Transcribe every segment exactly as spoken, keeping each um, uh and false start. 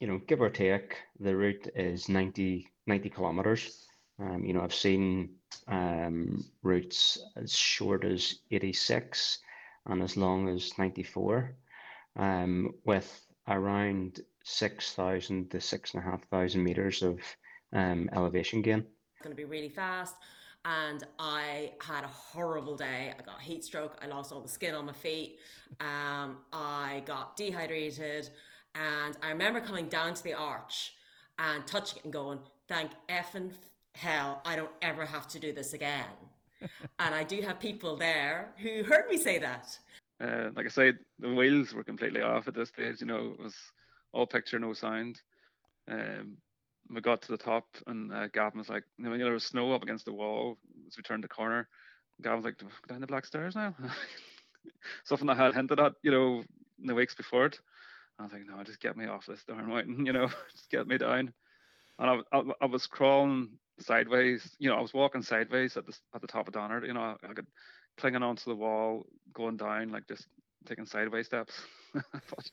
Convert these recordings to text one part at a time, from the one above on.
you know, give or take, the route is ninety, ninety kilometers. Um, you know, I've seen um, routes as short as eighty-six and as long as ninety-four, um, with around six thousand to six and a half thousand meters of um, elevation gain. It's going to be really fast. And I had a horrible day. I got heat stroke. I lost all the skin on my feet. Um, I got dehydrated. And I remember coming down to the arch and touching it and going, thank effing hell, I don't ever have to do this again. And I do have people there who heard me say that. Uh, like I said, the wheels were completely off at this stage. You know, it was all picture, no sound. Um, we got to the top and uh, Gavin was like, you know, there was snow up against the wall as we turned the corner. Gavin was like, down the black stairs now? Something I had hinted at, you know, in the weeks before it. I was like, no, just get me off this darn mountain, you know, just get me down. And I, I, I was crawling sideways, you know, I was walking sideways at the, at the top of Donard, you know, I could clinging onto the wall, going down, like just taking sideways steps. I thought,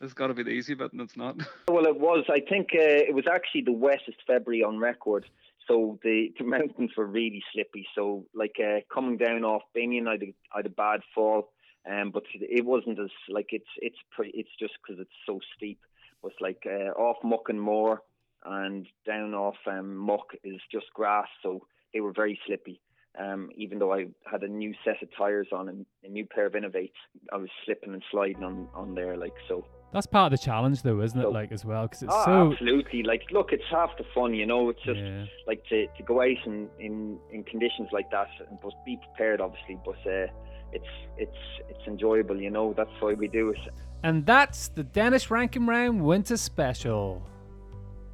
this has got to be the easy bit, and it's not. Well, it was, I think uh, it was actually the wettest February on record. So the, the mountains were really slippy. So like uh, coming down off Binion, I had, I had a bad fall. Um, but it wasn't as like it's it's pretty, it's just because it's so steep. But it's like uh, off Muck and Moor and down off um, Muck is just grass, so they were very slippy. Um, even though I had a new set of tires on and a new pair of Innovates, I was slipping and sliding on, on there like so. That's part of the challenge, though, isn't it? So, like as well, because it's oh, so absolutely like look, it's half the fun, you know. It's just yeah. like to, to go out in, in, in conditions like that, but be prepared, obviously. But uh, it's it's it's enjoyable, you know. That's why we do it. And that's the Denis Rankin Round Winter Special.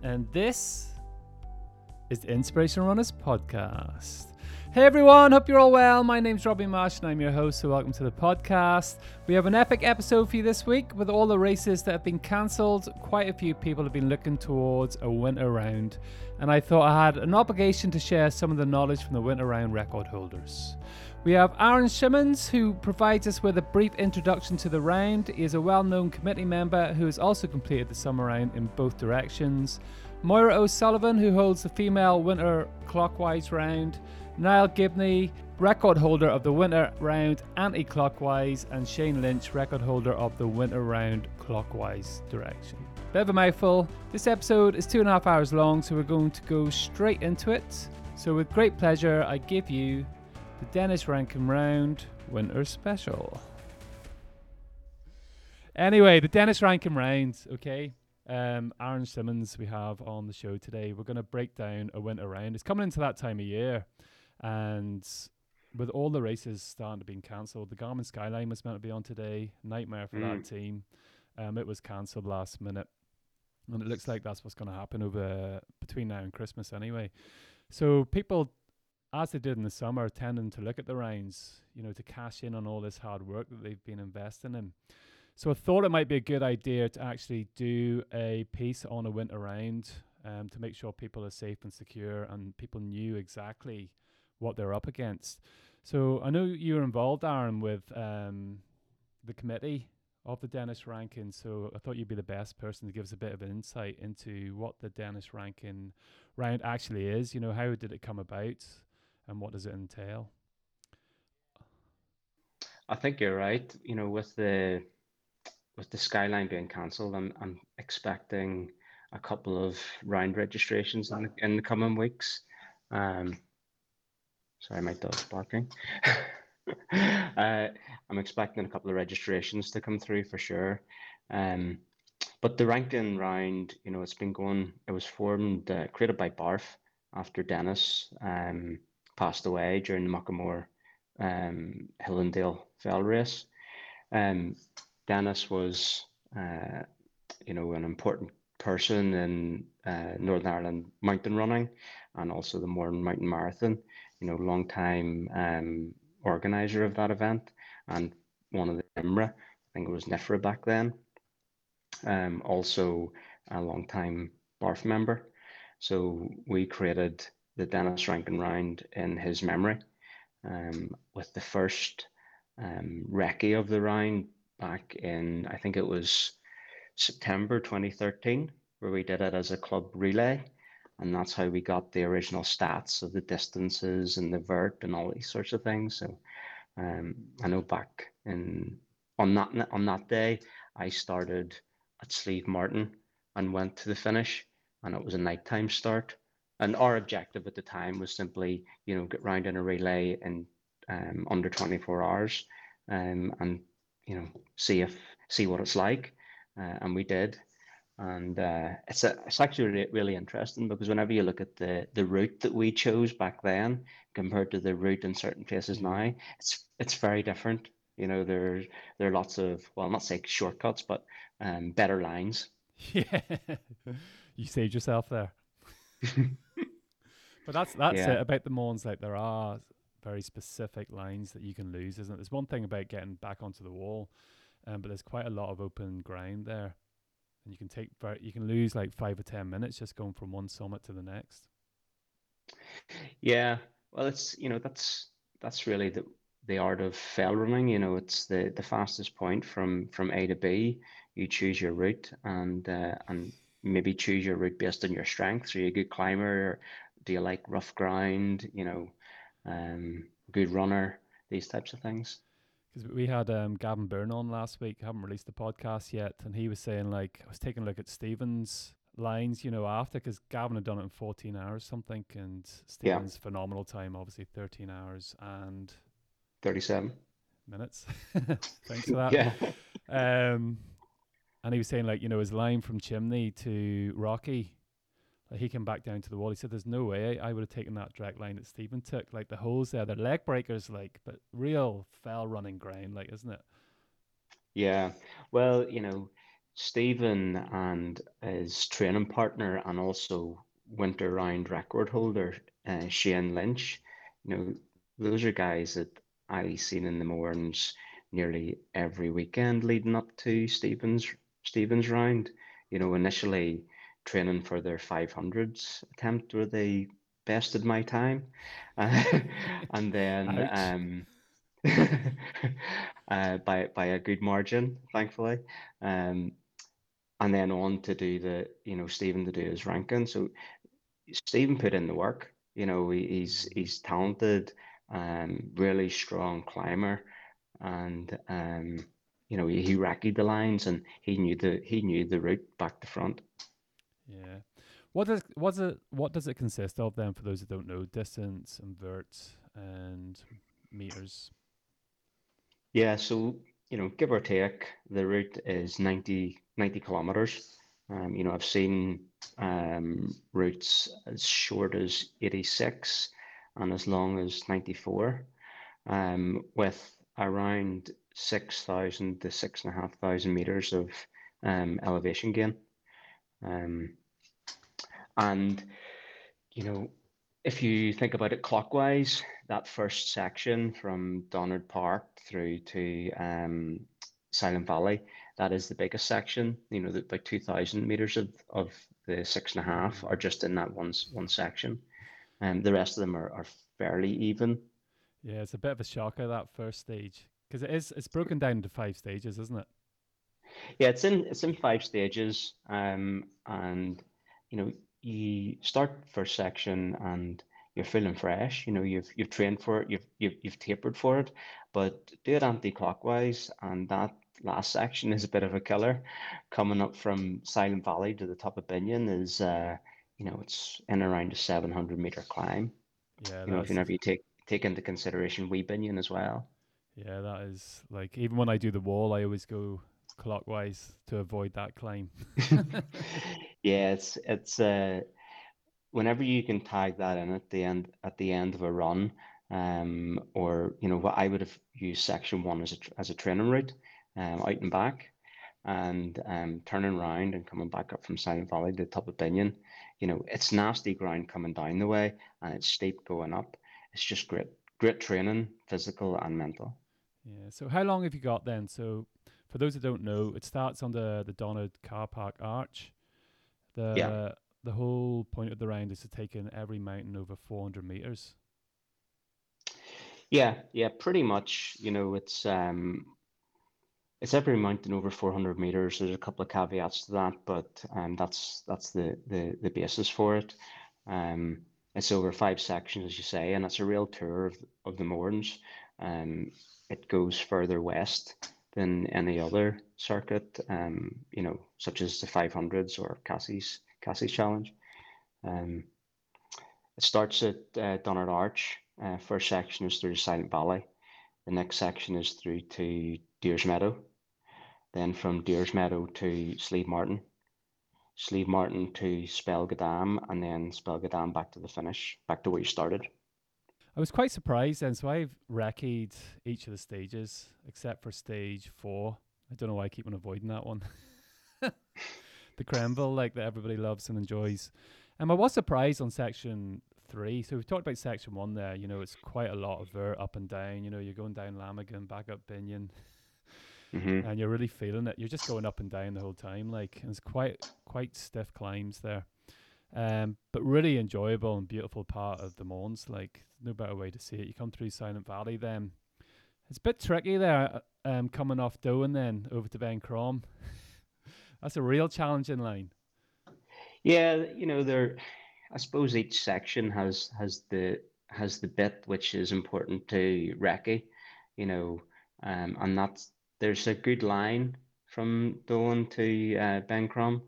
And this is the Inspiration Runners Podcast. Hey everyone, hope you're all well. My name's Robbie Marsh and I'm your host, so welcome to the podcast. We have an epic episode for you this week with all the races that have been cancelled. Quite a few people have been looking towards a winter round, and I thought I had an obligation to share some of the knowledge from the winter round record holders. We have Aaron Shimmons, who provides us with a brief introduction to the round. He is a well-known committee member who has also completed the summer round in both directions. Moira O'Sullivan, who holds the female winter clockwise round. Niall Gibney, record holder of the winter round anti-clockwise, and Shane Lynch, record holder of the winter round clockwise direction. Bit of a mouthful. This episode is two and a half hours long, so we're going to go straight into it. So with great pleasure, I give you the Denis Rankin Round Winter Special. Anyway, the Denis Rankin Round, okay? Um, Aaron Shimmons we have on the show today. We're going to break down a winter round. It's coming into that time of year. And with all the races starting to be cancelled, the Garmin Skyline was meant to be on today. Nightmare for mm. that team. Um, it was cancelled last minute, and it looks like that's what's going to happen over between now and Christmas anyway. So people, as they did in the summer, tending to look at the rounds, you know, to cash in on all this hard work that they've been investing in. So I thought it might be a good idea to actually do a piece on a winter round, um, to make sure people are safe and secure and people knew exactly what they're up against. So I know you were involved, Aaron, with um, the committee of the Denis Rankin. So I thought you'd be the best person to give us a bit of an insight into what the Denis Rankin round actually is. You know, how did it come about and what does it entail? I think you're right. You know, with the with the Skyline being cancelled, I'm, I'm expecting a couple of round registrations in the, in the coming weeks. Um, Sorry, my dog's barking. uh, I'm expecting a couple of registrations to come through for sure. Um, but the Rankin round, you know, it's been going, it was formed, uh, created by BARF after Denis um, passed away during the Muckamore um, Hillendale fell race. Um, Denis was, uh, you know, an important person in uh, Northern Ireland mountain running and also the Mourne Mountain Marathon. You know, long time um, organizer of that event and one of the I M R A, I think it was N I F R A back then. Um, also a long time BARF member. So we created the Denis Rankin Round in his memory, um, with the first um, recce of the round back in, I think it was September twenty thirteen, where we did it as a club relay. And that's how we got the original stats of the distances and the vert and all these sorts of things. So um, I know back in on that on that day, I started at Slieve Martin and went to the finish, and it was a nighttime start. And our objective at the time was simply, you know, get round in a relay in um, under twenty-four hours, um, and you know, see if see what it's like. Uh, and we did. And uh, it's a, it's actually really, really interesting, because whenever you look at the the route that we chose back then compared to the route in certain places now, it's it's very different. You know, there there are lots of, well, not say shortcuts, but um, better lines. Yeah, you saved yourself there. But that's that's yeah. it about the Mournes. Like, there are very specific lines that you can lose, isn't it? There's one thing about getting back onto the wall, um, but there's quite a lot of open ground there. And you can take, you can lose like five or ten minutes just going from one summit to the next. Yeah, well, it's, you know, that's that's really the the art of fell running. You know, it's the the fastest point from from A to B. You choose your route, and uh, and maybe choose your route based on your strengths. Are you a good climber? Do you like rough ground? You know, um, good runner. These types of things. Because we had um, Gavin Byrne on last week, haven't released the podcast yet, and he was saying, like, I was taking a look at Stephen's lines, you know, after, because Gavin had done it in fourteen hours something, and Stephen's yeah. phenomenal time, obviously, thirteen hours and thirty-seven minutes. Thanks for that. Yeah. Um, and he was saying, like, you know, his line from Chimney to Rocky, like, he came back down to the wall. He said, there's no way I would have taken that direct line that Stephen took. Like, the holes there, they're leg breakers, like, but real fell running ground, like, isn't it? Yeah. Well, you know, Stephen and his training partner, and also winter round record holder, uh, Shane Lynch, you know, those are guys that I've seen in the Mournes nearly every weekend leading up to Stephen's, Stephen's round. You know, initially training for their five hundreds attempt where they bested my time, uh, and then um, uh, by by a good margin, thankfully, um, and then on to do the, you know, Stephen to do his Rankin. So Stephen put in the work. You know, he, he's he's talented, um, really strong climber, and um, you know, he, he rackied the lines, and he knew the he knew the route back to front. Yeah. What does what's it what does it consist of then, for those who don't know? Distance and verts and meters. Yeah, so, you know, give or take, the route is ninety kilometers. Um, you know, I've seen um routes as short as eighty-six and as long as ninety-four, um, with around six thousand to six and a half thousand meters of um elevation gain. Um, and, you know, if you think about it clockwise, that first section from Donard Park through to um, Silent Valley, that is the biggest section. You know, about two thousand meters of, of the six and a half are just in that one, one section. And um, the rest of them are, are fairly even. Yeah, it's a bit of a shocker, that first stage, because it is, it's broken down into five stages, isn't it? Yeah, it's in it's in five stages, um, and you know, you start first section and you're feeling fresh. You know, you've you've trained for it, you've you've you've tapered for it, but do it anti-clockwise, and that last section is a bit of a killer. Coming up from Silent Valley to the top of Binion is, uh, you know, it's in around a seven hundred meter climb. Yeah, you know, if you never you take take into consideration Wee Binion as well. Yeah, that is, like, even when I do the wall, I always go clockwise to avoid that climb. Yeah, it's it's uh whenever you can tag that in at the end at the end of a run, um or, you know, what I would have used section one as a as a training route, um out and back, and um turning around and coming back up from Silent Valley to the top of Binion. You know, it's nasty ground coming down the way, and it's steep going up. It's just great great training, physical and mental. Yeah. So how long have you got then? So for those who don't know, it starts on the, the Donard Car Park Arch. The yeah. uh, the whole point of the round is to take in every mountain over four hundred meters. Yeah, yeah, pretty much. You know, it's um, It's every mountain over four hundred meters. There's a couple of caveats to that, but um, that's that's the, the, the basis for it. Um, it's over five sections, as you say, and it's a real tour of, of the Mournes. Um, it goes further west than any other circuit, um, you know, such as the five hundreds or Cassie's Cassie's Challenge. Um, it starts at uh, Donard Arch. Uh, first section is through Silent Valley. The next section is through to Deer's Meadow. Then from Deer's Meadow to Slieve Martin, Slieve Martin to Spelgadam, and then Spelgadam back to the finish, back to where you started. I was quite surprised then, so I've recce'd each of the stages except for stage four. I don't know why I keep on avoiding that one. The Cremble, like that everybody loves and enjoys. And um, I was surprised on section three. So we've talked about section one there, you know, it's quite a lot of vert up and down, you know, you're going down Lamigan, back up Binion. Mm-hmm. And you're really feeling it. You're just going up and down the whole time. Like, and it's quite quite stiff climbs there, um, but really enjoyable and beautiful part of the Mournes. Like, no better way to see it. You come through Silent Valley, then it's a bit tricky there. Um, coming off Doan, then over to Ben Crom. That's a real challenging line. Yeah, you know, there. I suppose each section has has the has the bit which is important to recce, you know, um, and that's. There's a good line from Doan to uh, Ben Crom,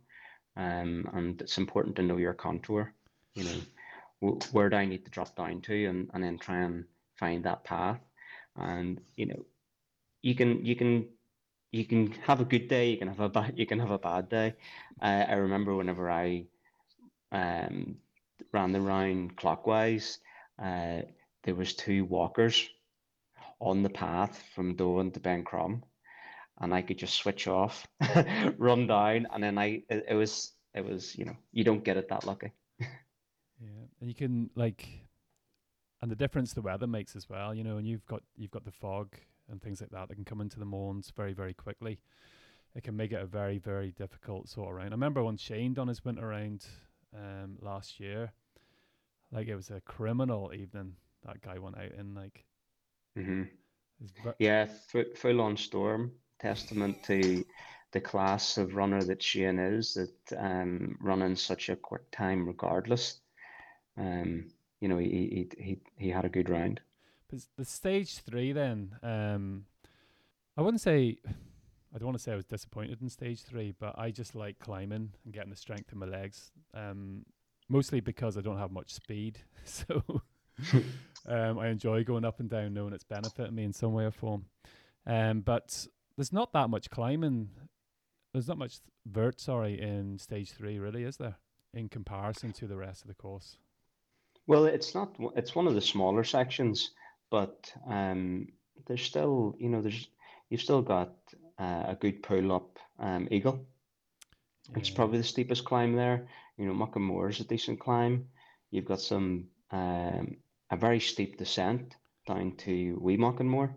um, and it's important to know your contour, you know, w- where do I need to drop down to, and, and then try and find that path. And you know, you can you can you can have a good day, you can have a bad you can have a bad day. Uh, I remember whenever I um, ran the round clockwise, uh, there was two walkers on the path from Doan to Ben Crom. And I could just switch off, run down, and then I it, it was it was you know, you don't get it that lucky. Yeah, and you can like, and the difference the weather makes as well, you know, and you've got you've got the fog and things like that that can come into the Mournes very very quickly. It can make it a very very difficult sort of round. I remember when Shane done his winter round um, last year, like it was a criminal evening that guy went out in like. Mm-hmm. Ver- yeah, th- full on storm. Testament to the class of runner that Shane is, that um, running such a quick time regardless. Um, you know, he, he he he had a good round. But the stage three then, um, I wouldn't say, I don't want to say I was disappointed in stage three, but I just like climbing and getting the strength in my legs, um, mostly because I don't have much speed. So um, I enjoy going up and down knowing it's benefiting me in some way or form. Um, but... There's not that much climbing. There's not much vert, sorry, in stage three, really, is there? In comparison to the rest of the course. Well, it's not. It's one of the smaller sections, but um, there's still, you know, there's you've still got uh, a good pull up um, Eagle. Yeah. It's probably the steepest climb there. You know, Muckamore is a decent climb. You've got some um, a very steep descent down to Wee Muckamore.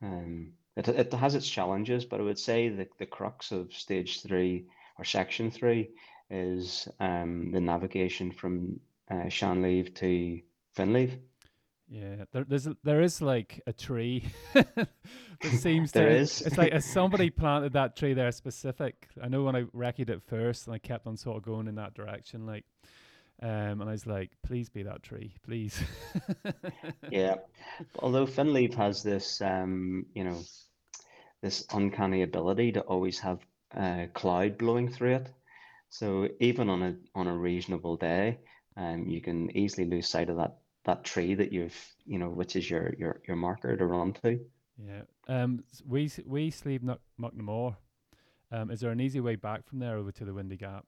Um. It, it has its challenges, but I would say that the crux of stage three or section three is um, the navigation from uh, Shanleave to Finleave. Yeah, there, there's a, there is like a tree. It seems there to, is. It's like if somebody planted that tree there specific. I know when I recce'd it first, and I kept on sort of going in that direction, like, um, and I was like, please be that tree, please. Yeah, although Finleave has this, um, you know. This uncanny ability to always have a uh, cloud blowing through it, so even on a on a reasonable day, um, you can easily lose sight of that that tree that you've you know, which is your your, your marker to run to. Yeah, um, we we Slieve Muckamore. Um, is there an easy way back from there over to the Windy Gap?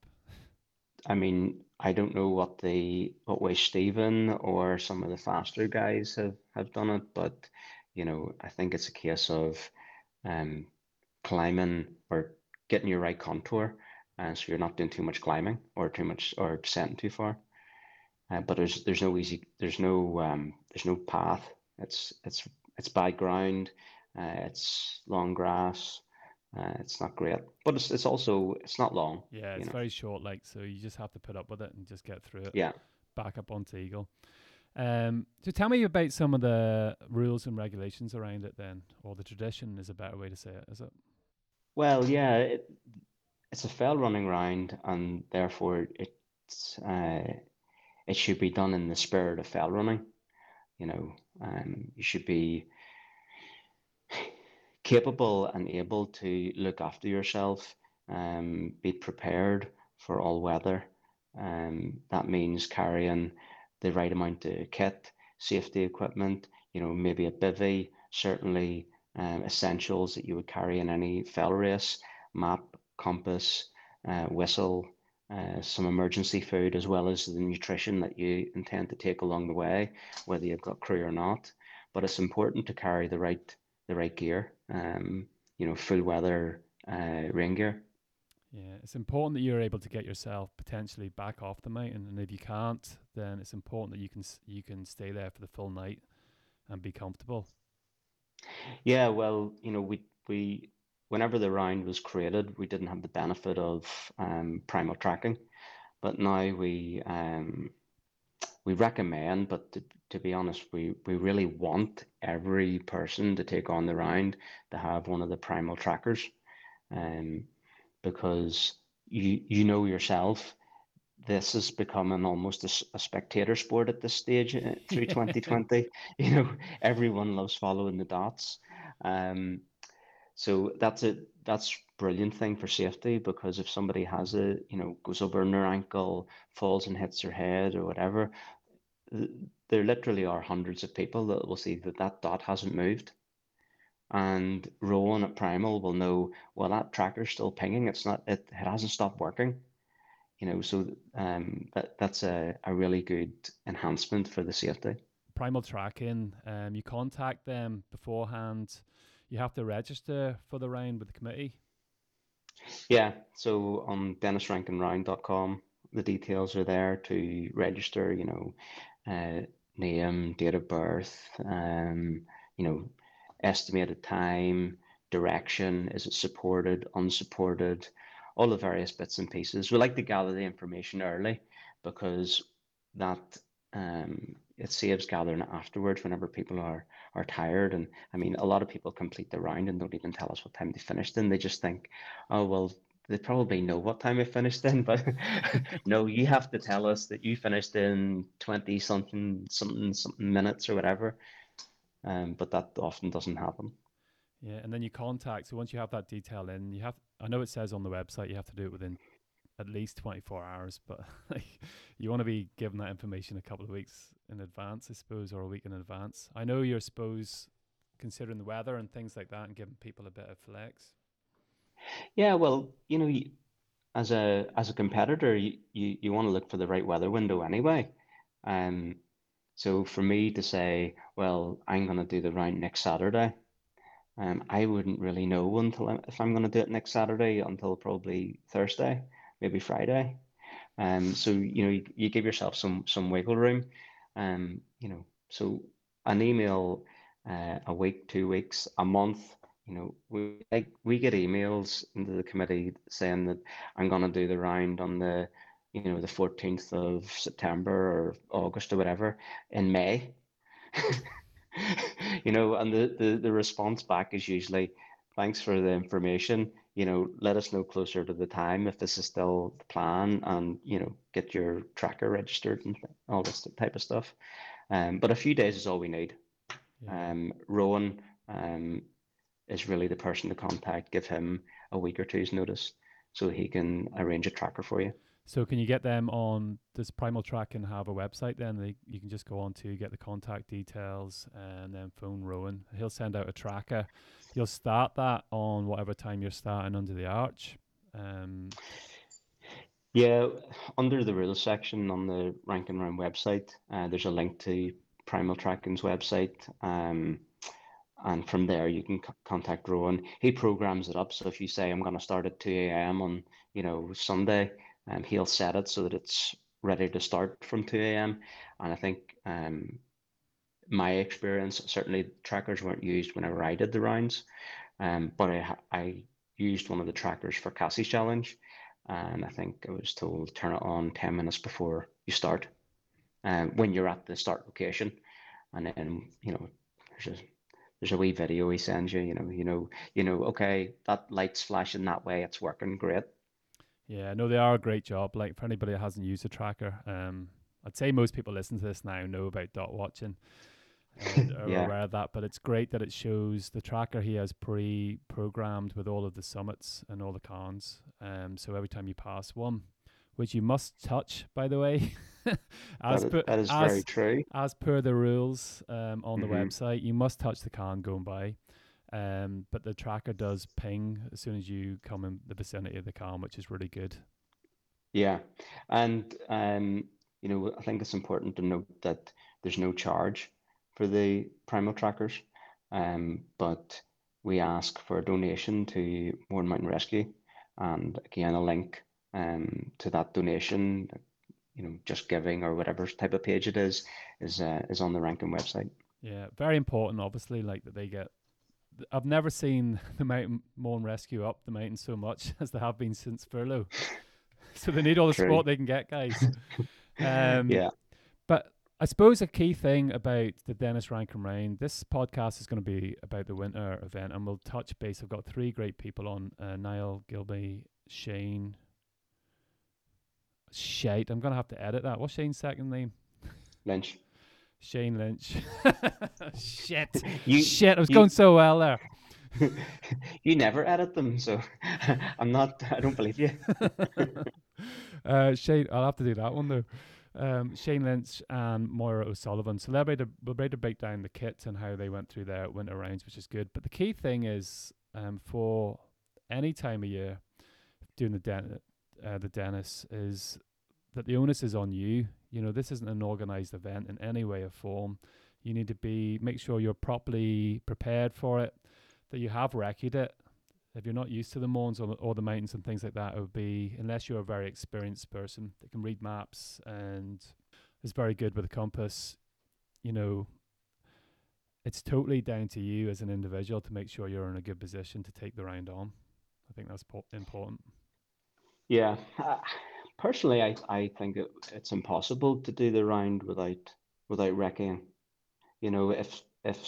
I mean, I don't know what the what way Stephen or some of the faster guys have, have done it, but you know, I think it's a case of. Um, climbing or getting your right contour, and uh, so you're not doing too much climbing or too much or descending too far. Uh, but there's there's no easy there's no um there's no path. It's it's it's by ground. Uh, it's long grass. Uh, it's not great, but it's it's also it's not long. Yeah, it's you know? Very short. Like so, you just have to put up with it and just get through it. Yeah, back up onto Eagle. Um, so tell me about some of the rules and regulations around it then, or the tradition is a better way to say it, is it? Well, yeah, it, it's a fell running round, and therefore it's uh, it should be done in the spirit of fell running. You know, um, you should be capable and able to look after yourself, um, be prepared for all weather. Um, that means carrying the right amount of kit, safety equipment, you know, maybe a bivvy, certainly um, essentials that you would carry in any fell race, map, compass, uh, whistle, uh, some emergency food, as well as the nutrition that you intend to take along the way, whether you've got crew or not. But it's important to carry the right the right gear, um, you know, full weather uh, rain gear. Yeah, it's important that you're able to get yourself potentially back off the mountain, and if you can't, then it's important that you can you can stay there for the full night and be comfortable. Yeah, well, you know, we we whenever the round was created, we didn't have the benefit of um, Primal tracking, but now we um, we recommend. But to, to be honest, we we really want every person to take on the round to have one of the Primal trackers. Um, Because you you know yourself, this is becoming almost a, a spectator sport at this stage through twenty twenty. You know, everyone loves following the dots. Um, so that's a that's brilliant thing for safety, because if somebody has a you know goes over their ankle, falls and hits their head or whatever, there literally are hundreds of people that will see that that dot hasn't moved. And Rowan at Primal will know, well, that tracker's still pinging. It's not. It, it hasn't stopped working, you know. So um, that that's a, a really good enhancement for the safety. Primal tracking. Um, you contact them beforehand. You have to register for the round with the committee. Yeah. So on Denis Rankin Round dot com, the details are there to register. You know, uh, name, date of birth. Um, you know. Estimated time, direction, is it supported, unsupported, all the various bits and pieces. We like to gather the information early, because that um, it saves gathering afterwards whenever people are are tired. And I mean, a lot of people complete the round and don't even tell us what time they finished in. They just think, oh, well, they probably know what time I finished in, but no, you have to tell us that you finished in twenty something, something, something minutes or whatever. Um, but that often doesn't happen. Yeah, and then you contact. So once you have that detail in, you have. I know it says on the website you have to do it within at least twenty-four hours, but like, you want to be given that information a couple of weeks in advance, I suppose, or a week in advance. I know you're supposed considering the weather and things like that, and giving people a bit of flex. Yeah, well, you know, you, as a as a competitor, you, you you want to look for the right weather window anyway, um. So for me to say, well, I'm going to do the round next Saturday, um, I wouldn't really know until I, if I'm going to do it next Saturday until probably Thursday, maybe Friday. Um, so, you know, you, you give yourself some some wiggle room. Um, you know, so an email uh, a week, two weeks, a month, you know, we like we get emails into the committee saying that I'm going to do the round on the you know, the fourteenth of September or August or whatever, in May, you know, and the, the, the response back is usually, thanks for the information, you know, let us know closer to the time if this is still the plan, and, you know, get your tracker registered and all this type of stuff. Um, but a few days is all we need. Yeah. Um, Rowan um, is really the person to contact. Give him a week or two's notice so he can arrange a tracker for you. So can you get them on, does Primal Tracking have a website then? They, you can just go on to get the contact details and then phone Rowan. He'll send out a tracker. You'll start that on whatever time you're starting under the arch. Um, yeah, under the rules section on the Rankin Round website, uh, there's a link to Primal Tracking's website. Um, and from there, you can c- contact Rowan. He programs it up. So if you say, I'm going to start at two a.m. on, you know, Sunday, Um, he'll set it so that it's ready to start from two a.m. And I think um, my experience, certainly trackers weren't used whenever I did the rounds, um, but I, I used one of the trackers for Cassie's challenge, and I think I was told turn it on ten minutes before you start, um, when you're at the start location, and then you know there's a there's a wee video he sends you, you know, you know, you know, okay, that light's flashing that way, it's working great. Yeah, no, they are a great job. Like, for anybody that hasn't used a tracker, um, I'd say most people listening to this now know about dot watching and are yeah. aware of that, but it's great that it shows the tracker he has pre-programmed with all of the summits and all the cons. Um, so every time you pass one, which you must touch, by the way, as that is, per, that is as, very true. As per the rules um, on mm-hmm. the website, you must touch the con going by. Um, but the tracker does ping as soon as you come in the vicinity of the con, which is really good. Yeah. And, um, you know, I think it's important to note that there's no charge for the Primal trackers, um, but we ask for a donation to Mourne Mountain Rescue. And again, a link um, to that donation, you know, just giving or whatever type of page it is, is uh, is on the Rankin website. Yeah, very important, obviously, like that they get. I've never seen the mountain Mourne Rescue up the mountain so much as they have been since furlough. So they need all the True. support they can get, guys. Um, yeah. But I suppose a key thing about the Denis Rankin Round, this podcast is going to be about the winter event, and we'll touch base. I've got three great people on, uh, Niall Gibney, Shane. Shite, I'm going to have to edit that. What's Shane's second name? Lynch. Shane Lynch. Shit. You, Shit, I was you, going so well there. You never edit them, so I'm not, I don't believe you. uh, Shane, I'll have to do that one though. Um, Shane Lynch and Moira O'Sullivan. So they're about to, we're about to break down the kits and how they went through their winter rounds, which is good. But the key thing is, um, for any time of year, doing the den- uh, the Denis, is that the onus is on you. You know, this isn't an organized event in any way or form. You need to be, make sure you're properly prepared for it, that you have recce'd it. If you're not used to the Mournes or, or the mountains and things like that, it would be, unless you're a very experienced person that can read maps and is very good with a compass, you know, it's totally down to you as an individual to make sure you're in a good position to take the round on. I think that's po- important. Yeah. Uh- Personally, I, I think it, it's impossible to do the round without without recceing. You know, if if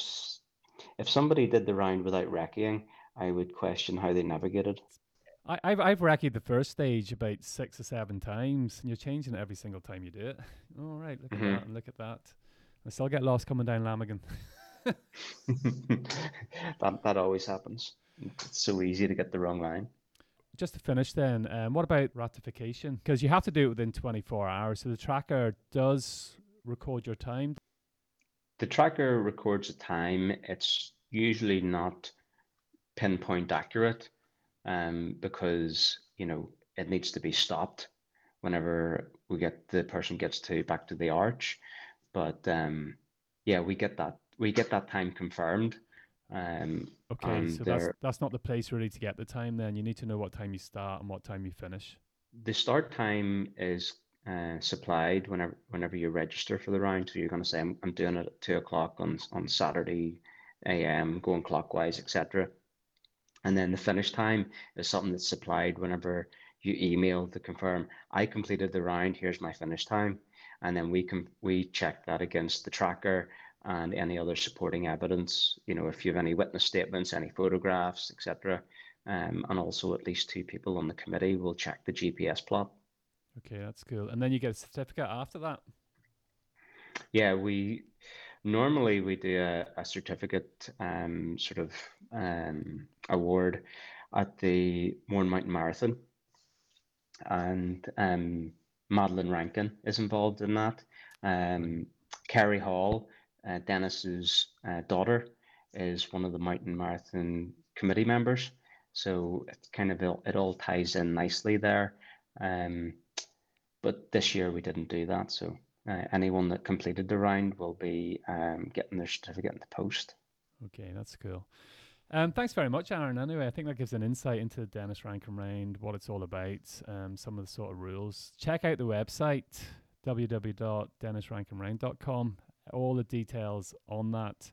if somebody did the round without recceing, I would question how they navigated. I, I've I've recce'd the first stage about six or seven times, and you're changing it every single time you do it. All right, look mm-hmm. at that and look at that. I still get lost coming down Lamigan. that that always happens. It's so easy to get the wrong line. Just to finish then, um, what about ratification? Because you have to do it within twenty-four hours. So the tracker does record your time. The tracker records the time. It's usually not pinpoint accurate, um, because, you know, it needs to be stopped whenever we get the person gets to back to the arch. But um, yeah, we get that we get that time confirmed. Um, okay, so that's that's not the place really to get the time then. You need to know what time you start and what time you finish. The start time is uh, supplied whenever whenever you register for the round. So you're going to say, I'm, I'm doing it at two o'clock on, on Saturday a m, going clockwise, et cetera. And then the finish time is something that's supplied whenever you email to confirm, I completed the round, here's my finish time. And then we can we check that against the tracker and any other supporting evidence, you know, if you have any witness statements, any photographs, et cetera. Um, and also at least two people on the committee will check the G P S plot. Okay, that's cool. And then you get a certificate after that? Yeah, we normally we do a, a certificate um, sort of um, award at the Mourne Mountain Marathon. And um, Madeleine Rankin is involved in that. Um, Kerry Hall, Uh, Denis's uh, daughter, is one of the Mountain Marathon committee members, so it kind of it all ties in nicely there. Um, but this year we didn't do that, so uh, anyone that completed the round will be um, getting their certificate in the post. Okay, that's cool. Um, thanks very much, Aaron. Anyway, I think that gives an insight into the Denis Rankin Round, what it's all about, um, some of the sort of rules. Check out the website w w w dot denis rankin round dot com. All the details on that,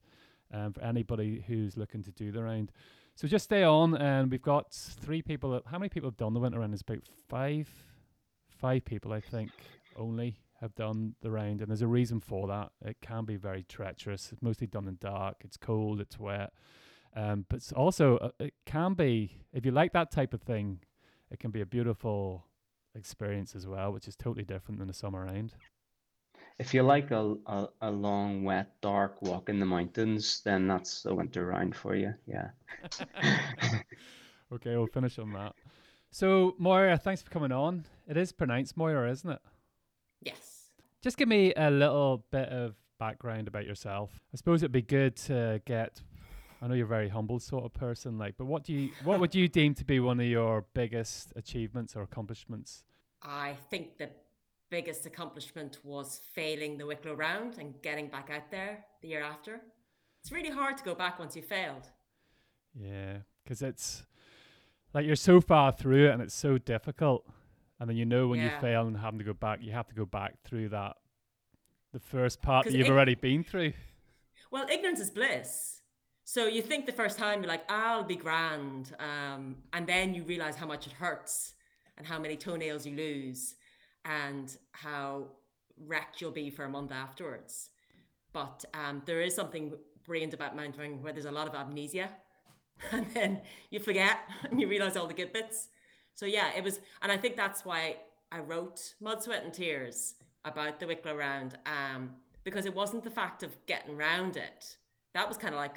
um, for anybody who's looking to do the round. So just stay on, and we've got three people. That, how many people have done the winter round? It's about five, five people, I think. only have done the round, and there's a reason for that. It can be very treacherous. It's mostly done in dark. It's cold. It's wet. Um, but it's also, uh, it can be, if you like that type of thing, it can be a beautiful experience as well, which is totally different than the summer round. If you like a, a, a long, wet, dark walk in the mountains, then that's the winter round for you. Yeah. Okay, we'll finish on that. So, Moira, thanks for coming on. It is pronounced Moira, isn't it? Yes. Just give me a little bit of background about yourself. I suppose it'd be good to get, I know you're a very humble sort of person, like, but what do you, what would you deem to be one of your biggest achievements or accomplishments? I think the biggest accomplishment was failing the Wicklow Round and getting back out there the year after. It's really hard to go back once you failed. Yeah, because it's like you're so far through it and it's so difficult. And then you know when yeah. you fail and having to go back, you have to go back through that, the first part that you've ig- already been through. Well, ignorance is bliss. So you think the first time, you're like, I'll be grand. Um, and then you realize how much it hurts and how many toenails you lose and how wrecked you'll be for a month afterwards. But um, there is something brilliant about mountaineering where there's a lot of amnesia and then you forget and you realize all the good bits. So yeah, it was, and I think that's why I wrote Mud, Sweat and Tears about the Wicklow Round, um, because it wasn't the fact of getting round it. That was kind of like,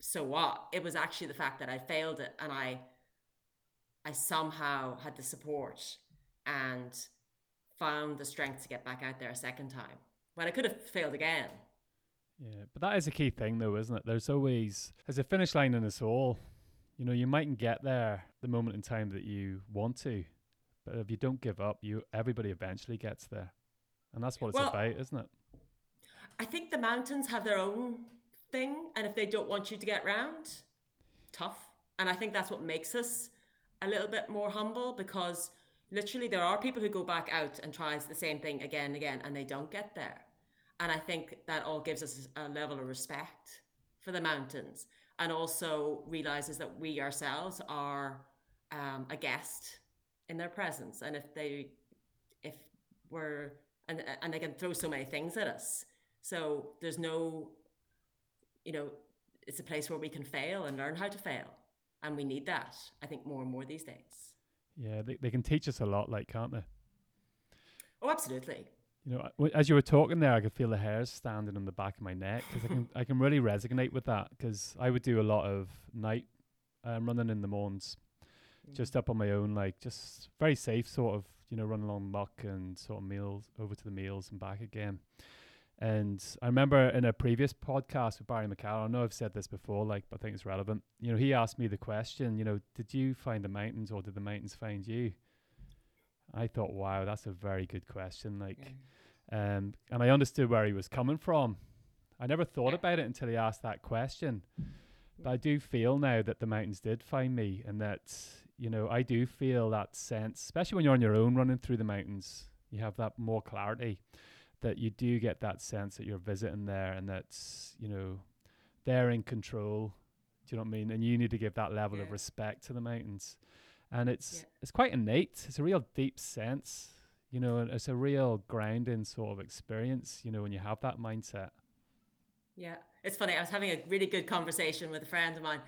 so what? It was actually the fact that I failed it and I I somehow had the support and found the strength to get back out there a second time when I could have failed again. Yeah, but that is a key thing though, isn't it? There's always, there's a finish line in us all. You know, you mightn't get there the moment in time that you want to, but if you don't give up, you everybody eventually gets there. And that's what it's well, about, isn't it? I think the mountains have their own thing, and if they don't want you to get round, tough. And I think that's what makes us a little bit more humble, because literally there are people who go back out and tries the same thing again and again and they don't get there. And I think that all gives us a level of respect for the mountains, and also realizes that we ourselves are um, a guest in their presence. And if they if we're and and they can throw so many things at us, so there's no, you know, it's a place where we can fail and learn how to fail. And we need that, I think, more and more these days. Yeah, they, they can teach us a lot, like, can't they? Oh, absolutely. You know, as you were talking there, I could feel the hairs standing on the back of my neck, because I can I can really resonate with that, because I would do a lot of night um, running in the Mournes, mm. just up on my own, like, just very safe sort of, you know, running along muck and sort of meals over to the meals and back again. And I remember in a previous podcast with Barry McCall, I know I've said this before, like, but I think it's relevant. You know, he asked me the question, you know, did you find the mountains or did the mountains find you? I thought, wow, that's a very good question. Like, yeah. um, and I understood where he was coming from. I never thought yeah. about it until he asked that question. But I do feel now that the mountains did find me, and that, you know, I do feel that sense, especially when you're on your own running through the mountains, you have that more clarity, that you do get that sense that you're visiting there and that's, you know, they're in control. Do you know what I mean? And you need to give that level yeah. of respect to the mountains. And it's yeah. it's quite innate. It's a real deep sense, you know, and it's a real grounding sort of experience, you know, when you have that mindset. Yeah, it's funny. I was having a really good conversation with a friend of mine,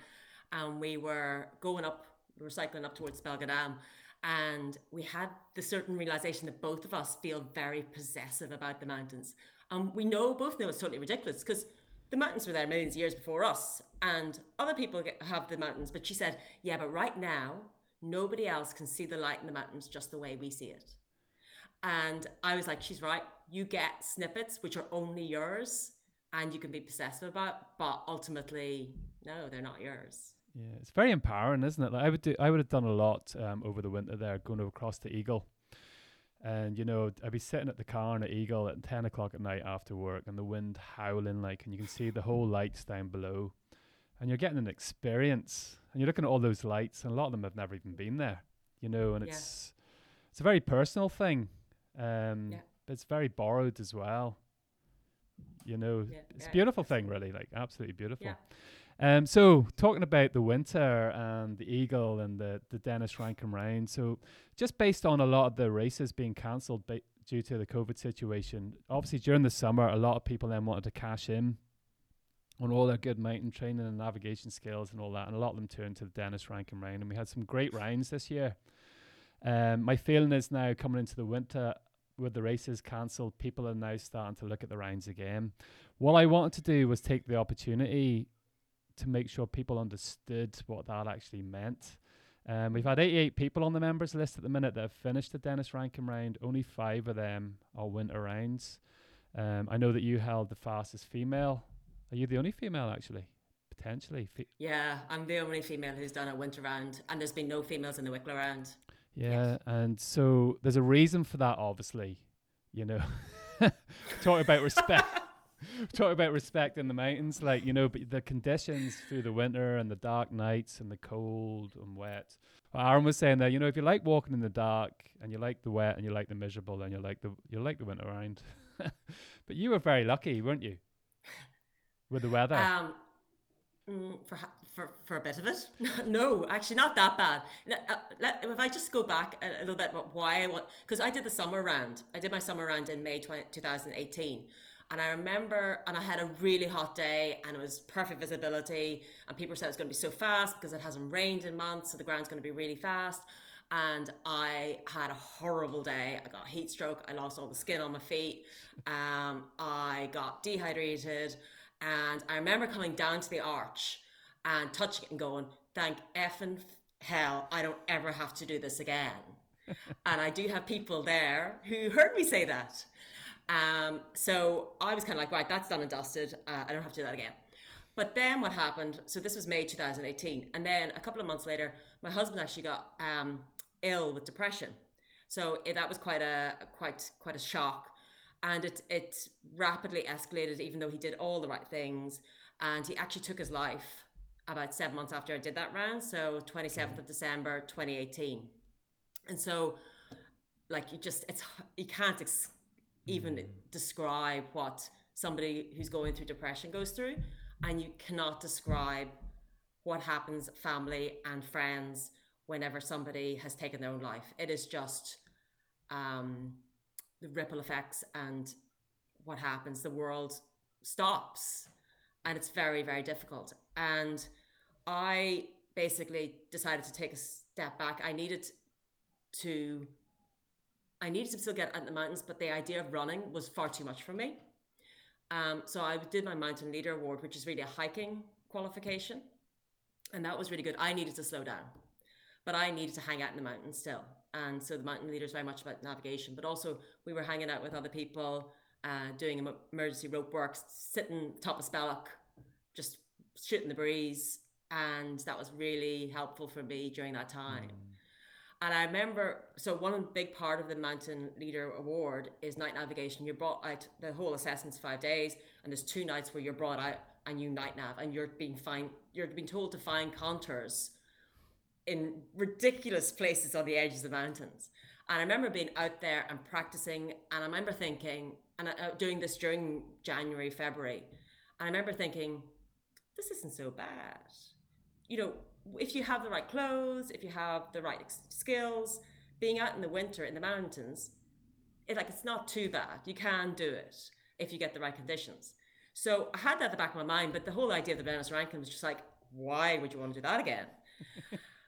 and we were going up, we were cycling up towards Belgadam, and we had the certain realization that both of us feel very possessive about the mountains. And um, we know, both know it's totally ridiculous, because the mountains were there millions of years before us, and other people get, have the mountains. But she said, yeah, but right now, nobody else can see the light in the mountains just the way we see it. And I was like, she's right. You get snippets which are only yours and you can be possessive about, but ultimately, no, they're not yours. Yeah, it's very empowering, isn't it? Like I would do, I would have done a lot um, over the winter there, going across to Eagle, and you know I'd be sitting at the car in at Eagle at ten o'clock at night after work, and the wind howling like, and you can see the whole lights down below, and you're getting an experience, and you're looking at all those lights, and a lot of them have never even been there, you know, and yeah. it's it's a very personal thing, um, yeah. but it's very borrowed as well, you know. Yeah, it's yeah, a beautiful thing, really, like absolutely beautiful. Yeah. Um, so talking about the winter and the Eagle and the, the Denis Rankin round, so just based on a lot of the races being cancelled ba- due to the COVID situation. Obviously, during the summer, a lot of people then wanted to cash in on all their good mountain training and navigation skills and all that, and a lot of them turned to the Denis Rankin round, and we had some great rounds this year. Um, my feeling is now coming into the winter with the races cancelled, people are now starting to look at the rounds again. What I wanted to do was take the opportunity to make sure people understood what that actually meant. Um, we've had eighty-eight people on the members list at the minute that have finished the Denis Rankin round. Only five of them are winter rounds. Um, I know that you held the fastest female. Are you the only female, actually? Potentially. Fe- yeah, I'm the only female who's done a winter round, and there's been no females in the Wicklow round. Yeah, yes. And so there's a reason for that, obviously. You know, talk about respect. Talk about respect in the mountains, like, you know, but the conditions through the winter and the dark nights and the cold and wet. Well, Aaron was saying that, you know, if you like walking in the dark and you like the wet and you like the miserable, then you like the you like the winter round. But you were very lucky, weren't you, with the weather? Um, for for for a bit of it, no, actually not that bad. Let, if I just go back a little bit about why I want, because I did the summer round. I did my summer round in May twenty eighteen. And I remember, and I had a really hot day and it was perfect visibility, and people said it's going to be so fast because it hasn't rained in months, so the ground's going to be really fast. And I had a horrible day. I got heat stroke. I lost all the skin on my feet. Um, I got dehydrated. And I remember coming down to the arch and touching it and going, thank effing hell, I don't ever have to do this again. And I do have people there who heard me say that. Um, so I was kind of like, right, that's done and dusted. Uh, I don't have to do that again. But then what happened, so this was May twenty eighteen. And then a couple of months later, my husband actually got um, ill with depression. So it, that was quite a quite quite a shock. And it, it rapidly escalated, even though he did all the right things. And he actually took his life about seven months after I did that round. So twenty-seventh of December, twenty eighteen. And so, like, you just, it's you can't ex- even describe what somebody who's going through depression goes through, and you cannot describe what happens family and friends whenever somebody has taken their own life. It is just um the ripple effects and what happens. The world stops, and it's very, very difficult. And I basically decided to take a step back. I needed to I needed to still get out in the mountains, but the idea of running was far too much for me. Um, so I did my Mountain Leader Award, which is really a hiking qualification. And that was really good. I needed to slow down, but I needed to hang out in the mountains still. And so the Mountain Leader is very much about navigation, but also we were hanging out with other people, uh, doing emergency rope works, sitting top of spallock, just shooting the breeze. And that was really helpful for me during that time. Mm. And I remember, so one big part of the Mountain Leader Award is night navigation. You're brought out, the whole assessment's five days, and there's two nights where you're brought out and you night nav, and you're being find, you're being told to find contours in ridiculous places on the edges of the mountains. And I remember being out there and practicing, and I remember thinking, and I, uh, doing this during January, February, and I remember thinking, this isn't so bad, you know. If you have the right clothes, if you have the right skills, being out in the winter in the mountains, it, like, it's not too bad. You can do it if you get the right conditions. So I had that at the back of my mind, but the whole idea of the Denis Rankin was just like, why would you want to do that again?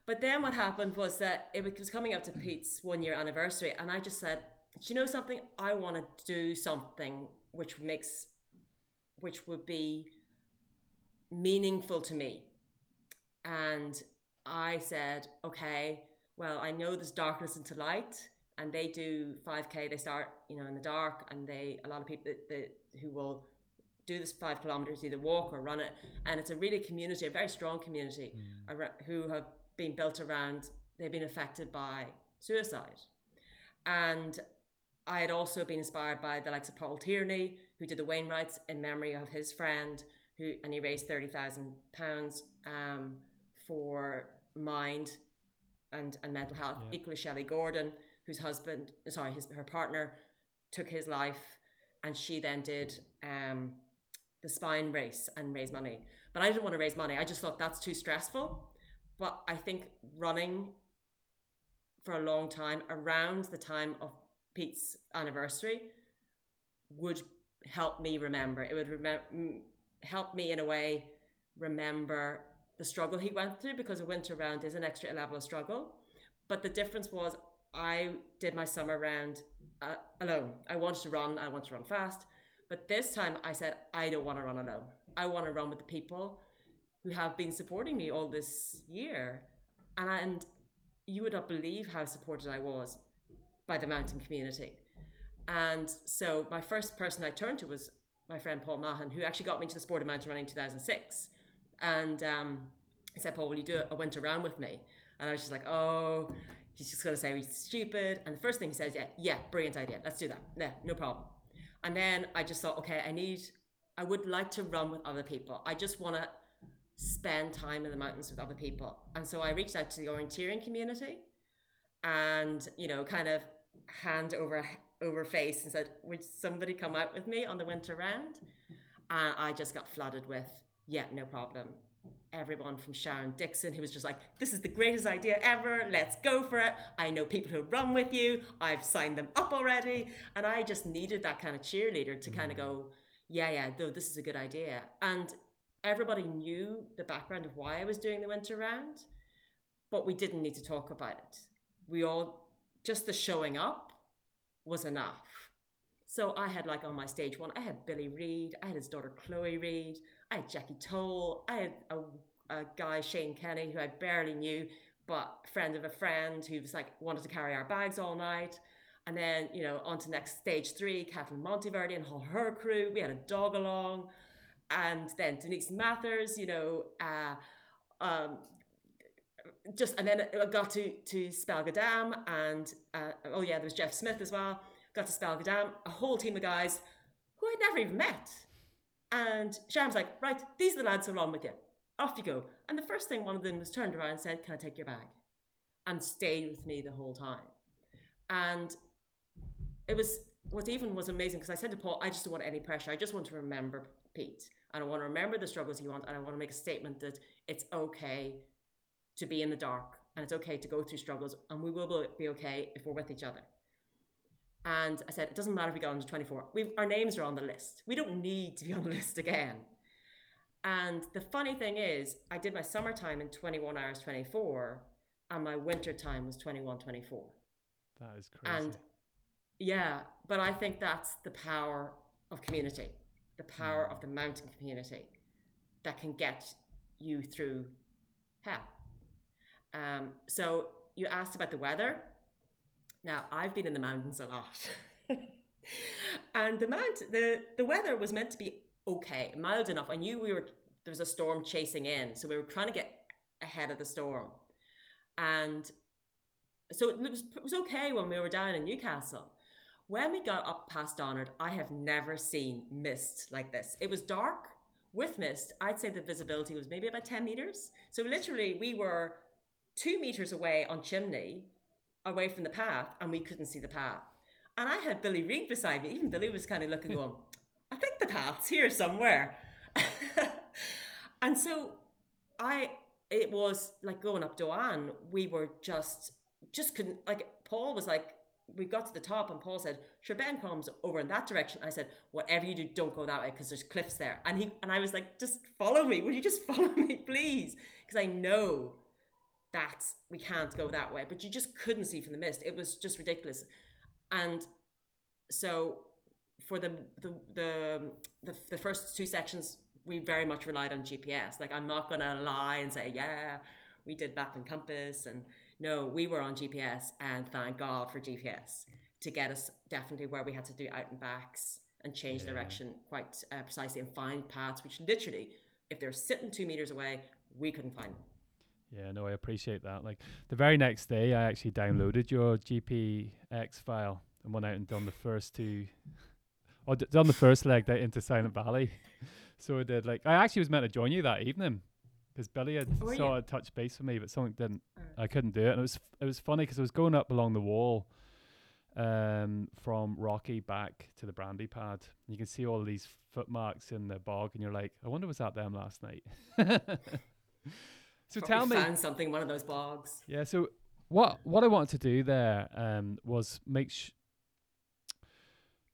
But then what happened was that it was coming up to Pete's one year anniversary, and I just said, do you know something? I want to do something which makes, which would be meaningful to me. And I said, okay, well, I know there's darkness into light, and they do five K. They start, you know, in the dark, and they, a lot of people that, that, who will do this five kilometers, either walk or run it. And it's a really community, a very strong community, mm. around, who have been built around, they've been affected by suicide. And I had also been inspired by the likes of Paul Tierney, who did the Wainwrights in memory of his friend, who, and he raised thirty thousand pounds um, for mind and, and mental health. Yeah. Equally, Shelley Gordon, whose husband, sorry, his, her partner took his life, and she then did um, the spine race and raise money. But I didn't want to raise money. I just thought that's too stressful. But I think running for a long time around the time of Pete's anniversary would help me remember. It would rem- help me in a way remember the struggle he went through, because a winter round is an extra level of struggle. But the difference was I did my summer round uh, alone. I wanted to run. I wanted to run fast. But this time I said, I don't want to run alone. I want to run with the people who have been supporting me all this year. And you would not believe how supported I was by the mountain community. And so my first person I turned to was my friend Paul Mahan, who actually got me into the sport of mountain running in two thousand six. And um, I said, Paul, will you do a winter round with me? And I was just like, oh, he's just going to say he's stupid. And the first thing he says, yeah, yeah, brilliant idea. Let's do that. Yeah, no problem. And then I just thought, okay, I need, I would like to run with other people. I just want to spend time in the mountains with other people. And so I reached out to the orienteering community and, you know, kind of hand over over face and said, would somebody come out with me on the winter round? And I just got flooded with, yeah, no problem. Everyone from Sharon Dixon, who was just like, this is the greatest idea ever. Let's go for it. I know people who run with you. I've signed them up already. And I just needed that kind of cheerleader to kind of go, yeah, yeah, though this is a good idea. And everybody knew the background of why I was doing the winter round, but we didn't need to talk about it. We all, just the showing up was enough. So I had, like, on my stage one, I had Billy Reed, I had his daughter Chloe Reed, I had Jackie Toll, I had a, a guy, Shane Kenny, who I barely knew, but friend of a friend who was like, wanted to carry our bags all night. And then, you know, on to next stage three, Kathleen Monteverdi and all her crew. We had a dog along. And then Denise Mathers, you know, uh, um, just, and then I got to, to Spalgadam, and, uh, oh yeah, there was Jeff Smith as well. Got to Spalgadam, a whole team of guys who I'd never even met. And Sharon's like, right, these are the lads who are on with you. Off you go. And the first thing one of them was turned around and said, can I take your bag? And stayed with me the whole time. And it was, what even was amazing, because I said to Paul, I just don't want any pressure. I just want to remember Pete. And I want to remember the struggles he wants. And I want to make a statement that it's okay to be in the dark. And it's okay to go through struggles. And we will be okay if we're with each other. And I said, it doesn't matter if we got under twenty-four. We've, our names are on the list. We don't need to be on the list again. And the funny thing is, I did my summertime in twenty-one hours twenty-four. And my winter time was twenty-one twenty-four. That is crazy. And yeah, but I think that's the power of community, the power of the mountain community that can get you through hell. Um, so you asked about the weather. Now, I've been in the mountains a lot. And the mount, the, the weather was meant to be okay, mild enough. I knew we were, there was a storm chasing in, so we were trying to get ahead of the storm. And so it was, it was okay when we were down in Newcastle. When we got up past Donard, I have never seen mist like this. It was dark with mist. I'd say the visibility was maybe about ten meters. So literally we were two meters away on Chimney, away from the path, and we couldn't see the path. And I had Billy Reed beside me. Even Billy was kind of looking going, I think the path's here somewhere. And so I, it was like going up Doan, we were just, just couldn't, like Paul was like, we got to the top and Paul said, sure, Ben comes over in that direction. I said, whatever you do, don't go that way because there's cliffs there. And he and I was like, just follow me. Will you just follow me, please? Because I know that we can't go that way. But you just couldn't see from the mist. It was just ridiculous. And so for the the the the, the first two sections, we very much relied on G P S. Like, I'm not going to lie and say, yeah, we did map and compass, and no, we were on G P S, and thank God for G P S to get us definitely where we had to do out and backs and change yeah. direction quite uh, precisely and find paths, which literally, if they're sitting two meters away, we couldn't find them. Yeah, no, I appreciate that. Like, the very next day, I actually downloaded your G P X file and went out and done the first two, or d- done the first leg that into Silent Valley. So I did, like, I actually was meant to join you that evening, because Billy had oh, sort yeah. of touched base with me, but something didn't. I couldn't do it, and it was it was funny because I was going up along the wall, um, from Rocky back to the Brandy Pad. You can see all these footmarks in the bog, and you're like, I wonder was that them last night. So tell me, found something one of those bogs. Yeah. So what what I wanted to do there um was make sh-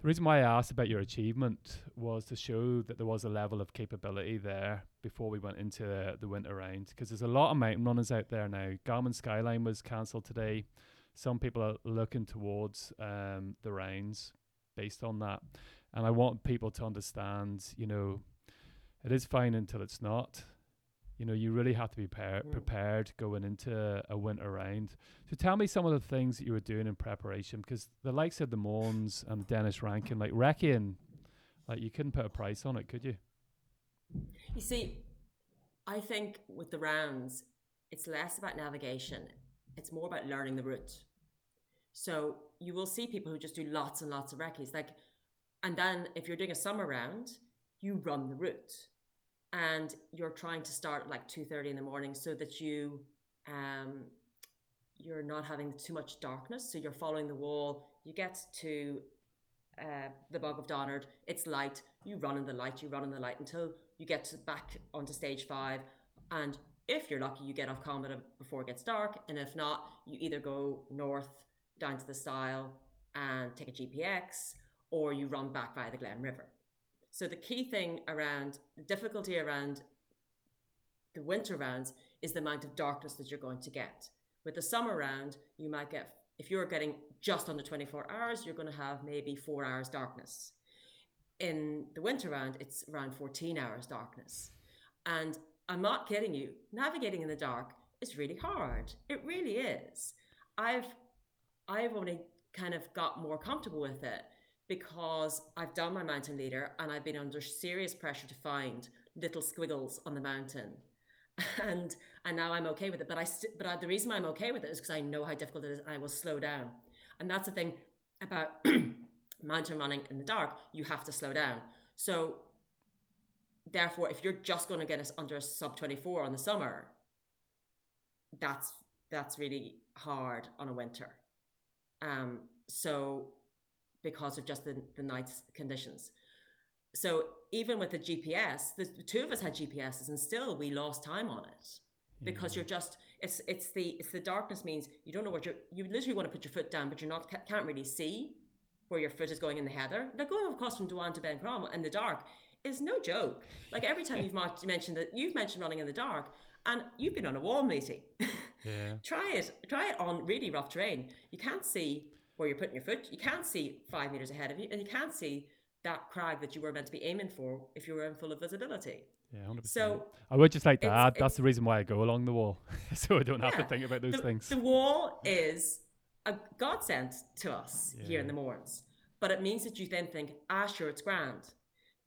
The reason why I asked about your achievement was to show that there was a level of capability there before we went into the, the winter round, because there's a lot of mountain runners out there now. Garmin Skyline was cancelled today. Some people are looking towards um, the rounds based on that. And I want people to understand, you know, it is fine until it's not. You know, you really have to be par- prepared going into a winter round. So tell me some of the things that you were doing in preparation, because the likes of the Mournes and Denis Rankin, like Rankin, like you couldn't put a price on it, could you? You see, I think with the rounds, it's less about navigation. It's more about learning the route. So you will see people who just do lots and lots of Rankins. Like, and then if you're doing a summer round, you run the route. And you're trying to start at like two thirty in the morning so that you, um, you're not having too much darkness. So you're following the wall. You get to uh, the Bog of Donard. It's light. You run in the light. You run in the light until you get to back onto stage five. And if you're lucky, you get off combat before it gets dark. And if not, you either go north down to the Stile and take a G P X, or you run back via the Glen River. So the key thing around the difficulty around the winter rounds is the amount of darkness that you're going to get. With the summer round, you might get, if you're getting just under twenty-four hours, you're going to have maybe four hours darkness. In the winter round, it's around fourteen hours darkness. And I'm not kidding you, navigating in the dark is really hard. It really is. I've, I've only kind of got more comfortable with it because I've done my mountain leader and I've been under serious pressure to find little squiggles on the mountain. And and now I'm okay with it, but I st- but I, the reason I'm okay with it is because I know how difficult it is and I will slow down. And that's the thing about mountain running in the dark, you have to slow down. So therefore, if you're just gonna get us under a sub twenty-four on the summer, that's, that's really hard on a winter. Um, so, because of just the, the night's conditions. So even with the G P S, the, the two of us had G P S's and still we lost time on it because mm-hmm. you're just, it's it's the it's the darkness means you don't know what you're, you literally want to put your foot down, but you're not, can't really see where your foot is going in the heather. Like going across from Doan to Ben Cromwell in the dark is no joke. Like every time you've marked, mentioned that, you've mentioned running in the dark and you've been on a warm meeting. Yeah. Try it, try it on really rough terrain. You can't see where you're putting your foot, you can't see five meters ahead of you, and you can't see that crag that you were meant to be aiming for if you were in full of visibility. Yeah, one hundred percent. So I would just like to add, that's the reason why I go along the wall, so I don't yeah, have to think about those the, things. The wall is a godsend to us yeah. here in the Mournes, but it means that you then think, ah, sure, it's grand.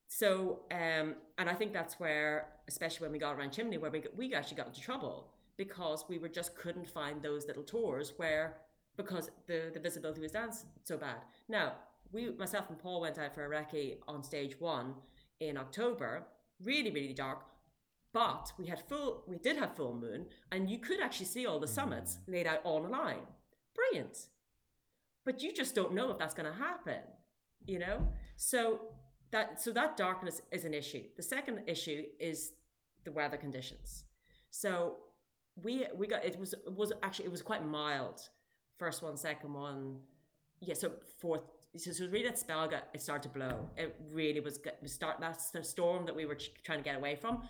So, um, and I think that's where, especially when we got around Chimney, where we we actually got into trouble because we were just couldn't find those little tours where. Because the, the visibility was down so bad. Now, we, myself and Paul went out for a recce on stage one in October, really, really dark, but we had full, we did have full moon and you could actually see all the summits laid out on a line. Brilliant. But you just don't know if that's gonna happen, you know? So that, so that darkness is an issue. The second issue is the weather conditions. So we, we got, it was, it was actually, it was quite mild. First one, second one, yeah. So fourth, so, so really that spell got it started to blow. It really was. We start that's the storm that we were ch- trying to get away from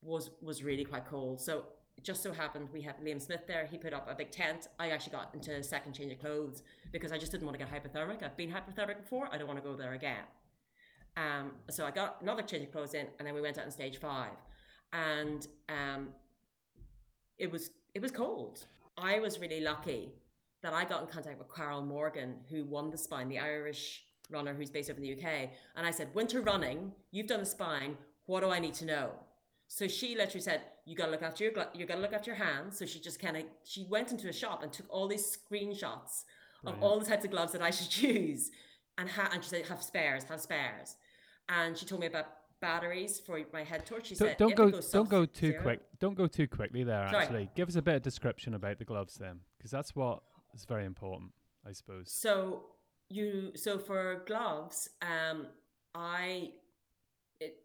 was was really quite cold. So it just so happened we had Liam Smith there. He put up a big tent. I actually got into a second change of clothes because I just didn't want to get hypothermic. I've been hypothermic before. I don't want to go there again. Um, so I got another change of clothes in, and then we went out on stage five, and um, it was it was cold. I was really lucky that I got in contact with Carol Morgan, who won the Spine, the Irish runner who's based over in the U K. And I said, winter running, you've done the Spine, what do I need to know? So she literally said, you gotta look after your, you gotta look after your hands. So she just kind of, she went into a shop and took all these screenshots Brilliant. Of all the types of gloves that I should use. And, ha- and she said, have spares, have spares. And she told me about batteries for my head torch. She don't, said, don't go, don't go too zero. quick. Don't go too quickly there, Sorry. Actually. Give us a bit of description about the gloves then, because that's what, it's very important, I suppose. So you, so for gloves, um, I, it,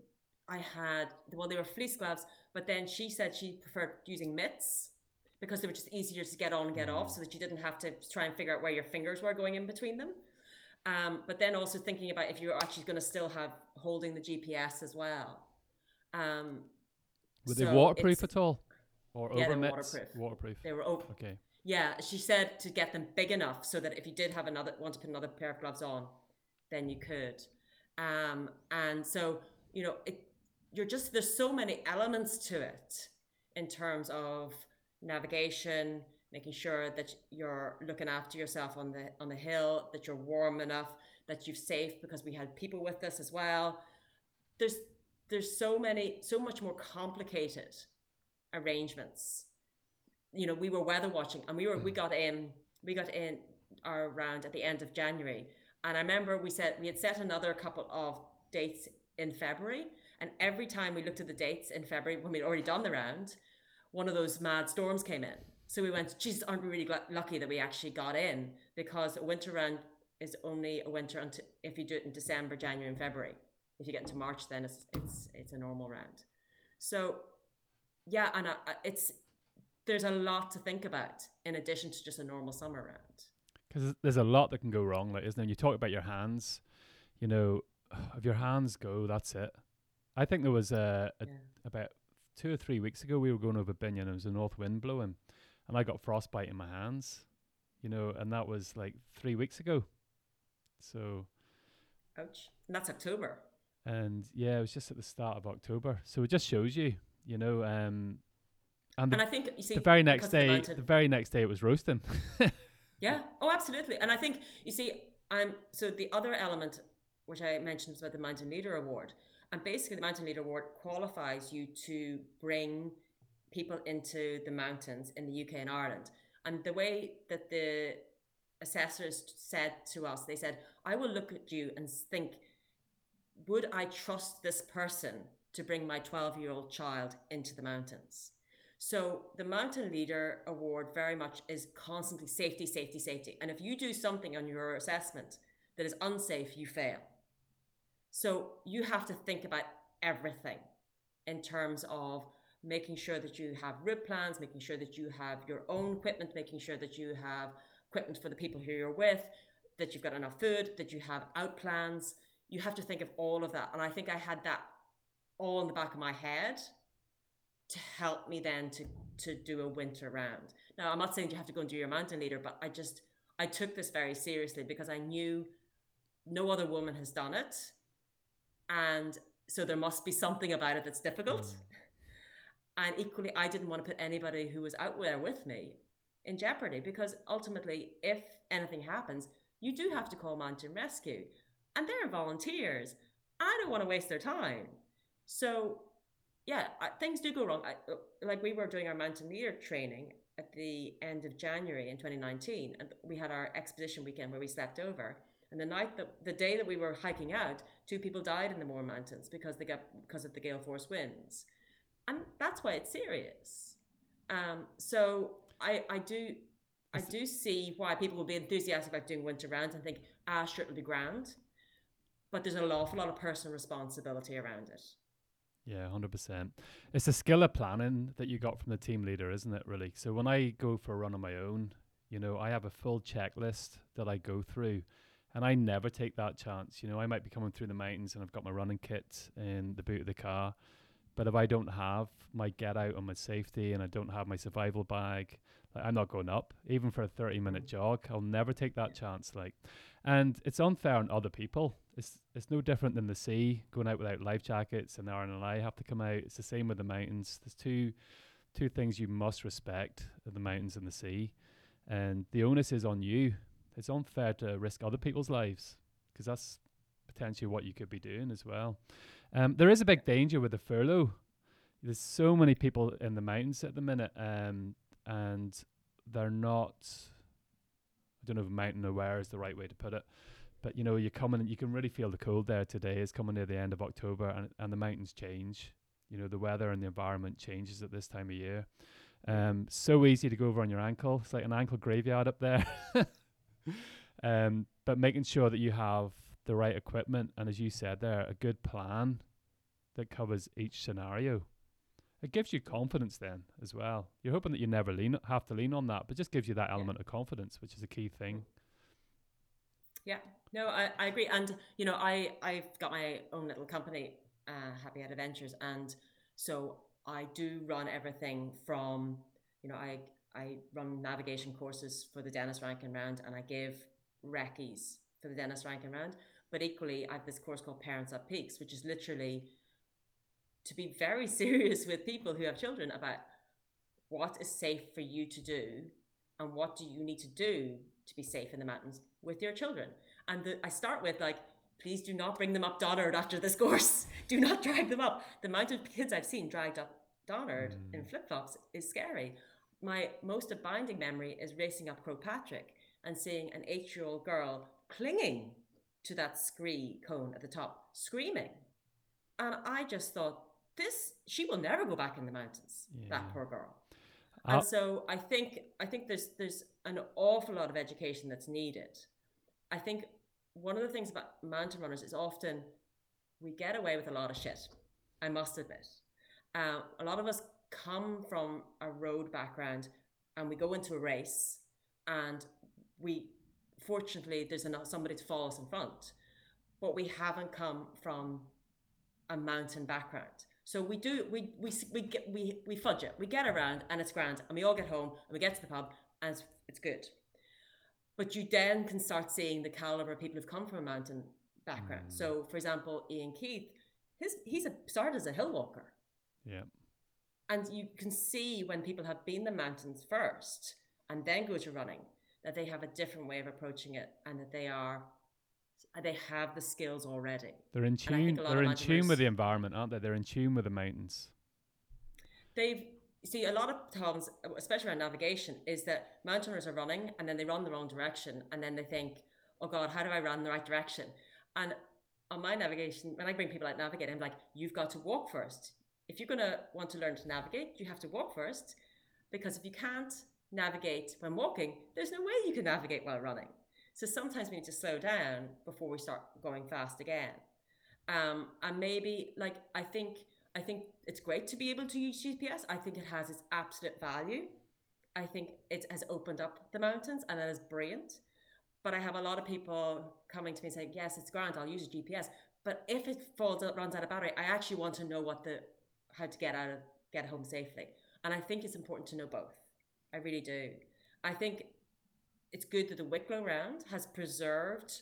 I had, well, they were fleece gloves, but then she said she preferred using mitts because they were just easier to get on and get mm. off so that you didn't have to try and figure out where your fingers were going in between them. Um, but then also thinking about if you're actually going to still have holding the G P S as well. Um, were so they waterproof at all? Or yeah, over they were waterproof. waterproof. They were over. Okay. Yeah, she said to get them big enough so that if you did have another, want to put another pair of gloves on, then you could. Um, and so, you know, it, you're just, there's so many elements to it in terms of navigation, making sure that you're looking after yourself on the on the hill, that you're warm enough, that you're safe, because we had people with us as well. There's there's so many, so much more complicated arrangements. You know, we were weather watching, and we were we got in we got in our round at the end of January, and I remember we said we had set another couple of dates in February, and every time we looked at the dates in February when we'd already done the round, one of those mad storms came in. So we went, Jesus, aren't we really gl- lucky that we actually got in? Because a winter round is only a winter until, if you do it in December, January, and February. If you get into March, then it's it's it's a normal round. So, yeah, and I, it's there's a lot to think about in addition to just a normal summer round. Because there's a lot that can go wrong, like, isn't there? You talk about your hands, you know, if your hands go, that's it. I think there was a, a yeah. about two or three weeks ago, we were going over Binion, and it was a north wind blowing. And I got frostbite in my hands, you know, and that was like three weeks ago. So, ouch! And that's October. And yeah, it was just at the start of October. So it just shows you, you know. Um, and, the, and I think you see, the very next day, mountain, the very next day, it was roasting. Yeah. Oh, absolutely. And I think you see, I'm so the other element which I mentioned was about the Mountain Leader Award, and basically the Mountain Leader Award qualifies you to bring people into the mountains in the U K and Ireland. And the way that the assessors said to us, they said, I will look at you and think, would I trust this person to bring my twelve-year-old child into the mountains? So the Mountain Leader Award very much is constantly safety, safety, safety. And if you do something on your assessment that is unsafe, you fail. So you have to think about everything in terms of making sure that you have route plans, making sure that you have your own equipment, making sure that you have equipment for the people who you're with, that you've got enough food, that you have out plans. You have to think of all of that. And I think I had that all in the back of my head to help me then to, to do a winter round. Now, I'm not saying you have to go and do your mountain leader, but I just, I took this very seriously because I knew no other woman has done it. And so there must be something about it that's difficult. Mm. And equally, I didn't want to put anybody who was out there with me in jeopardy, because ultimately, if anything happens, you do have to call Mountain Rescue, and they're volunteers. I don't want to waste their time. So, yeah, I, things do go wrong. I, like we were doing our mountaineer training at the end of January in twenty nineteen, and we had our expedition weekend where we slept over. And the night, that, the day that we were hiking out, two people died in the Mourne Mountains because they got because of the gale force winds. And that's why it's serious. Um, so I, I do I do see why people will be enthusiastic about doing winter rounds and think, ah, sure, it'll be grand. But there's an awful lot of personal responsibility around it. Yeah, one hundred percent. It's a skill of planning that you got from the team leader, isn't it, really? So when I go for a run on my own, you know, I have a full checklist that I go through. And I never take that chance. You know, I might be coming through the mountains and I've got my running kit in the boot of the car. But if I don't have my get out and my safety and I don't have my survival bag, like, I'm not going up, even for a thirty minute jog. I'll never take that chance. Like, and it's unfair on other people. It's it's no different than the sea, going out without life jackets and Aaron and I have to come out. It's the same with the mountains. There's two two things you must respect, the mountains and the sea. And the onus is on you. It's unfair to risk other people's lives because that's potentially what you could be doing as well. Um, there is a big danger with the furlough. There's so many people in the mountains at the minute, um, and they're not, I don't know if mountain aware is the right way to put it, but you know, you're coming, you can really feel the cold there today. It's coming near the end of October, and, and the mountains change. You know, the weather and the environment changes at this time of year. Um, so easy to go over on your ankle. It's like an ankle graveyard up there. um, but making sure that you have the right equipment, and as you said there, a good plan that covers each scenario. It gives you confidence then as well. You're hoping that you never lean have to lean on that, but just gives you that element yeah. of confidence, which is a key thing. Yeah, no, I, I agree. And, you know, I, I've got my own little company, uh, Happy Head Adventures. And so I do run everything from, you know, I, I run navigation courses for the Denis Rankin Round, and I give recce's for the Denis Rankin Round. But equally, I have this course called Parents Up Peaks, which is literally to be very serious with people who have children about what is safe for you to do and what do you need to do to be safe in the mountains with your children. And the, I start with, like, please do not bring them up Donard after this course. Do not drag them up. The amount of kids I've seen dragged up Donard mm. in flip-flops is scary. My most abiding memory is racing up Crowpatrick and seeing an eight-year-old girl clinging to that scree cone at the top, screaming. And I just thought, this, she will never go back in the mountains, yeah. that poor girl. Uh, and so I think I think there's there's an awful lot of education that's needed. I think one of the things about mountain runners is often we get away with a lot of shit, I must admit. Uh, a lot of us come from a road background and we go into a race and we... Fortunately, there's enough somebody to follow us in front, but we haven't come from a mountain background. So we do, we we we get, we we fudge it. We get around and it's grand, and we all get home and we get to the pub and it's, it's good. But you then can start seeing the caliber of people who've come from a mountain background. Mm. So, for example, Ian Keith, his he's a, started as a hill walker. Yeah, and you can see when people have been the mountains first and then go to running, that they have a different way of approaching it, and that they are, they have the skills already. They're in tune. They're in tune with the environment, aren't they? They're in tune with the mountains. They've see a lot of times, especially around navigation, is that mountainers are running and then they run the wrong direction, and then they think, "Oh God, how do I run the right direction?" And on my navigation, when I bring people out navigate, I'm like, "You've got to walk first. If you're gonna want to learn to navigate, you have to walk first, because if you can't navigate when walking, there's no way you can navigate while running." So sometimes we need to slow down before we start going fast again. Um, and maybe like, I think, I think it's great to be able to use G P S. I think it has its absolute value. I think it has opened up the mountains and it is brilliant, but I have a lot of people coming to me saying, yes, it's grand, I'll use a G P S, but if it falls out, runs out of battery, I actually want to know what the, how to get out of, get home safely. And I think it's important to know both. I really do. I think it's good that the Wicklow Round has preserved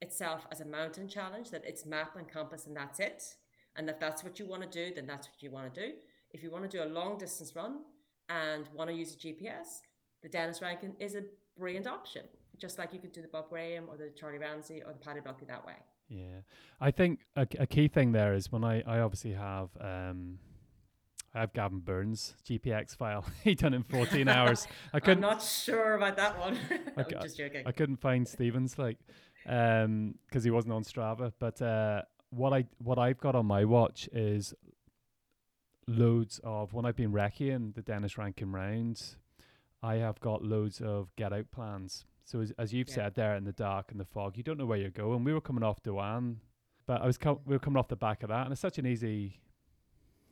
itself as a mountain challenge, that it's map and compass and that's it. And if that's what you want to do, then that's what you want to do. If you want to do a long distance run and want to use a G P S, the Denis Rankin is a brilliant option, just like you could do the Bob Graham or the Charlie Ramsey or the Paddy Blockley that way. Yeah. I think a, a key thing there is when I, I obviously have... Um... I have Gavin Byrne's G P X file. He done it in fourteen hours. I couldn't, I'm not sure about that one. I'm just joking. I couldn't find Stephen's, like, um, because he wasn't on Strava. But uh, what I what I've got on my watch is loads of when I've been recceing the Denis Rankin Round. I have got loads of get out plans. So as, as you've yeah. said there, in the dark and the fog, you don't know where you're going. We were coming off Doan, but I was com- we were coming off the back of that, and it's such an easy,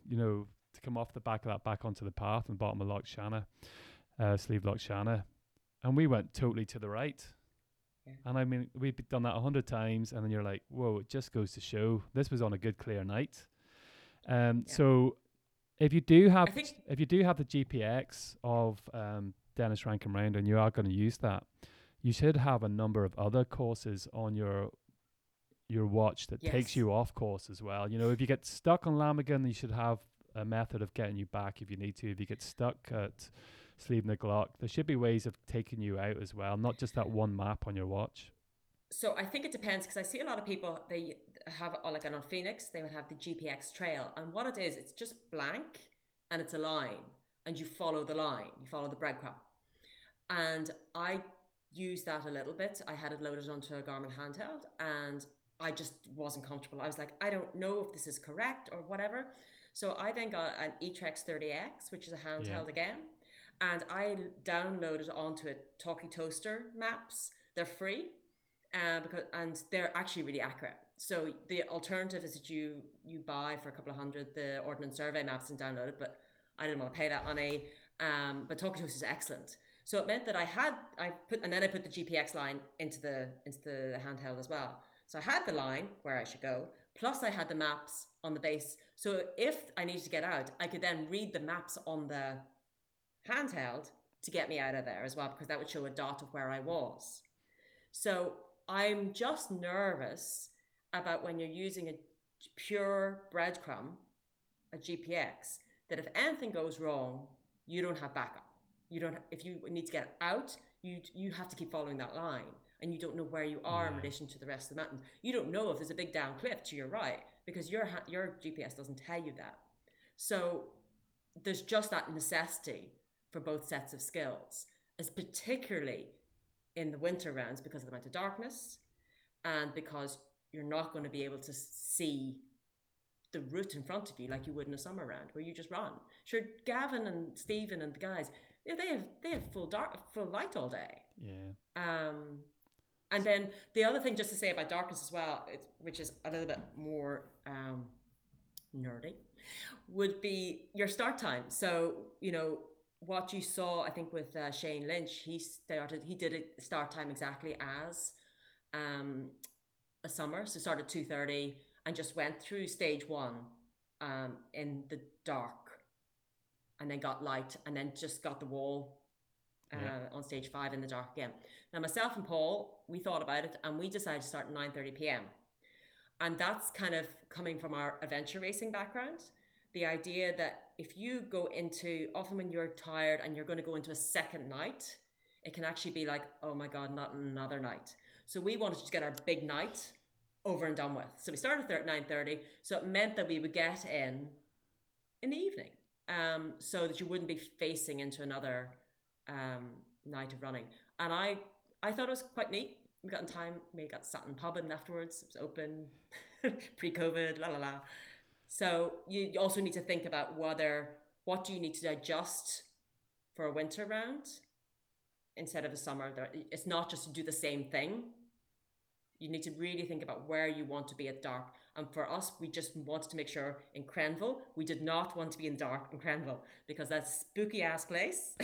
you know. to come off the back of that back onto the path and bottom of Loch Shanna, uh, Sleeve Loch Shanna. And we went totally to the right. Yeah. And I mean, we've done that a hundred times and then you're like, whoa, it just goes to show this was on a good clear night. Um, yeah. So if you do have, think- if you do have the G P X of um, Denis Rankin Round and you are going to use that, you should have a number of other courses on your your watch that yes. takes you off course as well. You know, if you get stuck on Lamagan, you should have a method of getting you back if you need to. If you get stuck at Sleeve na Glock, there should be ways of taking you out as well, not just that one map on your watch. So I think it depends, because I see a lot of people, they have, like on Phoenix, they would have the G P X trail, and what it is, it's just blank and it's a line and you follow the line, you follow the breadcrumb. And I used that a little bit. I had it loaded onto a Garmin handheld and I just wasn't comfortable. I was like, I don't know if this is correct or whatever. So I then got an eTrex thirty X, which is a handheld yeah. again, and I downloaded onto it Talkie Toaster maps. They're free, uh, because and they're actually really accurate. So the alternative is that you you buy for a couple of hundred the Ordnance Survey maps and download it, but I didn't want to pay that money. Um, but Talkie Toaster is excellent. So it meant that I had, I put, and then I put the G P X line into the, into the handheld as well. So I had the line where I should go, plus I had the maps on the base. So if I needed to get out, I could then read the maps on the handheld to get me out of there as well, because that would show a dot of where I was. So I'm just nervous about when you're using a pure breadcrumb, a G P X, that if anything goes wrong, you don't have backup. You don't, if you need to get out, you you have to keep following that line, and you don't know where you are yeah. in relation to the rest of the mountain. You don't know if there's a big down cliff to your right, because your your G P S doesn't tell you that. So there's just that necessity for both sets of skills, as particularly in the winter rounds, because of the amount of darkness and because you're not going to be able to see the route in front of you like you would in a summer round where you just run. Sure, Gavin and Stephen and the guys, yeah, they have they have full dark, full light all day. Yeah. Um, and then the other thing, just to say about darkness as well, it, which is a little bit more um, nerdy, would be your start time. So you know what you saw, I think with uh, Shane Lynch, he started, he did a start time exactly as um, a summer, so started two thirty. And just went through stage one um, in the dark, and then got light, and then just got the wall uh, yeah. on stage five in the dark again. Now, myself and Paul, we thought about it, and we decided to start at nine thirty p.m. And that's kind of coming from our adventure racing background. The idea that if you go into, often when you're tired and you're going to go into a second night, it can actually be like, oh my God, not another night. So we wanted to get our big night over and done with. So we started there at nine thirty. So it meant that we would get in in the evening, um, so that you wouldn't be facing into another um, night of running. And I, I thought it was quite neat. We got in time, we got sat in pub and afterwards, it was open, pre-COVID, la la la. So you also need to think about whether, what do you need to adjust for a winter round instead of a summer. It's not just to do the same thing. You need to really think about where you want to be at dark. And for us, we just wanted to make sure in Crenville, we did not want to be in dark in Crenville, because that's a spooky ass place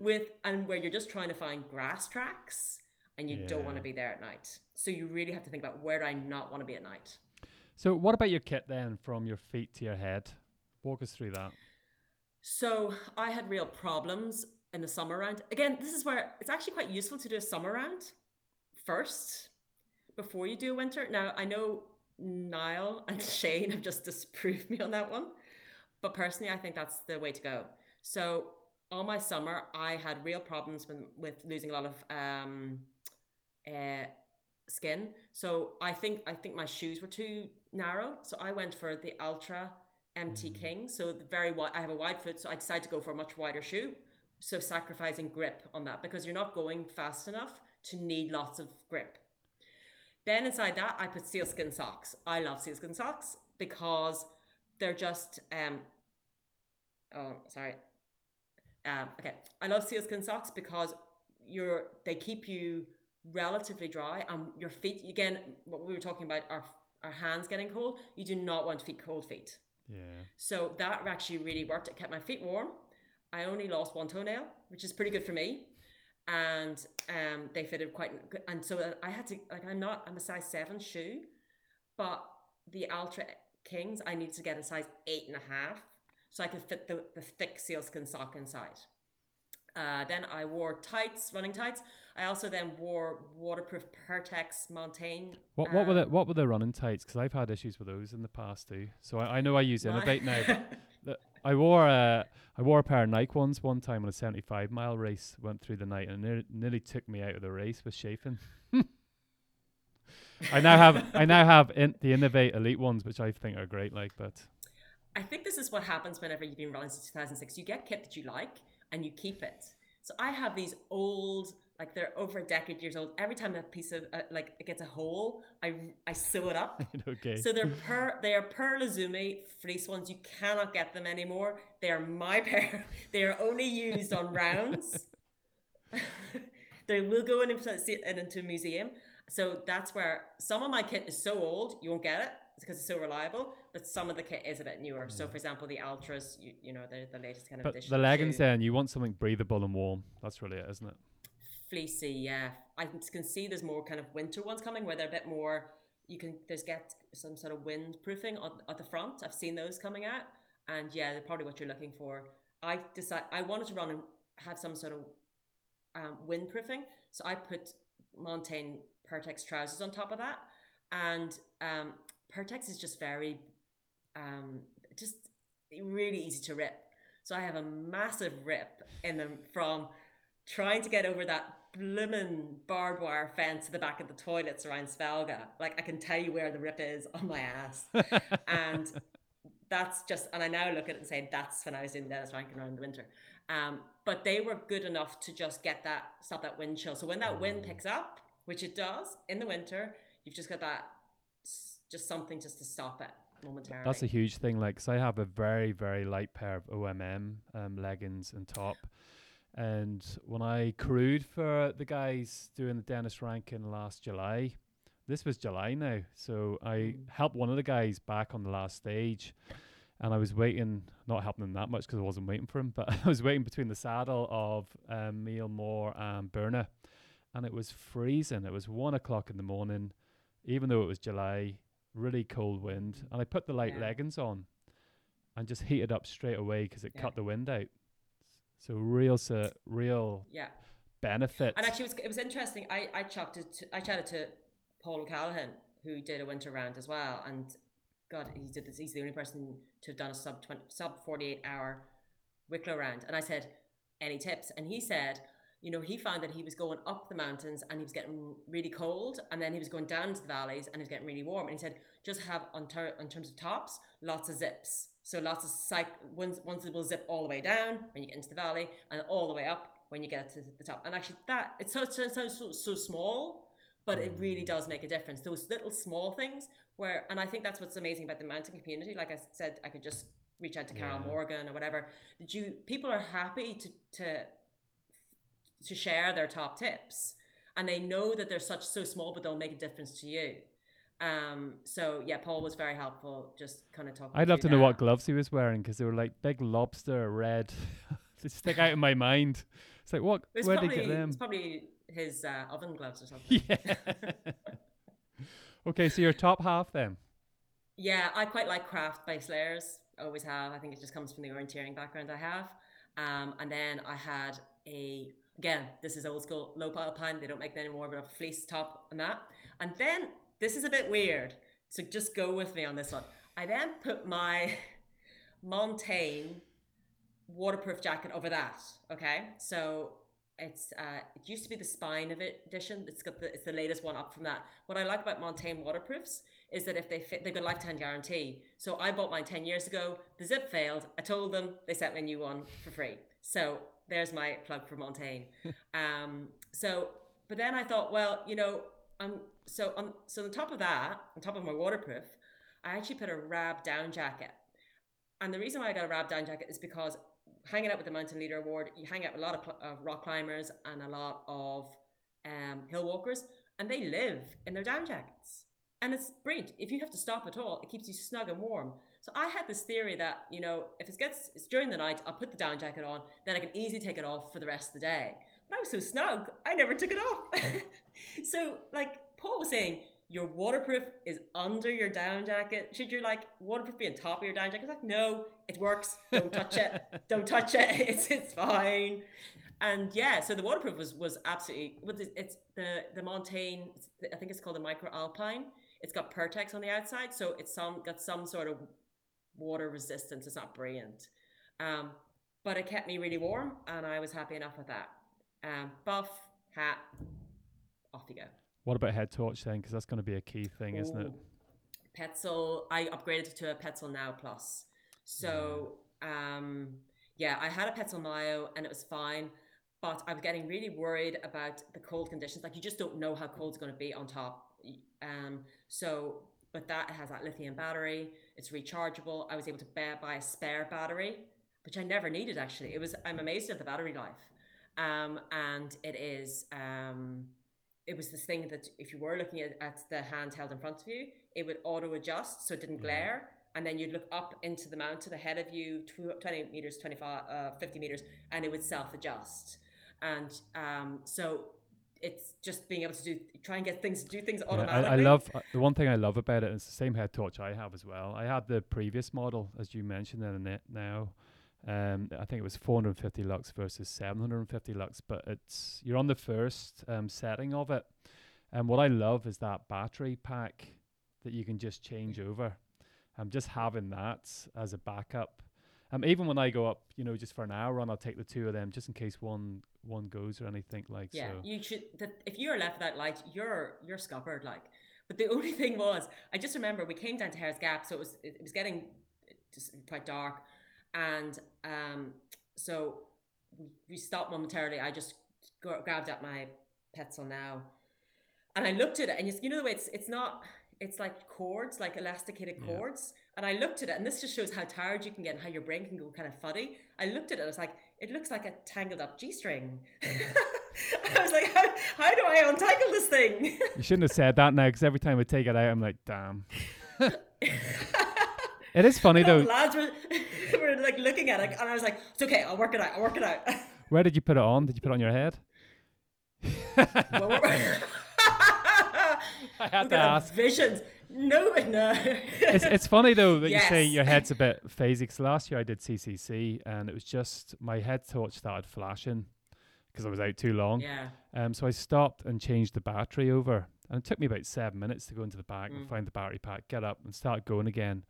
with, and where you're just trying to find grass tracks and you yeah. don't want to be there at night. So you really have to think about, where do I not want to be at night? So what about your kit then, from your feet to your head? Walk us through that. So I had real problems in the summer round. Again, this is where it's actually quite useful to do a summer round first before you do winter. Now, I know Niall and Shane have just disproved me on that one, but personally I think that's the way to go. So all my summer I had real problems with, with losing a lot of um uh skin. So I think I think my shoes were too narrow, so I went for the Ultra M T King. So the very wide, I have a wide foot, so I decided to go for a much wider shoe, so sacrificing grip on that, because you're not going fast enough to need lots of grip. Then inside that, I put Sealskin socks. I love Sealskin socks because they're just, um, oh, sorry. Um, okay, I love Sealskin socks because you're, they keep you relatively dry, and your feet, again, what we were talking about, our, our hands getting cold, you do not want feet cold feet. Yeah. So that actually really worked. It kept my feet warm. I only lost one toenail, which is pretty good for me. And um, they fitted quite, and so I had to, like, I'm not, I'm a size seven shoe, but the Ultra Kings, I needed to get a size eight and a half, so I could fit the, the thick sealskin sock inside. Uh, then I wore tights, running tights. I also then wore waterproof Pertex Montane. What, what um, were the, what were the running tights? Because I've had issues with those in the past too. So I, I know I use Innovate now, but the, I wore a I wore a pair of Nike ones one time on a seventy-five mile race. Went through the night and nearly, nearly took me out of the race with chafing. I now have I now have in, the Innovate Elite ones, which I think are great. Like, but I think this is what happens whenever you've been running since two thousand six. You get kit that you like and you keep it. So I have these old, like they're over a decade years old. Every time a piece of uh, like it gets a hole, I I sew it up. Okay. So they're per they are per Lazumi fleece ones. You cannot get them anymore. They are my pair. They are only used on rounds. They will go in and into a museum. So that's where some of my kit is so old, you won't get it because it's so reliable, but some of the kit is a bit newer. Yeah. So for example, the Ultras, you, you know, the, the latest kind of but edition. The leggings then, you want something breathable and warm. That's really it, isn't it? Fleecy, yeah. I can see there's more kind of winter ones coming where they're a bit more, you can, there's get some sort of wind proofing on, at the front. I've seen those coming out. And yeah, they're probably what you're looking for. I decided I wanted to run and have some sort of um, wind proofing. So I put Montane Pertex trousers on top of that, and um Pertex is just very um just really easy to rip. So I have a massive rip in them from trying to get over that blooming barbed wire fence to the back of the toilets around Svelga. Like, I can tell you where the rip is on my ass. And that's just, and I now look at it and say, that's when I was in Denis Rankin around the winter. Um, but they were good enough to just get that, stop that wind chill. So when that wind picks up, which it does in the winter, you've just got that, just something just to stop it momentarily. That's a huge thing. Like, so I have a very, very light pair of O M M um, leggings and top. And when I crewed for the guys doing the Denis Rankin last July, this was July now, so I helped one of the guys back on the last stage, and I was waiting, not helping him that much because I wasn't waiting for him, but I was waiting between the saddle of um, Neil, Moore and Byrne, and it was freezing. It was one o'clock in the morning, even though it was July, really cold wind, and I put the light yeah. leggings on and just heated up straight away because it yeah. cut the wind out. So real, so real yeah. benefit. And actually, it was, it was interesting. I, I, chucked it to, I chatted to Paul O'Callaghan, who did a winter round as well, and God, he did this. He's the only person to have done a sub twenty, sub forty-eight hour Wicklow round. And I said, "Any tips?" And he said, "You know, he found that he was going up the mountains and he was getting really cold, and then he was going down into the valleys and he was getting really warm." And he said, "Just have on, ter- on terms of tops, lots of zips. So lots of cyc- one one zip will zip all the way down when you get into the valley, and all the way up when you get to the top." And actually, that it sounds so, so, so, so small, but it really does make a difference. Those little small things where, and I think that's what's amazing about the mountain community. Like I said, I could just reach out to yeah. Carol Morgan or whatever. Did you, people are happy to, to, to share their top tips, and they know that they're such so small, but they'll make a difference to you. Um, so yeah, Paul was very helpful. Just kind of talking. I'd love to that. know what gloves he was wearing, because they were like big lobster red. They stick out in my mind. It's like, what, it where probably, did he get them? It's probably his uh, oven gloves or something. Yeah. Okay, so your top half then. Yeah, I quite like craft base layers. Always have. I think it just comes from the orienteering background I have. Um, and then I had a, again, this is old school, low alpine. They don't make them anymore, but a fleece top and that. And then, this is a bit weird, so just go with me on this one. I then put my Montane waterproof jacket over that. Okay, so it's uh it used to be the Spine of it edition. It's got the, it's the latest one up from that. What I like about Montane waterproofs is that if they fit, they've got a lifetime guarantee. So I bought mine ten years ago. The zip failed. I told them, they sent me a new one for free. So there's my plug for Montane. um so but then I thought, well, you know, um so on so on top of that, on top of my waterproof, I actually put a Rab down jacket. And the reason why I got a Rab down jacket is because hanging out with the Mountain Leader Award, you hang out with a lot of, cl- of rock climbers and a lot of um, hill walkers, and they live in their down jackets. And it's brilliant. If you have to stop at all, it keeps you snug and warm. So I had this theory that, you know, if it gets, it's during the night, I'll put the down jacket on, then I can easily take it off for the rest of the day. But I was so snug, I never took it off. So like Paul was saying, your waterproof is under your down jacket. Should your like waterproof be on top of your down jacket? It's like, no, it works. Don't touch it. Don't touch it. It's it's fine. And yeah, so the waterproof was was absolutely. It's the the Montane. I think it's called the Micro Alpine. It's got Pertex on the outside, so it's some got some sort of water resistance. It's not brilliant, um, but it kept me really warm, and I was happy enough with that. Um, buff hat, off you go. What about head torch then? Because that's going to be a key thing, Ooh. isn't it? Petzl, I upgraded to a Petzl N A O Plus. So, yeah. Um, yeah, I had a Petzl N A O and it was fine, but I was getting really worried about the cold conditions. Like, you just don't know how cold it's going to be on top. Um, so, but that has that lithium battery. It's rechargeable. I was able to buy a spare battery, which I never needed actually. It was, I'm amazed at the battery life. Um, and it is... Um, it was this thing that if you were looking at, at the handheld in front of you, it would auto adjust so it didn't glare. Mm. And then you'd look up into the mountain ahead of you, twenty meters, twenty-five, uh, fifty meters, and it would self-adjust. And um, so it's just being able to do, try and get things, do things automatically. Yeah, I, I love, uh, the one thing I love about it is the same head torch I have as well. I had the previous model, as you mentioned, and it now, um, I think it was four hundred fifty lux versus seven hundred fifty lux, but it's, you're on the first um, setting of it. And what I love is that battery pack that you can just change over. I'm just having that as a backup. Um, even when I go up, you know, just for an hour run, I'll take the two of them just in case one one goes or anything like. Yeah, so. You should. The, if you are left without light, you're you're scuppered. Like, but the only thing was, I just remember we came down to Hare's Gap, so it was it, it was getting just quite dark, and um, so we, we stopped momentarily. I just go, grabbed at my Petzl N A O, and I looked at it, and you, you know the way it's it's not. It's like cords, like elasticated cords. Yeah. And I looked at it, and this just shows how tired you can get and how your brain can go kind of fuddy. I looked at it, and I was like, it looks like a tangled up G-string. I was like, how, how do I untangle this thing? You shouldn't have said that now, because every time I take it out, I'm like, damn. It is funny, though. Lads were, were like looking at it, and I was like, it's okay, I'll work it out, I'll work it out. Where did you put it on? Did you put it on your head? I had We're to ask. Visions. No, no. it's, it's funny, though, that yes. You say your head's a bit phasey. Last year I did C C C, and it was just my head torch started flashing because I was out too long. Yeah. Um. So I stopped and changed the battery over. And it took me about seven minutes to go into the back mm. and find the battery pack, get up and start going again.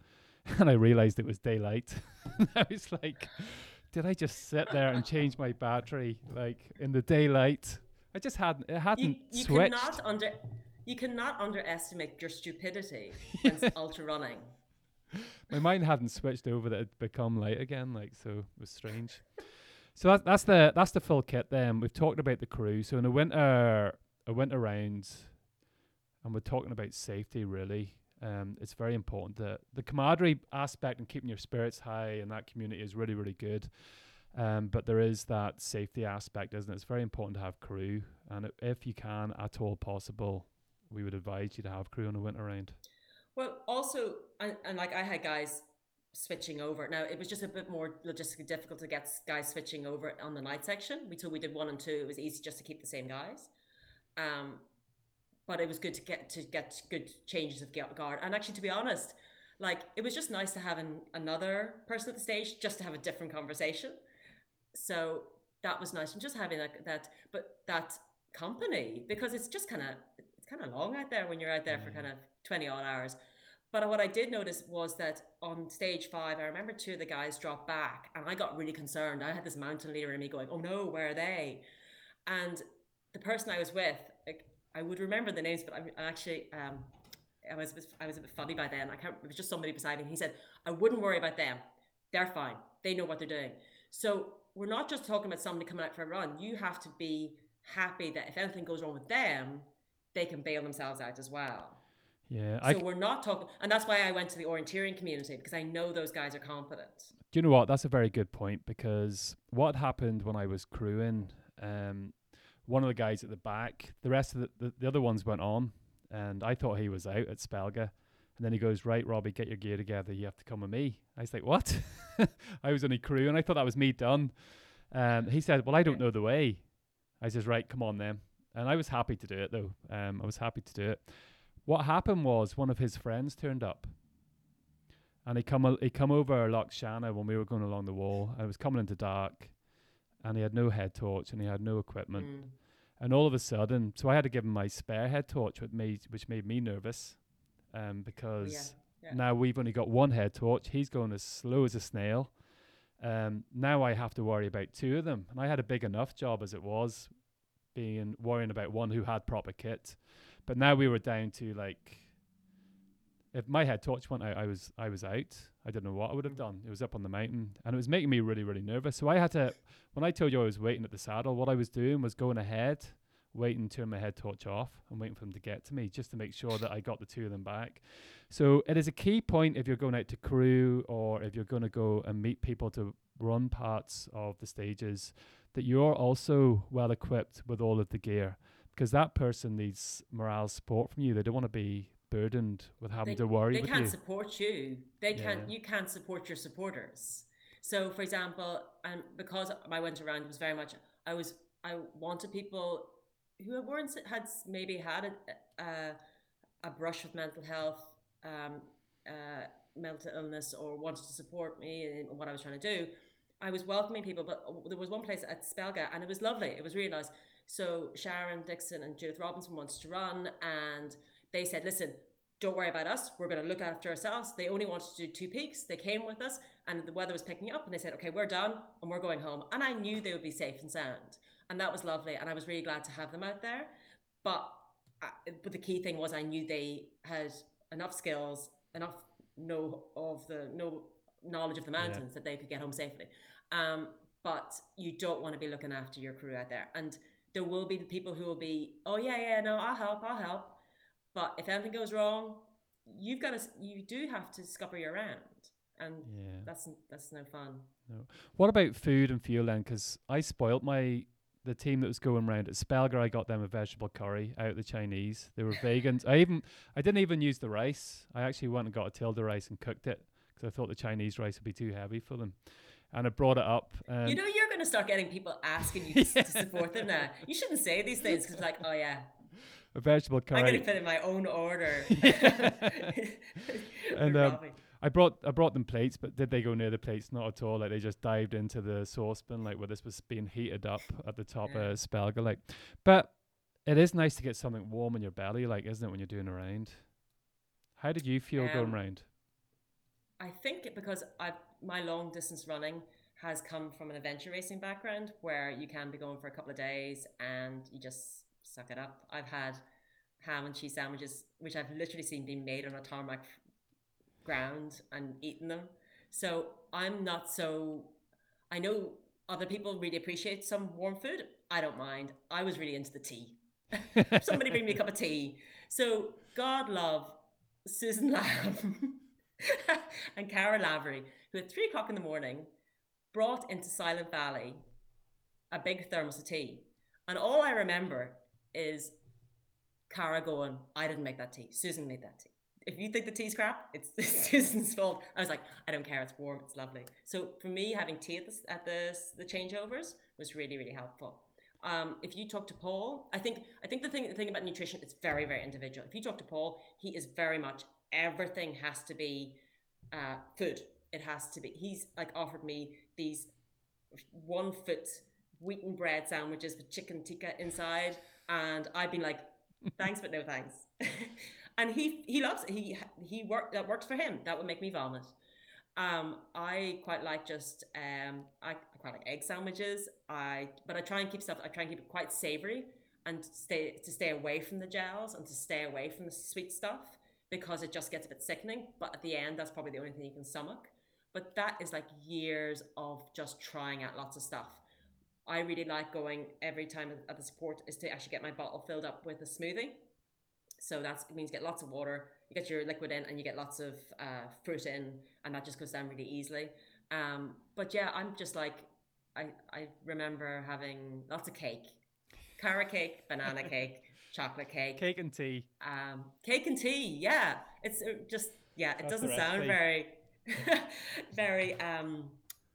And I realized it was daylight. I was like, did I just sit there and change my battery like in the daylight? I just hadn't, it hadn't you, you switched. Cannot under... You cannot underestimate your stupidity when it's ultra running. My mind hadn't switched over that it'd become light again, like, so it was strange. So that, that's the that's the full kit then. We've talked about the crew. So in a winter a winter round, and we're talking about safety really. Um, it's very important that the camaraderie aspect and keeping your spirits high in that community is really, really good. Um, but there is that safety aspect, isn't it? It's very important to have crew, and it, if you can at all possible, we would advise you to have crew on a winter round. Well, also, and, and like I had guys switching over. Now, it was just a bit more logistically difficult to get guys switching over on the night section. We So we did one and two. It was easy just to keep the same guys. Um, but it was good to get to get good changes of guard. And actually, to be honest, like it was just nice to have an, another person at the stage just to have a different conversation. So that was nice. And just having that, that but that company, because it's just kind of... kind of long out there when you're out there mm. for kind of twenty odd hours. But what I did notice was that on stage five, I remember two of the guys dropped back, and I got really concerned. I had this mountain leader in me going, oh no, where are they? And the person I was with, like, I would remember the names, but I'm actually um I was I was a bit funny by then. I can't it was just somebody beside me. He said, I wouldn't worry about them, they're fine, they know what they're doing. So we're not just talking about somebody coming out for a run. You have to be happy that if anything goes wrong with them, they can bail themselves out as well. Yeah. So I c- we're not talking, and that's why I went to the orienteering community, because I know those guys are competent. Do you know what? That's a very good point, because what happened when I was crewing, um, one of the guys at the back, the rest of the, the, the other ones went on, and I thought he was out at Spelga. And then he goes, right, Robbie, get your gear together. You have to come with me. I was like, what? I was only crew, and I thought that was me done. Um, he said, well, I don't know the way. I says, right, come on then. And I was happy to do it, though. Um, I was happy to do it. What happened was one of his friends turned up. And he come he come over Loch Shanna when we were going along the wall. And it was coming into dark. And he had no head torch, and he had no equipment. Mm. And all of a sudden, so I had to give him my spare head torch, with me, which made me nervous. Um, because yeah, yeah. Now we've only got one head torch. He's going as slow as a snail. Um, now I have to worry about two of them. And I had a big enough job as it was, being worrying about one who had proper kit. But now we were down to, like, if my head torch went out, I was I was out. I didn't know what I would have done. It was up on the mountain, and it was making me really, really nervous. So I had to, when I told you I was waiting at the saddle, what I was doing was going ahead, waiting to turn my head torch off and waiting for them to get to me, just to make sure that I got the two of them back. So it is a key point if you're going out to crew, or if you're going to go and meet people to run parts of the stages, that you're also well equipped with all of the gear, because that person needs morale support from you. They don't want to be burdened with having they, to worry they with can't you. support you they yeah. can't you can't support your supporters. So for example, and um, because my winter round was very much, I was I wanted people who weren't had maybe had a a, a brush with mental health, um uh mental illness, or wanted to support me in what I was trying to do. I was welcoming people, but there was one place at Spelga, and it was lovely. It was really nice. So Sharon Dixon and Judith Robinson wants to run, and they said, listen, don't worry about us. We're going to look after ourselves. They only wanted to do two peaks. They came with us, and the weather was picking up, and they said, okay, we're done, and we're going home. And I knew they would be safe and sound, and that was lovely. And I was really glad to have them out there. But, I, but the key thing was I knew they had enough skills, enough know of the know knowledge of the mountains yeah. that they could get home safely. Um, but you don't want to be looking after your crew out there. And there will be the people who will be, oh yeah, yeah, no, I'll help, I'll help. But if anything goes wrong, you've got to, you do have to scupper your round, and yeah. that's that's no fun. No. What about food and fuel then? Because I spoilt my the team that was going round at Spelga. I got them a vegetable curry out of the Chinese. They were vegans. I even I didn't even use the rice. I actually went and got a tilde rice and cooked it because I thought the Chinese rice would be too heavy for them. And I brought it up. Um, you know, you're going to start getting people asking you yeah. to support them now. You shouldn't say these things because, like, oh yeah. A vegetable curry. I'm going to fit in my own order. and um, I brought I brought them plates, but did they go near the plates? Not at all. Like, they just dived into the saucepan, like where this was being heated up at the top yeah. of Spelga. Like, but it is nice to get something warm in your belly, like, isn't it, when you're doing a round? How did you feel um, going round? I think it because I my long distance running has come from an adventure racing background where you can be going for a couple of days and you just suck it up. I've had ham and cheese sandwiches, which I've literally seen being made on a tarmac ground and eaten them. So I'm not so, I know other people really appreciate some warm food. I don't mind. I was really into the tea. Somebody bring me a cup of tea. So God love Susan Lamb and Cara Lavery, who at three o'clock in the morning brought into Silent Valley a big thermos of tea. And all I remember is Cara going, I didn't make that tea. Susan made that tea. If you think the tea's crap, it's, it's Susan's fault. I was like, I don't care. It's warm. It's lovely. So for me, having tea at the, at the, the changeovers was really, really helpful. Um, if you talk to Paul, I think I think the thing the thing about nutrition, it's very, very individual. If you talk to Paul, he is very much, everything has to be uh, food. It has to be. He's like offered me these one foot wheaten bread sandwiches with chicken tikka inside, and I've been like, thanks but no thanks. And he he loves it. he he work that works for him. That would make me vomit. um I quite like just um I, I quite like egg sandwiches. I but I try and keep stuff I try and keep it quite savory, and to stay to stay away from the gels and to stay away from the sweet stuff, because it just gets a bit sickening. But at the end, that's probably the only thing you can stomach. But that is like years of just trying out lots of stuff. I really like going every time at the support is to actually get my bottle filled up with a smoothie. So that means get lots of water, you get your liquid in, and you get lots of uh, fruit in, and that just goes down really easily. Um, but yeah, I'm just like, I, I remember having lots of cake, carrot cake, banana cake, chocolate cake. Cake and tea. Um, cake and tea, yeah. It's just, yeah, it That's doesn't sound very, very um,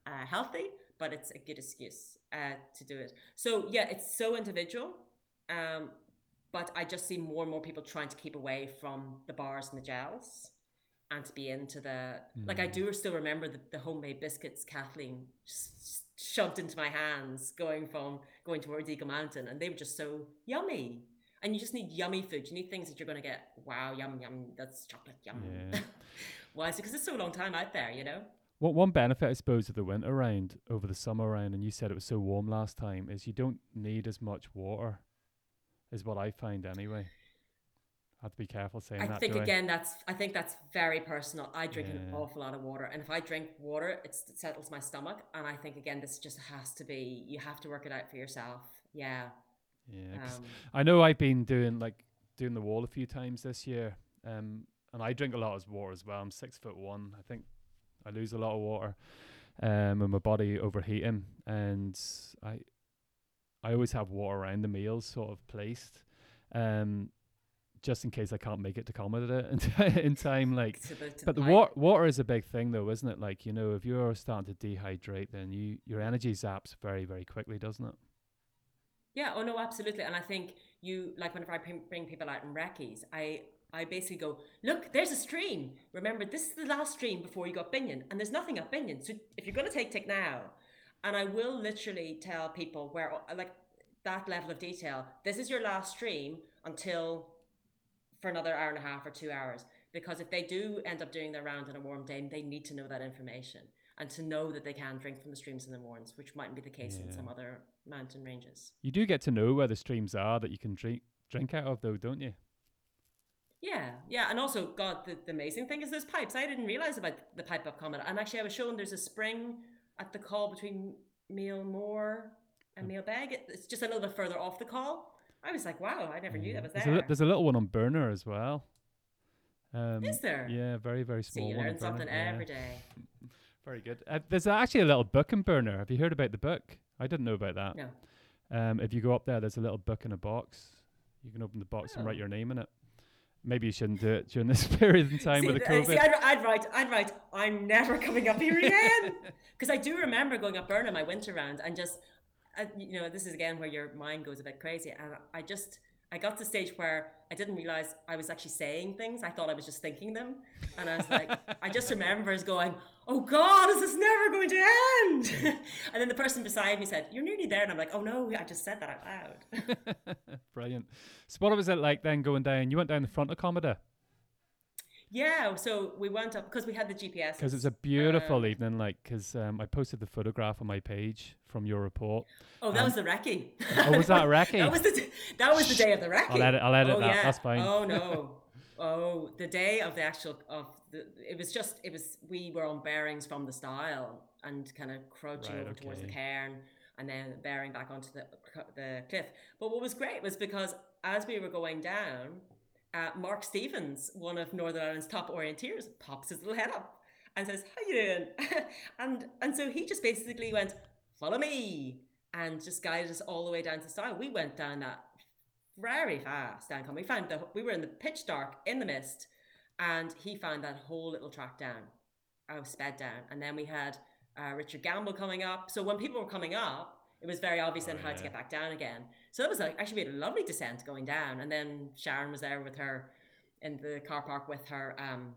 uh, healthy, but it's a good excuse uh, to do it. So yeah, it's so individual, um, but I just see more and more people trying to keep away from the bars and the gels and to be into the, mm. like I do still remember the, the homemade biscuits Kathleen just shoved into my hands going from, going towards Eagle Mountain, and they were just so yummy. And you just need yummy food. You need things that you're going to get, wow, yum, yum, that's chocolate, yum. Yeah. Why is it? Because it's so long time out there, you know? Well, one benefit, I suppose, of the winter round over the summer round, and you said it was so warm last time, is you don't need as much water, is what I find anyway. I have to be careful saying I that. I think, again, I? that's I think that's very personal. I drink yeah. an awful lot of water, and if I drink water, it's, it settles my stomach. And I think, again, this just has to be, you have to work it out for yourself. Yeah. Yeah. Um, I know I've been doing, like, doing the wall a few times this year, um, and I drink a lot of water as well. I'm six foot one, I think. I lose a lot of water, um, and my body overheating, and I, I always have water around the meals sort of placed, um, just in case I can't make it to Comet in time. Like, but the water, water is a big thing though, isn't it? Like, you know, if you're starting to dehydrate, then you your energy zaps very, very quickly, doesn't it? Yeah. Oh no, absolutely. And I think you, like, whenever I bring people out in recce's, I, I basically go, look, there's a stream. Remember, this is the last stream before you go up Binion, and there's nothing up Binion. So if you're going to take Tick now, and I will literally tell people where, like, that level of detail, this is your last stream until for another hour and a half or two hours. Because if they do end up doing their round on a warm day, they need to know that information and to know that they can drink from the streams in the morns, which mightn't be the case yeah. in some other mountain ranges. You do get to know where the streams are that you can drink drink out of though, don't you? Yeah, yeah. And also, God, the, the amazing thing is those pipes. I didn't realize about the pipe up Comet. And actually, I was shown there's a spring at the call between Meal Moor and Meal Beg. It, it's just a little bit further off the call. I was like, wow, I never yeah. knew that was there. There's a, there's a little one on Burner as well. Um, is there? Yeah, very, very small. So you learn one something Burner, every yeah. day. Very good. Uh, there's actually a little book in Burner. Have you heard about the book? I didn't know about that. No. Um, if you go up there, there's a little book in a box. You can open the box oh. and write your name in it. Maybe you shouldn't do it during this period in time see, with the COVID. See, I'd, I'd write, I'd write, I'm never coming up here again. Because I do remember going up Burner my winter round and just, uh, you know, this is again where your mind goes a bit crazy. And I just, I got to the stage where I didn't realize I was actually saying things. I thought I was just thinking them. And I was like, I just remember as going, oh God, is this never going to end? And then the person beside me said, you're nearly there. And I'm like, oh no, I just said that out loud. Brilliant. So what was it like then going down? You went down the front of Comoda. Yeah, so we went up because we had the G P S. Because it was a beautiful uh, evening, like, because um, I posted the photograph on my page from your report. Oh, that um, was the recce. Oh, was that recce? that, was the, that was the day of the recce. I'll edit, I'll edit oh, that, yeah. That's fine. Oh, no. Oh, the day of the actual, of the, it was just, it was, we were on bearings from the stile and kind of crouching right, over okay. towards the cairn and then bearing back onto the the cliff. But what was great was because as we were going down, uh, Mark Stevens, one of Northern Ireland's top orienteers, pops his little head up and says, how you doing? and and so he just basically went, follow me, and just guided us all the way down to the stile. We went down that very fast, Dan. We found that we were in the pitch dark in the mist, and he found that whole little track down. I was sped down, and then we had uh, Richard Gamble coming up. So when people were coming up, it was very obvious oh, then how yeah. to get back down again. So that was like actually we had a lovely descent going down, and then Sharon was there with her in the car park with her um,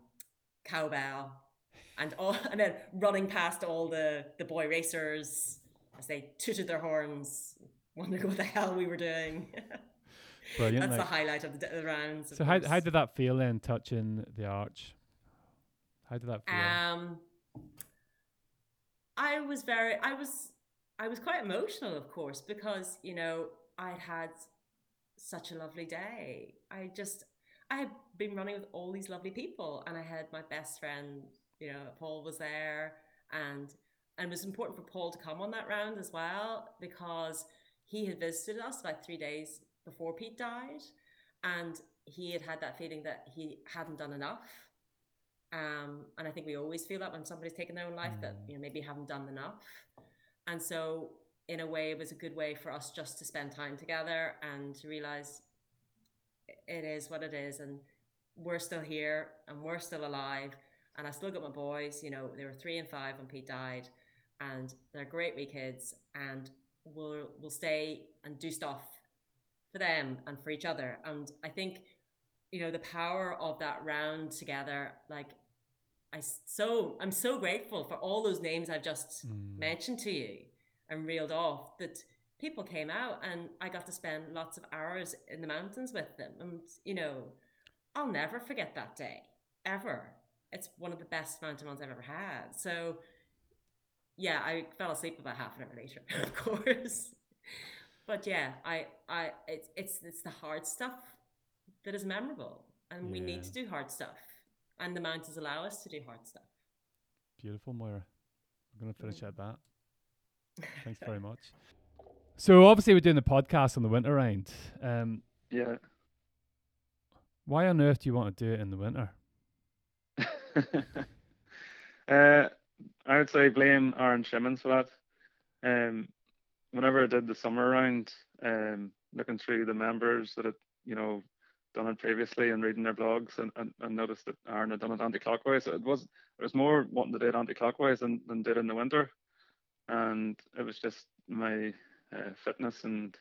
cowbell, and all, and then running past all the the boy racers as they tooted their horns, wondering what the hell we were doing. Brilliant, that's like, the highlight of the, d- the rounds. So how, how did that feel then, touching the arch? How did that feel? Um, I was very, I was, I was quite emotional, of course, because, you know, I'd had such a lovely day. I just, I had been running with all these lovely people, and I had my best friend, you know, Paul was there, and and it was important for Paul to come on that round as well, because he had visited us about three days before Pete died, and he had had that feeling that he hadn't done enough, um, and I think we always feel that when somebody's taken their own life, mm. that, you know, maybe haven't done enough. And so in a way it was a good way for us just to spend time together and to realize it is what it is, and we're still here and we're still alive, and I still got my boys, you know, they were three and five when Pete died, and they're great wee kids, and we'll we'll stay and do stuff for them and for each other. And I think, you know, the power of that round together, like, I so I'm so grateful for all those names I've just mm. mentioned to you and reeled off, that people came out and I got to spend lots of hours in the mountains with them. And, you know, I'll never forget that day, ever. It's one of the best mountain runs I've ever had. So yeah, I fell asleep about half an hour later, of course. But yeah, I, I, it's, it's, it's the hard stuff that is memorable, and yeah. we need to do hard stuff, and the mountains allow us to do hard stuff. Beautiful, Moira. I'm going to finish at that. Thanks very much. So obviously we're doing the podcast on the winter round. Um, yeah. Why on earth do you want to do it in the winter? uh, I would say blame Aaron Shimmons for that. Um, Whenever I did the summer round, um, looking through the members that had you know, done it previously and reading their blogs, and, and, and noticed that Aaron had done it anti-clockwise. It was it was more wanting to do it anti-clockwise than, than did in the winter, and it was just my uh, fitness and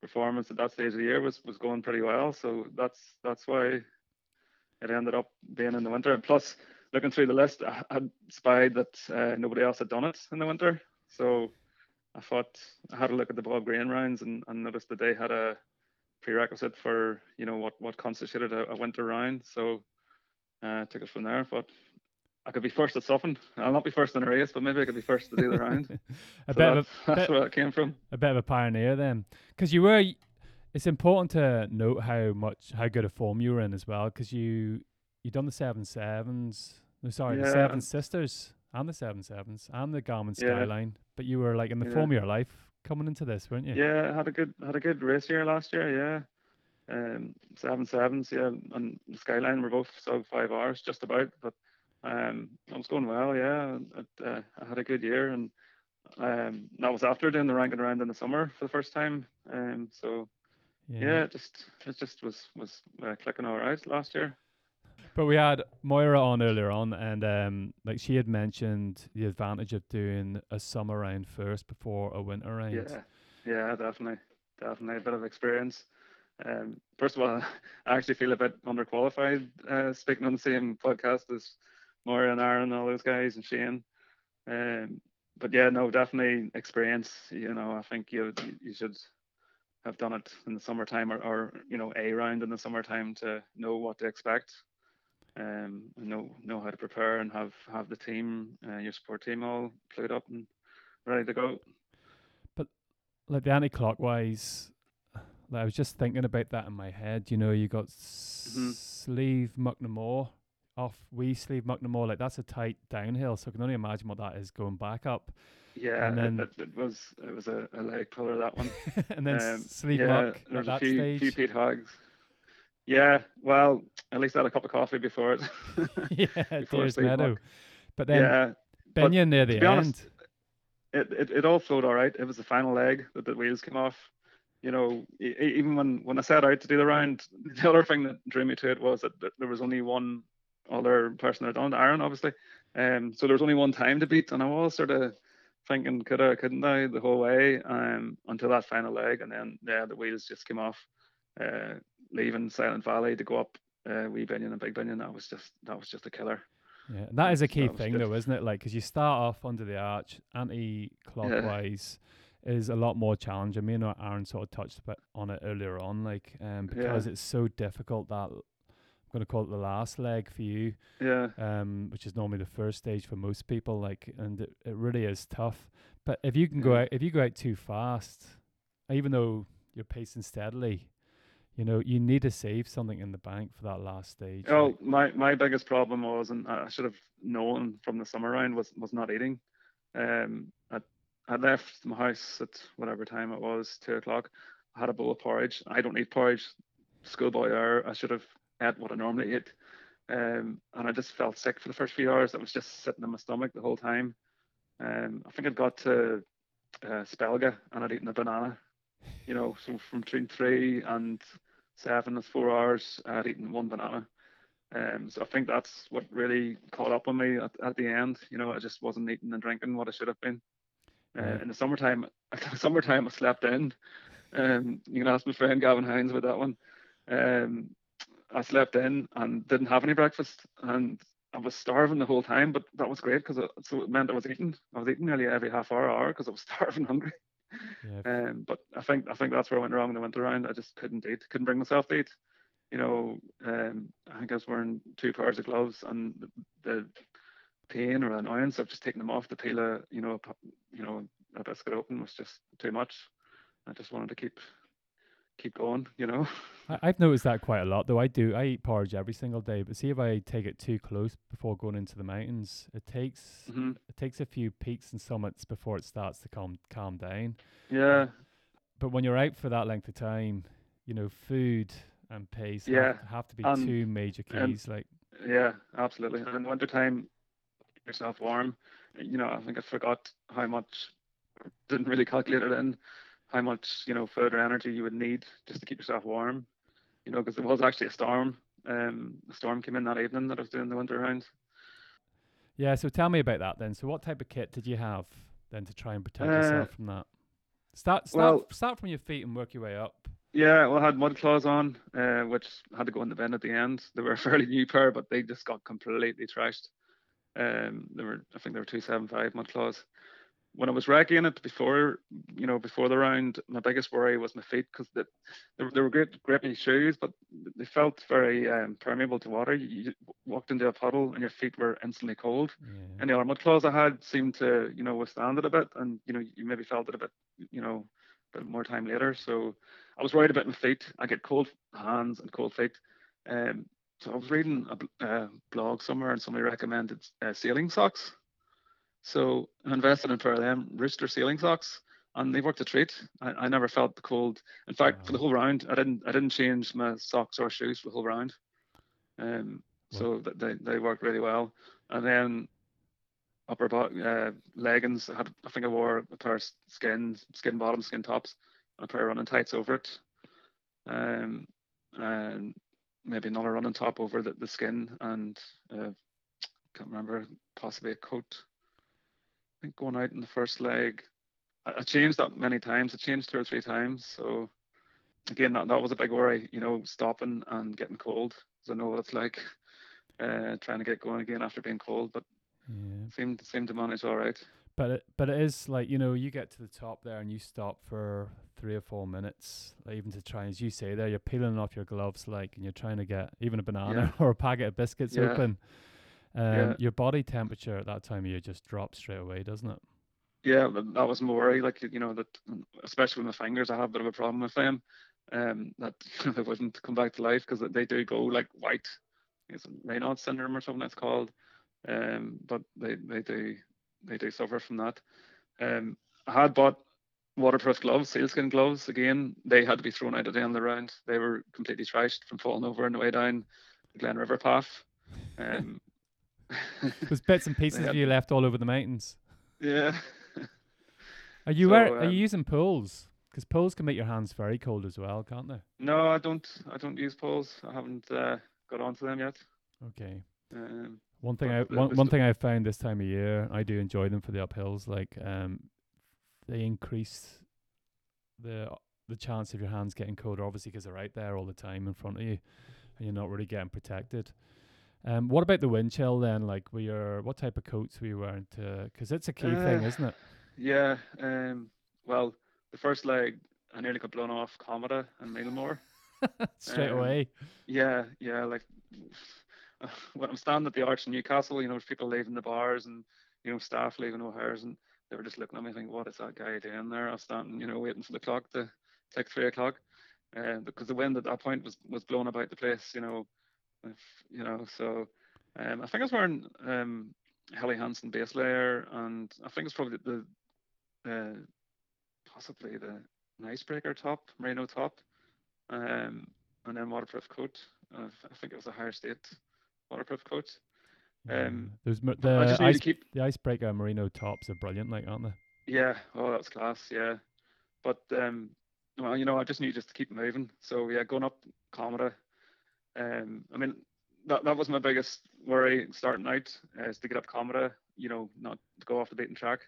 performance at that stage of the year was was going pretty well. So that's that's why it ended up being in the winter. Plus, looking through the list, I had spied that uh, nobody else had done it in the winter. So I thought I had a look at the Bob Green rounds and, and noticed that they had a prerequisite for, you know, what what constituted a, a winter round. So I uh, took it from there. But I could be first at something. I'll not be first in a race, but maybe I could be first to do the round. a so bit that, of a, that's bit, where it came from. A bit of a pioneer then, because you were. It's important to note how much how good a form you were in as well, because you you done the seven sevens. No, sorry, yeah. the Seven Sisters and the Seven Sevens and the Garmin Skyline. Yeah. But you were like in the yeah. form of your life coming into this, weren't you? Yeah, I had a good had a good race year last year. Yeah, um, seven sevens. Yeah, and the Skyline were both sub five hours, just about, but. Um, I was going well, yeah. I, uh, I had a good year, and um, that was after doing the Rankin round in the summer for the first time. Um, so yeah, yeah it just it just was was uh, clicking all right last year. But we had Moira on earlier on, and um, like she had mentioned the advantage of doing a summer round first before a winter round. Yeah, yeah, definitely, definitely a bit of experience. Um, first of all, I actually feel a bit underqualified uh, speaking on the same podcast as Moira and Aaron, all those guys, and Shane. Um, but yeah, no, definitely experience. You know, I think you you should have done it in the summertime, or, or you know, a round in the summertime to know what to expect, um, and know know how to prepare, and have have the team, uh, your support team, all clued up and ready to go. But like the anti-clockwise, like I was just thinking about that in my head. You know, you got mm-hmm. Sleeve Mucknamore. Off wee sleeve Mucknamore, like that's a tight downhill, so I can only imagine what that is going back up. Yeah, and then it, it, it was it was a, a leg puller, that one. And then um, sleeve yeah, muck there was at a that few, stage. few peat hogs. Yeah, well, at least I had a cup of coffee before it. Yeah, before Deer's Meadow. But then yeah, Benyon near the end. Honest, it, it it all flowed all right. It was the final leg that the wheels came off. You know, even when when I set out to do the round, the other thing that drew me to it was that there was only one other person that had done, Aaron, obviously. Um, so there was only one time to beat, and I was sort of thinking, could I, couldn't I, the whole way, um, until that final leg, and then yeah, the wheels just came off, uh, leaving Silent Valley to go up uh, Wee Binion and Big Binion. That was just that was just a killer. Yeah, and that is a key that thing, just... though, isn't it? Like, because you start off under the arch, anti-clockwise yeah. is a lot more challenging. Me and Aaron sort of touched on it earlier on, like, um, because yeah. it's so difficult that. Going to call it the last leg for you, yeah um which is normally the first stage for most people, like, and it, it really is tough. But if you can yeah. go out if you go out too fast, even though you're pacing steadily, you know, you need to save something in the bank for that last stage. Oh, like, my my biggest problem was, and I should have known from the summer round, was was not eating. um I, I left my house at whatever time it was, two o'clock. I had a bowl of porridge. I don't eat porridge, schoolboy hour. I should have ate what I normally ate, um, and I just felt sick for the first few hours. That was just sitting in my stomach the whole time. Um, I think I'd got to uh, Spelga and I'd eaten a banana, you know, so from between three and seven, that's four hours, I'd eaten one banana. Um, so I think that's what really caught up on me at, at the end. You know, I just wasn't eating and drinking what I should have been. Uh, yeah. In the summertime, summertime I slept in. Um, you can ask my friend Gavin Hines about that one. Um, I slept in and didn't have any breakfast, and I was starving the whole time, but that was great because so it meant I was eating. I was eating nearly every half hour, hour because I was starving, hungry. Yeah. Um, but I think I think that's where I went wrong in the winter round. I just couldn't eat, couldn't bring myself to eat. You know, um, I think I was wearing two pairs of gloves, and the pain or annoyance of just taking them off, the peel of, you know, a, you know, a biscuit open was just too much. I just wanted to keep. keep going, you know. I, I've noticed that quite a lot, though. I do I eat porridge every single day, but see if I take it too close before going into the mountains, it takes mm-hmm. it takes a few peaks and summits before it starts to calm calm down. Yeah. But when you're out for that length of time, you know, food and pace yeah. have, have to be um, two major keys. Um, like yeah, absolutely. And in wintertime, keep yourself warm. You know, I think I forgot how much, didn't really calculate it in, how much, you know, further energy you would need just to keep yourself warm. you know, because there was actually a storm. Um, a storm came in that evening that I was doing the winter round. Yeah, so tell me about that then. So what type of kit did you have then to try and protect uh, yourself from that? Start start, well, start from your feet and work your way up. Yeah, well, I had mud claws on, uh, which had to go in the bin at the end. They were a fairly new pair, but they just got completely trashed. Um, they were, I think they were two seventy-five mud claws. When I was wrecking it before, you know, before the round, my biggest worry was my feet, because they, they were great grippy shoes, but they felt very um, permeable to water. You walked into a puddle and your feet were instantly cold. Yeah. And the other mud claws I had seemed to, you know, withstand it a bit, and you know, you maybe felt it a bit, you know, a bit more time later. So I was worried about my feet. I get cold hands and cold feet. Um, so I was reading a uh, blog somewhere, and somebody recommended uh, sailing socks. So I invested in a pair of them, Rooster sailing socks, and they worked a treat. I, I never felt the cold. In fact, wow. for the whole round, I didn't I didn't change my socks or shoes for the whole round. Um, wow. So they they worked really well. And then upper body uh, leggings. I had I think I wore a pair of skin skin bottoms, skin tops, and a pair of running tights over it. Um, and maybe another running top over the, the skin, and uh, can't remember, possibly a coat. I think going out in the first leg, I changed that many times. I changed two or three times. So again, that, that was a big worry, you know, stopping and getting cold. Because I know what it's like uh, trying to get going again after being cold, but yeah. seemed seemed to manage all right. But it, but it is like, you know, you get to the top there and you stop for three or four minutes, like even to try, as you say there, you're peeling off your gloves, like, and you're trying to get even a banana yeah. or a packet of biscuits yeah. open. Um, yeah. Your body temperature at that time of year just drops straight away, doesn't it? Yeah, that was my worry. Like, you know, that especially with my fingers, I have a bit of a problem with them. Um, that they wouldn't come back to life, because they do go like white. It's Raynaud's syndrome or something that's called. Um, but they, they do they do suffer from that. Um, I had bought waterproof gloves, sealskin gloves. Again, they had to be thrown out at the end of the round. They were completely trashed from falling over on the way down the Glen River path. Um, There's bits and pieces yeah. of you left all over the mountains. Yeah. Are you so, wearing, are you using poles? Because poles can make your hands very cold as well, can't they? No, I don't. I don't use poles. I haven't uh, got onto them yet. Okay. Um, one thing I one, one thing I found this time of year, I do enjoy them for the uphills. Like, um, they increase the the chance of your hands getting colder, obviously, because they're out there all the time in front of you, and you're not really getting protected. Um, what about the wind chill then? Like, were your, what type of coats were you wearing to? Because it's a key uh, thing, isn't it? Yeah. Um, well, the first leg, I nearly got blown off Cometa and Mealmore. Straight um, away. Yeah, yeah. Like, uh, when I'm standing at the Arch in Newcastle, you know, there's people leaving the bars and, you know, staff leaving O'Hare's, and they were just looking at me thinking, what is that guy doing there? I was standing, you know, waiting for the clock to tick three o'clock. Uh, because the wind at that point was, was blowing about the place, you know. If, you know, so um, I think I was wearing um, Helly Hansen base layer, and I think it's probably the, uh, possibly the Icebreaker top, merino top, um, and then waterproof coat. Uh, I think it was a Higher State waterproof coat. Um, yeah. There's mer- the, I just ice, keep... the Icebreaker and merino tops are brilliant, like, aren't they? Yeah, oh, that's class, yeah. But, um, well, you know, I just knew just to keep moving. So, yeah, going up Cometa. Um, I mean, that that was my biggest worry starting out, uh, is to get up Cometa, you know, not to go off the beaten track.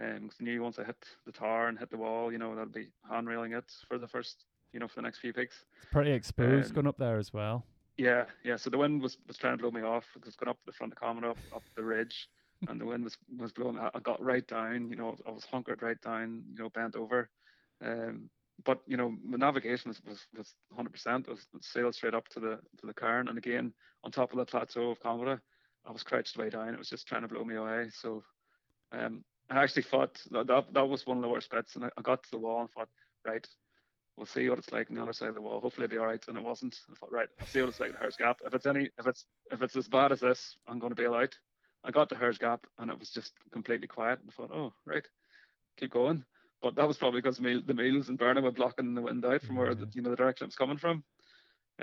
Um, cause I knew once I hit the tar and hit the wall, you know, that'd be hand railing it for the first, you know, for the next few peaks. It's pretty exposed um, going up there as well. Yeah, yeah. So the wind was, was trying to blow me off, because going up the front of Cometa, up, up the ridge, and the wind was, was blowing. I, I got right down, you know, I was hunkered right down, you know, bent over. Um, But, you know, the navigation was, was, was one hundred percent. It was, it sailed straight up to the to the cairn. And again, on top of the plateau of Cometa, I was crouched way down. It was just trying to blow me away. So um, I actually thought that, that that was one of the worst bits. And I, I got to the wall and thought, right, we'll see what it's like on the other side of the wall. Hopefully it'll be all right. And it wasn't. I thought, right, I'll see what it's like at Her's Gap. If it's any, if it's if it's as bad as this, I'm going to bail out. I got to Her's Gap and it was just completely quiet. And I thought, oh, right, keep going. But that was probably because meal, the meals in Berna were blocking the wind out from where the, you know, the direction it was coming from.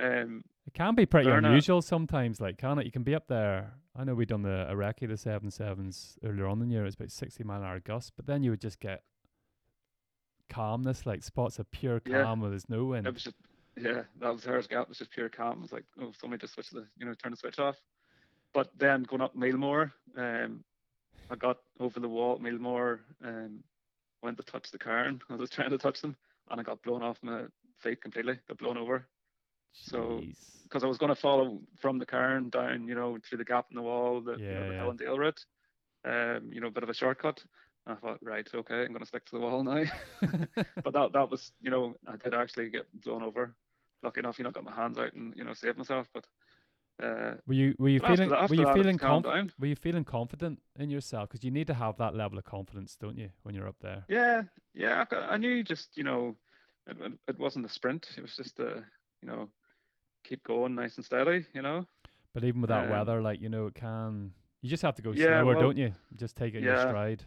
Um, it can be pretty Berna, unusual sometimes, like, can't it? You can be up there. I know we'd done the Iraqi, the seven sevens earlier on in the year. It was about sixty mile an hour gusts, but then you would just get calmness, like spots of pure calm yeah. where there's no wind. It was just, Yeah, that was hers gap. It was just pure calm. It was like, oh, somebody just switch the, you know, turn the switch off. But then going up Mailmore, um, I got over the wall at Mailmore, um, went to touch the cairn. I was trying to touch them, and I got blown off my feet completely. Got blown over. Jeez. So, because I was going to follow from the cairn down, you know, through the gap in the wall, the, yeah, you know, the yeah. Hill and Dale route, um, you know, a bit of a shortcut. I thought, right, okay, I'm going to stick to the wall now. But that that was, you know, I did actually get blown over. Lucky enough, you know, got my hands out and, you know, saved myself. But uh, were you were you feeling were you feeling confident? Were you feeling confident in yourself? Because you need to have that level of confidence, don't you, when you're up there? Yeah, yeah. I, I knew just, you know, it, it wasn't a sprint. It was just a, you know, keep going nice and steady, you know. But even with that um, weather, like, you know, it can. You just have to go yeah, slower, well, don't you? Just take it yeah. in your stride.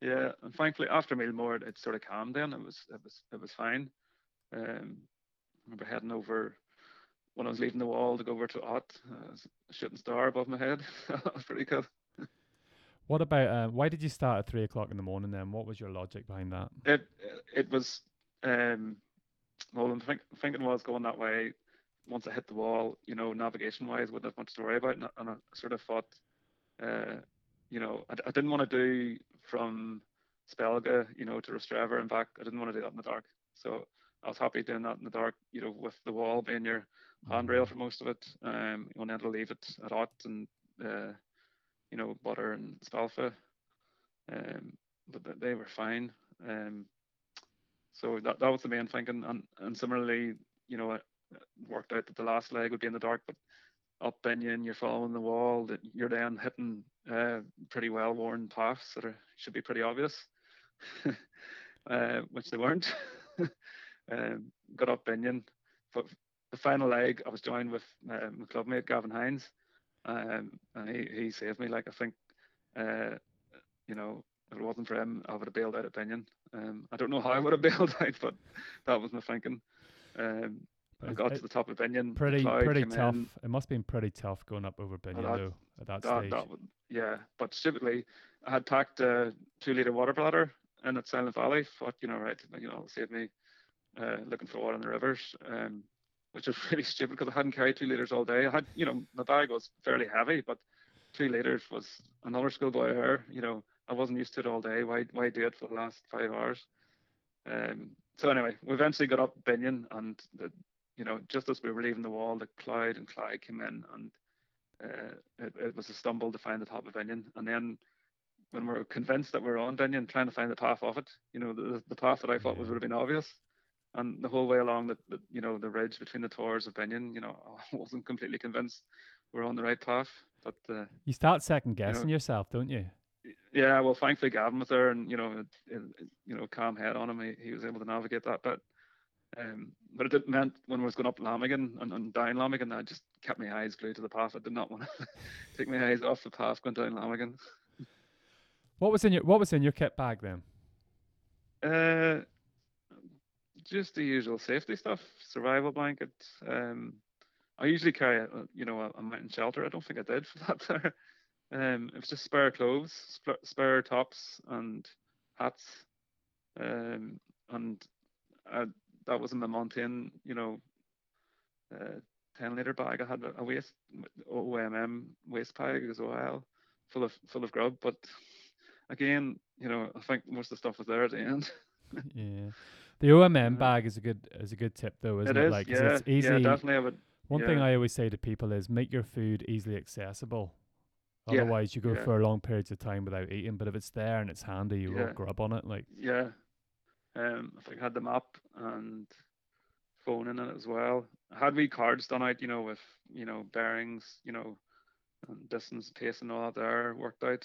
Yeah, and thankfully after Mailmore it, it sort of calmed then. It was it was it was fine. Um, I remember heading over when I was leaving the wall to go over to Ott, uh, a shooting star above my head. That was pretty good. What about uh, why did you start at three o'clock in the morning then? What was your logic behind that? It it was um, well, I'm think, thinking was going that way. Once I hit the wall, you know, navigation wise, wouldn't have much to worry about, and I, and I sort of thought, uh, you know, I, I didn't want to do from Spelga, you know, to Rostrever and back. I didn't want to do that in the dark. So I was happy doing that in the dark, you know, with the wall being your handrail for most of it. Um, you wanted to leave it at Ott and, uh, you know, Butter and Spalfa. Um, but they were fine. Um, so that that was the main thinking. And, and similarly, you know, it worked out that the last leg would be in the dark, but up Binion, you're following the wall, that you're then hitting uh, pretty well-worn paths that are, should be pretty obvious, uh, which they weren't. um, got up Binion, but the final leg, I was joined with uh, my clubmate Gavin Hines, um, and he, he saved me. Like I think, uh, you know, if it wasn't for him, I would have bailed out at Binion. Um, I don't know how I would have bailed out, but that was my thinking. Um, I got it, to the top of Binion. Pretty, pretty tough. In. It must have been pretty tough going up over Binion, had, though, at that, that stage. That would, yeah, but stupidly, I had packed a two-litre water bladder in at Silent Valley. Thought, you know, right, you know, save me uh, looking for water in the rivers, um, which was really stupid because I hadn't carried two litres all day. I had, you know, my bag was fairly heavy, but two litres was another schoolboy error. You know, I wasn't used to it all day. Why, why do it for the last five hours? Um, so anyway, we eventually got up Binion and the you know, just as we were leaving the wall, the Clyde and Clyde came in, and uh, it, it was a stumble to find the top of Binion. And then, when we were convinced that we were on Binion, trying to find the path off it, you know, the, the path that I thought was would have been obvious, and the whole way along the, the you know the ridge between the towers of Binion, you know, I wasn't completely convinced we were on the right path. But uh, you start second guessing you know, yourself, don't you? Yeah. Well, thankfully Gavin was there, and you know, it, it, you know, calm head on him, he, he was able to navigate that bit. Um, but it meant when I was going up Lamigan and, and down Lamigan, I just kept my eyes glued to the path. I did not want to take my eyes off the path going down Lamigan. What was in your What was in your kit bag then? Uh, just the usual safety stuff: survival blanket. Um, I usually carry, a, you know, a, a mountain shelter. I don't think I did for that there. Um, it was just spare clothes, sp- spare tops, and hats, um, and. I, That was in the Montane, you know, uh, ten-litre bag. I had a waste, O M M waste bag as well, full of full of grub. But again, you know, I think most of the stuff was there at the end. Yeah, the O M M uh, bag is a good is a good tip though, isn't it? It is, like, yeah, it's easy. Yeah, definitely. I would, One yeah. thing I always say to people is make your food easily accessible. Otherwise, yeah, you go yeah. for long periods of time without eating. But if it's there and it's handy, you yeah. won't grub on it. Like yeah. Um, I think I had the map and phone in it as well. I had wee cards done out, you know, with, you know, bearings, you know, and distance, pace and all that there worked out.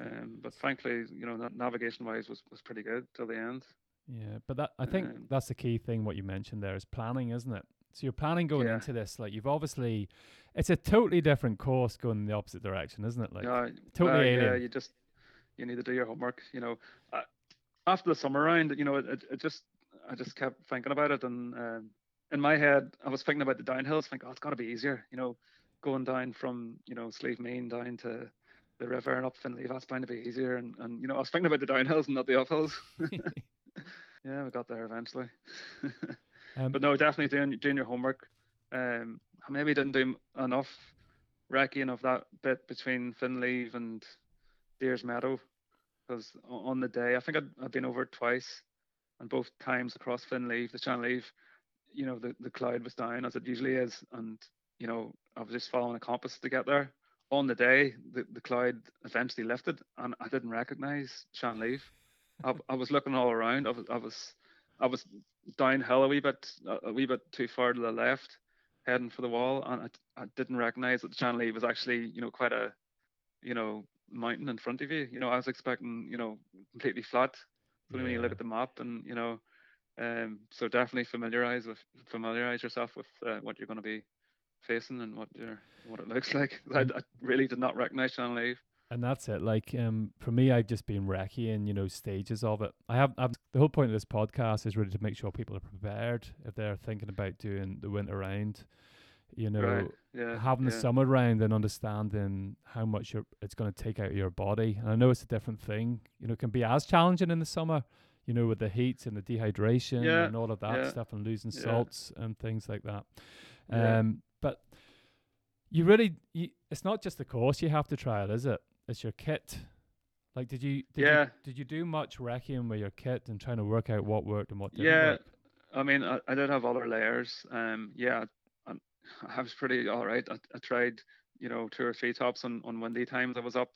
Um, but frankly, you know, that navigation wise was, was pretty good till the end. Yeah, but that I think um, that's the key thing what you mentioned there is planning, isn't it? So you're planning going yeah. into this, like you've obviously, it's a totally different course going in the opposite direction, isn't it? Like uh, totally uh, alien. Yeah, you just, you need to do your homework, you know. I, After the summer round, you know, it, it just I just kept thinking about it, and um, in my head I was thinking about the downhills. Think, oh, it's got to be easier, you know, going down from you know Slieve Mean down to the river and up Finlay. That's bound to be easier, and and you know I was thinking about the downhills and not the uphills. Yeah, we got there eventually. Um, but no, definitely doing, doing your homework. Um, I maybe didn't do enough reckoning of that bit between Finleave and Deer's Meadow, because on the day, I think I'd, I'd been over it twice, and both times across Finleave, the Shanleave, you know, the, the cloud was down as it usually is, and, you know, I was just following a compass to get there. On the day, the, the cloud eventually lifted, and I didn't recognise Shanleave. I, I was looking all around. I was, I was, I was downhill a wee bit, a wee bit too far to the left, heading for the wall, and I, I didn't recognise that the Shanleave was actually, you know, quite a, you know, mountain in front of you. You know, I was expecting, you know, completely flat. So yeah. When you look at the map, and you know, um, so definitely familiarise with, familiarise yourself with uh, what you're going to be facing and what you're, what it looks like. I, I really did not recognise Shanleave. And that's it. Like, um, for me, I've just been recce in, you know, stages of it. I have, I've, the whole point of this podcast is really to make sure people are prepared if they're thinking about doing the winter round, you know, right. yeah, having yeah. the summer round and understanding how much you're, it's going to take out of your body. And I know it's a different thing, you know, it can be as challenging in the summer, you know, with the heat and the dehydration yeah, and all of that yeah, stuff and losing yeah. salts and things like that. Um, yeah. But you really, you, it's not just the course you have to trial, is it? It's your kit. Like, did you did, yeah. you, did you do much recceing with your kit and trying to work out what worked and what didn't yeah. work? Yeah, I mean, I, I did have other layers. Um, yeah, I, I was pretty all right. I, I tried, you know, two or three tops on, on windy times I was up.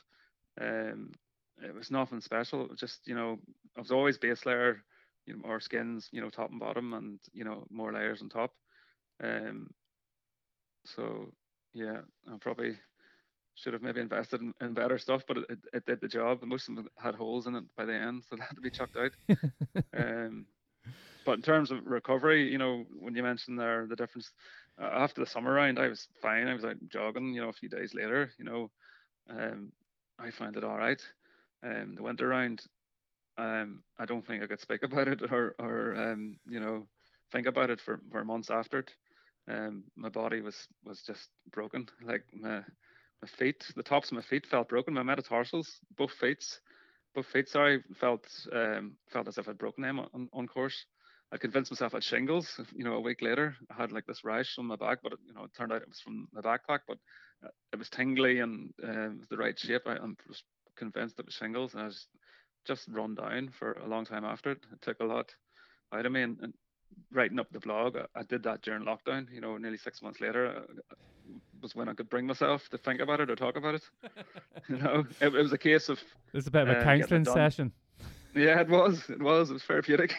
Um, it was nothing special. It was just, you know, I was always base layer, you know, or skins, you know, top and bottom, and, you know, more layers on top. Um, so, yeah, I'm probably... should have maybe invested in, in better stuff, but it, it, it did the job. Most of them had holes in it by the end, so they had to be chucked out. um, but in terms of recovery, you know, when you mentioned there the difference, uh, after the summer round, I was fine. I was out jogging, you know, a few days later, you know, um, I found it all right. Um, the winter round, um, I don't think I could speak about it or, or um, you know, think about it for, for months after it. Um, my body was, was just broken. Like, my... My feet, the tops of my feet felt broken. My metatarsals, both feet, both feet, sorry, felt um, felt as if I'd broken them on, on course. I convinced myself I had shingles. You know, a week later, I had like this rash on my back, but it, you know, it turned out it was from my backpack. But it was tingly and um, it was the right shape. I, I was convinced it was shingles, and I was just run down for a long time after it. It took a lot out of me, and, and writing up the blog, I, I did that during lockdown. You know, nearly six months later. I, was when I could bring myself to think about it or talk about it. You know, it, it was a case of... It's a bit of a uh, counselling session. Yeah, it was. It was. It was therapeutic.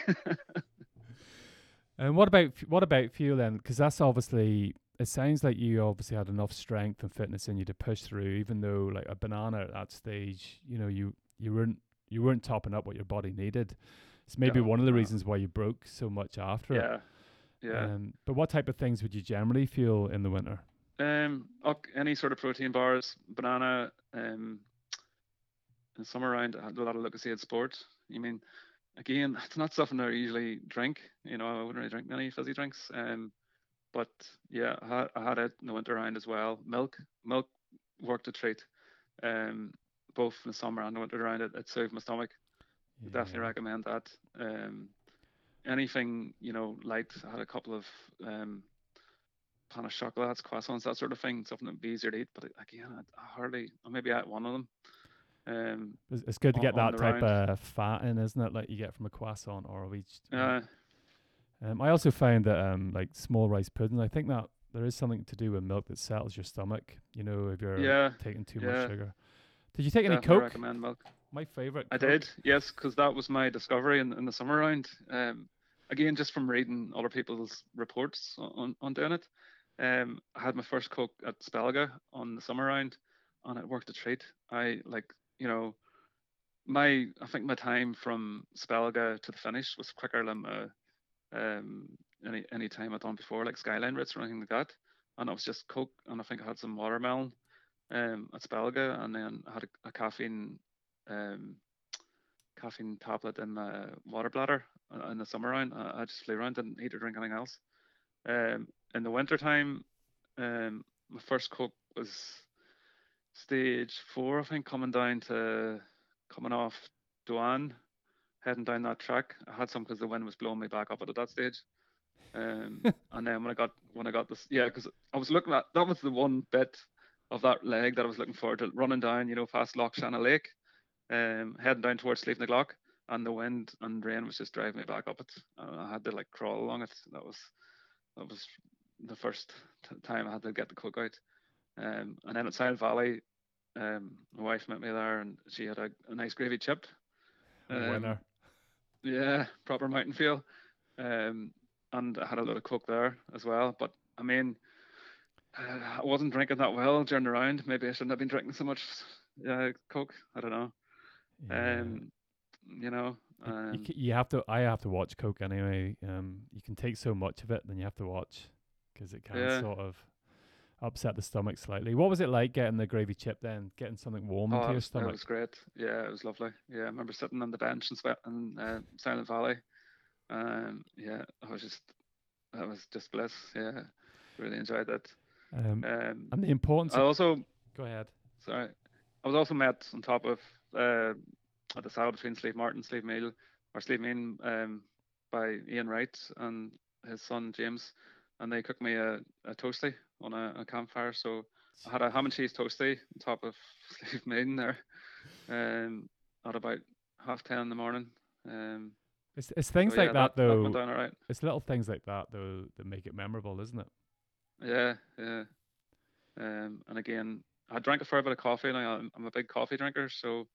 And what about what about fuel then? Because that's obviously... It sounds like you obviously had enough strength and fitness in you to push through, even though like a banana at that stage, you know, you, you weren't you weren't topping up what your body needed. It's maybe yeah, one of the yeah. reasons why you broke so much after yeah. it. Yeah. Um, but what type of things would you generally fuel in the winter? Um, any sort of protein bars, banana. Um, in the summer round, I had a lot of Lucasade Sport. I mean, again, it's not something I usually drink. You know, I wouldn't really drink many fizzy drinks. Um, but yeah, I had, I had it in the winter round as well. Milk, milk worked a treat. Um, both in the summer and the winter round, it, it saved my stomach. Yeah. I definitely recommend that. Um, anything, you know, light. I had a couple of. Um, pan of chocolates, croissants, that sort of thing, something that'd be easier to eat, but again, I, I hardly, or maybe I had one of them. Um, it's good to on, get that type round. Of fat in, isn't it, like you get from a croissant or a wee... Uh, um, I also found that, um, like, small rice pudding, I think that there is something to do with milk that settles your stomach, you know, if you're yeah, taking too yeah. much sugar. Did you take Definitely any Coke? I recommend milk. My favourite I Coke. Did, yes, because that was my discovery in, in the summer round. Um, again, just from reading other people's reports on, on doing it. Um, I had my first Coke at Spelga on the summer round, and it worked a treat. I like, you know, my I think my time from Spelga to the finish was quicker than my, um any any time I'd done before, like Skyline Ritz or anything like that. And it was just Coke, and I think I had some watermelon um, at Spelga, and then I had a, a caffeine um, caffeine tablet in my water bladder in the summer round. I, I just flew around, didn't eat or drink anything else. Um, in the winter time, um, my first Coke was stage four, I think, coming down to, coming off Doan, heading down that track. I had some because the wind was blowing me back up at that stage. Um, and then when I got when I got this, yeah, because I was looking at that was the one bit of that leg that I was looking forward to, running down, you know, past Loch Shanna Lake, um, heading down towards Sleeping the Loch, and the wind and rain was just driving me back up it, and I had to like crawl along it. That was that was the first t- time I had to get the cook out. Um, and then at Sile Valley, um, my wife met me there, and she had a, a nice gravy chip. Um, winner. Yeah, proper mountain feel. Um, and I had a lot of cook there as well. But I mean, uh, I wasn't drinking that well during the round. Maybe I shouldn't have been drinking so much uh, coke. I don't know. Yeah. Um, you know. Um, you, you have to. I have to watch coke anyway. Um, you can take so much of it, then you have to watch because it can yeah. sort of upset the stomach slightly. What was it like getting the gravy chip then? Getting something warm oh, into your stomach? It was great. Yeah, it was lovely. Yeah, I remember sitting on the bench and sweat in uh, Silent Valley. Um, yeah, I was just, I was just bliss. Yeah, really enjoyed it. Um, um, and the importance. I also go ahead. Sorry, I was also met on top of uh, at the saddle between Sleeve Martin, Sleeve Meal, or Sleeve Mean um, by Ian Wright and his son James, and they cooked me a, a toastie on a, a campfire, so I had a ham and cheese toastie on top of Sleeve Maiden there um, at about half ten in the morning. Um, it's it's things so yeah, like that, that though. That went down all right. It's little things like that though that make it memorable, isn't it? Yeah, yeah. Um, and again, I drank a fair bit of coffee. Now I'm, I'm a big coffee drinker, so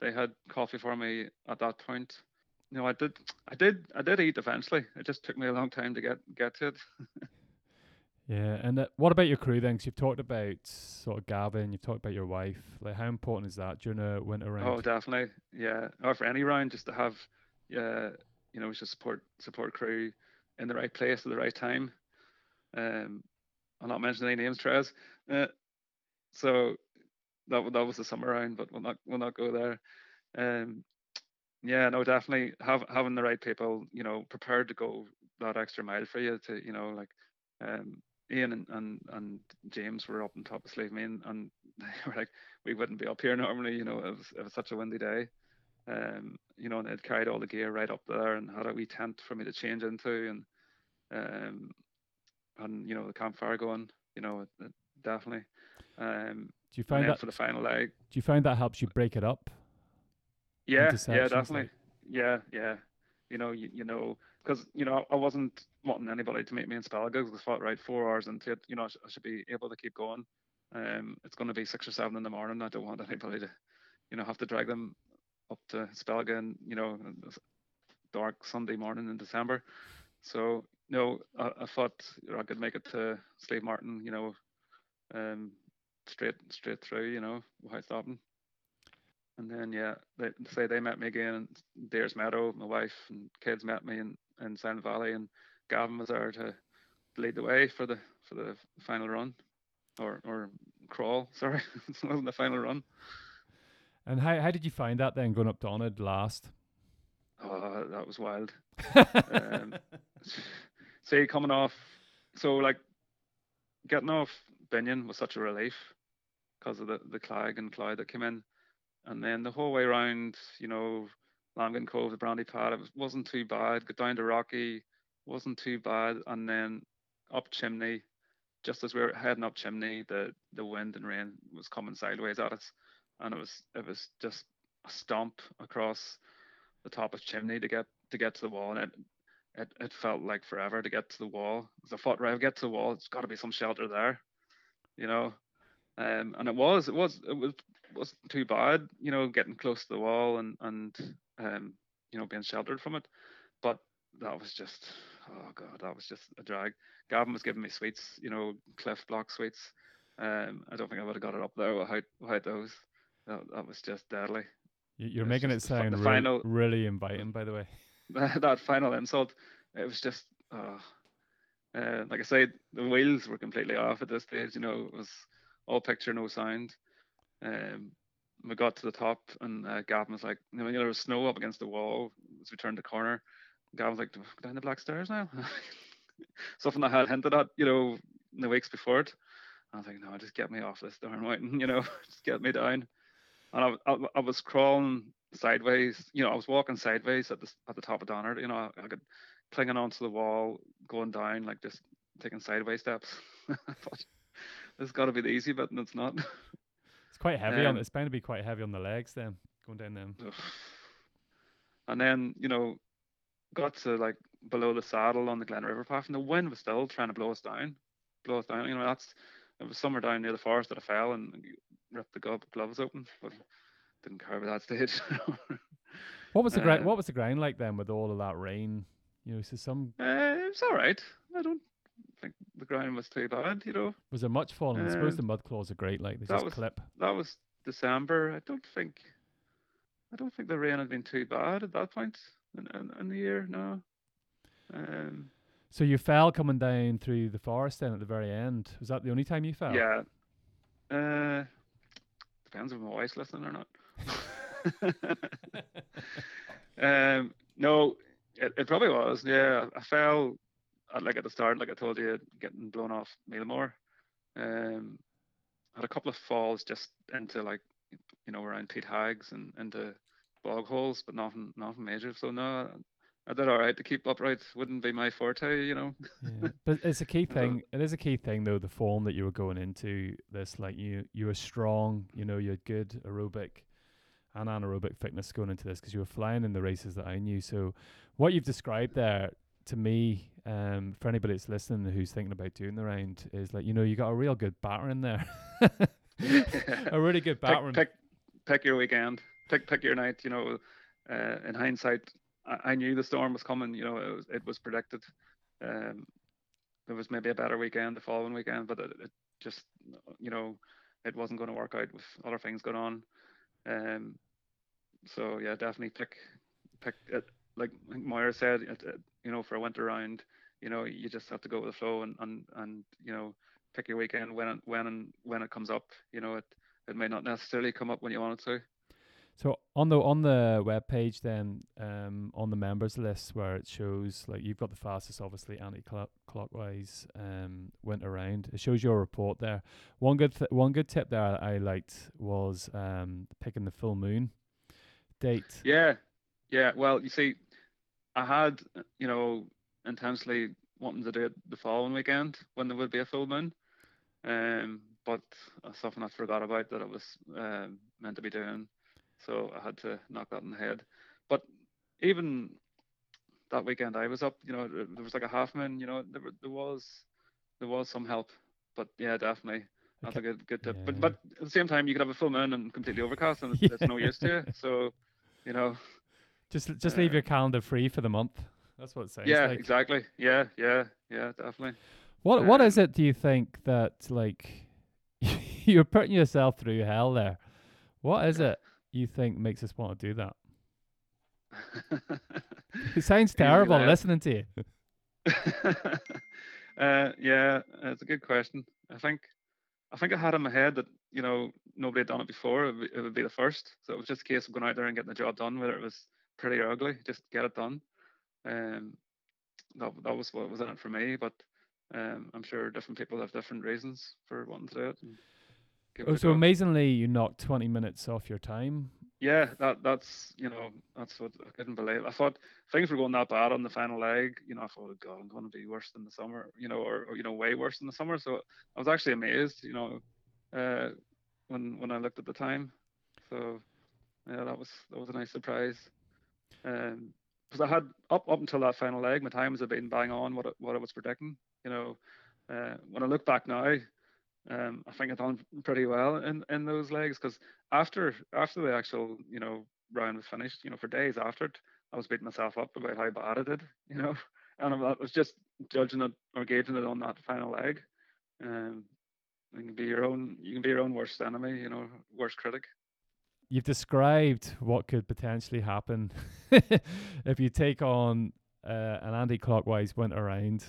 they had coffee for me at that point. You know, I did, I did, I did eat eventually. It just took me a long time to get get to it. Yeah, and that, what about your crew then? Because you've talked about sort of Gavin, you've talked about your wife. Like, how important is that during a winter round? Oh, definitely. Yeah, or for any round, just to have, yeah, you know, just support support crew in the right place at the right time. Um, I'll not mention any names, Trez. Uh, so that that was the summer round, but we'll not we'll not go there. Um, yeah, no, definitely have having the right people, you know, prepared to go that extra mile for you to, you know, like. Um, Ian and, and, and James were up on top of Sleeve Main, and they were like, we wouldn't be up here normally, you know, it was, it was such a windy day. Um, you know, and they'd carried all the gear right up there and had a wee tent for me to change into, and, um, and you know, the campfire going, you know, it, it definitely. Um, do you find that for the final leg? Do you find that helps you break it up? Yeah, yeah, definitely. Like? Yeah, yeah. You know, you, you know, because, you know, I wasn't wanting anybody to make me in Spalga because I thought, right, four hours into it, you know, I, sh- I should be able to keep going. Um, it's going to be six or seven in the morning. I don't want anybody to, you know, have to drag them up to Spalga and, you know, dark Sunday morning in December. So, you know, I, I thought I could make it to Sleeve Martin, you know, um, straight straight through, you know, without stopping. And then, yeah, they say they met me again in Deer's Meadow. My wife and kids met me in, in Sound Valley, and Gavin was there to lead the way for the for the final run, or or crawl. Sorry, it wasn't the final run. And how how did you find that then going up Donard last? Oh, that was wild. um, see, coming off, so like getting off Binion was such a relief because of the the clag and cloud that came in. And then the whole way around, you know, Langan Cove, the Brandy Pad, it wasn't too bad. Got down to Rocky, wasn't too bad. And then up Chimney, just as we were heading up Chimney, the, the wind and rain was coming sideways at us. And it was it was just a stomp across the top of Chimney to get to get to the wall. And it it, it felt like forever to get to the wall. So I thought, right, I'll get to the wall. It's got to be some shelter there, you know. Um, and it was, it was, it was, wasn't too bad, you know, getting close to the wall and, and, um, you know, being sheltered from it. But that was just, oh God, that was just a drag. Gavin was giving me sweets, you know, cliff block sweets. Um, I don't think I would have got it up there without, without those. That, that was just deadly. You're it making it sound the, the really, final, really inviting, by the way. That final insult, it was just, oh. uh, like I said, the wheels were completely off at this stage, you know, it was all picture, no sound. Um, we got to the top, and uh, Gavin was like, you know, there was snow up against the wall as we turned the corner. Gavin was like, do we go down the black stairs now? Something I had hinted at, you know, in the weeks before it. I was like, no, just get me off this darn mountain, you know, just get me down. And I, I, I was crawling sideways, you know, I was walking sideways at the, at the top of Donard, you know, I, I could clinging onto the wall, going down, like just taking sideways steps. But this has got to be the easy bit, and it's not. It's quite heavy. Um, on, it's bound to be quite heavy on the legs then, going down them. And then, you know, got to like below the saddle on the Glen River path, and the wind was still trying to blow us down. Blow us down. You know, that's it was somewhere down near the forest that I fell and ripped the gloves open, but didn't care about that stage. What was the ground? Uh, what was the ground like then with all of that rain? You know, so some. Uh, it was all right. I don't think the ground was too bad. You know. Was there much falling? Uh, I suppose the mud claws are great. Like they that just was, clip. That was December. I don't think. I don't think the rain had been too bad at that point in, in, in the year. No. Um. So you fell coming down through the forest then at the very end. Was that the only time you fell? Yeah. Uh, depends if my wife's listening or not. um, no, it, it probably was. Yeah, I fell at, like at the start, like I told you, getting blown off Mealmore. Um, had a couple of falls just into like, you know, around Pete Hags and into bog holes, but nothing, nothing major. So no. I did all right to keep upright. Wouldn't be my forte, you know. Yeah. But it's a key thing. It is a key thing, though, the form that you were going into this. Like, you you were strong, you know, you had good aerobic and anaerobic fitness going into this because you were flying in the races that I knew. So what you've described there, to me, um, for anybody that's listening who's thinking about doing the round, is like, you know, you got a real good batter in there. A really good batter. Pick, pick, pick your weekend. Pick, pick your night, you know, uh, in hindsight. I knew the storm was coming, you know, it was, it was predicted. Um, there was maybe a better weekend the following weekend, but it, it just, you know, it wasn't going to work out with other things going on. Um, so, yeah, definitely pick, pick it. Like Moira said, it, it, you know, for a winter round, you know, you just have to go with the flow and, and, and you know, pick your weekend when, when, and when it comes up. You know, it, it may not necessarily come up when you want it to. So on the on the web page then, um, on the members list where it shows like you've got the fastest, obviously anti-clockwise um, went around. It shows your report there. One good th- one good tip there I liked was um, picking the full moon date. Yeah, yeah. Well, you see, I had you know intensely wanting to do it the following weekend when there would be a full moon, um, but something I forgot about that I was uh, meant to be doing. So I had to knock that in the head. But even that weekend I was up, you know, there was like a half moon, you know, there, there was there was some help. But yeah, definitely. That's okay. a good, good tip. Yeah. But, but at the same time, you could have a full moon and completely overcast and yeah. It's no use to you. So, you know. Just just uh, leave your calendar free for the month. That's what it sounds yeah, like. Yeah, exactly. Yeah, yeah, yeah, definitely. What um, What is it, do you think, that like you're putting yourself through hell there? What is it? You think makes us want to do that? It sounds terrible listening to you. uh, yeah, it's a good question. I think, I think I had in my head that you know nobody had done it before. It would, be, it would be the first, so it was just a case of going out there and getting the job done, whether it was pretty or ugly. Just get it done. Um, that that was what was in it for me. But um, I'm sure different people have different reasons for wanting to do it. And, Oh, so amazingly, you knocked twenty minutes off your time. Yeah, that that's, you know, that's what I couldn't believe. I thought things were going that bad on the final leg. You know, I thought, oh, God, I'm going to be worse than the summer, you know, or, or, you know, way worse than the summer. So I was actually amazed, you know, uh, when when I looked at the time. So, yeah, that was that was a nice surprise. Um, because I had, up up until that final leg, my times had been bang on what, it, what I was predicting. You know, uh, when I look back now, Um, I think I've done pretty well in, in those legs because after after the actual you know round was finished, you know for days after it, I was beating myself up about how bad I did, you know, and I was just judging it or gauging it on that final leg. Um, you can be your own you can be your own worst enemy, you know, worst critic. You've described what could potentially happen if you take on uh, an anti-clockwise went around.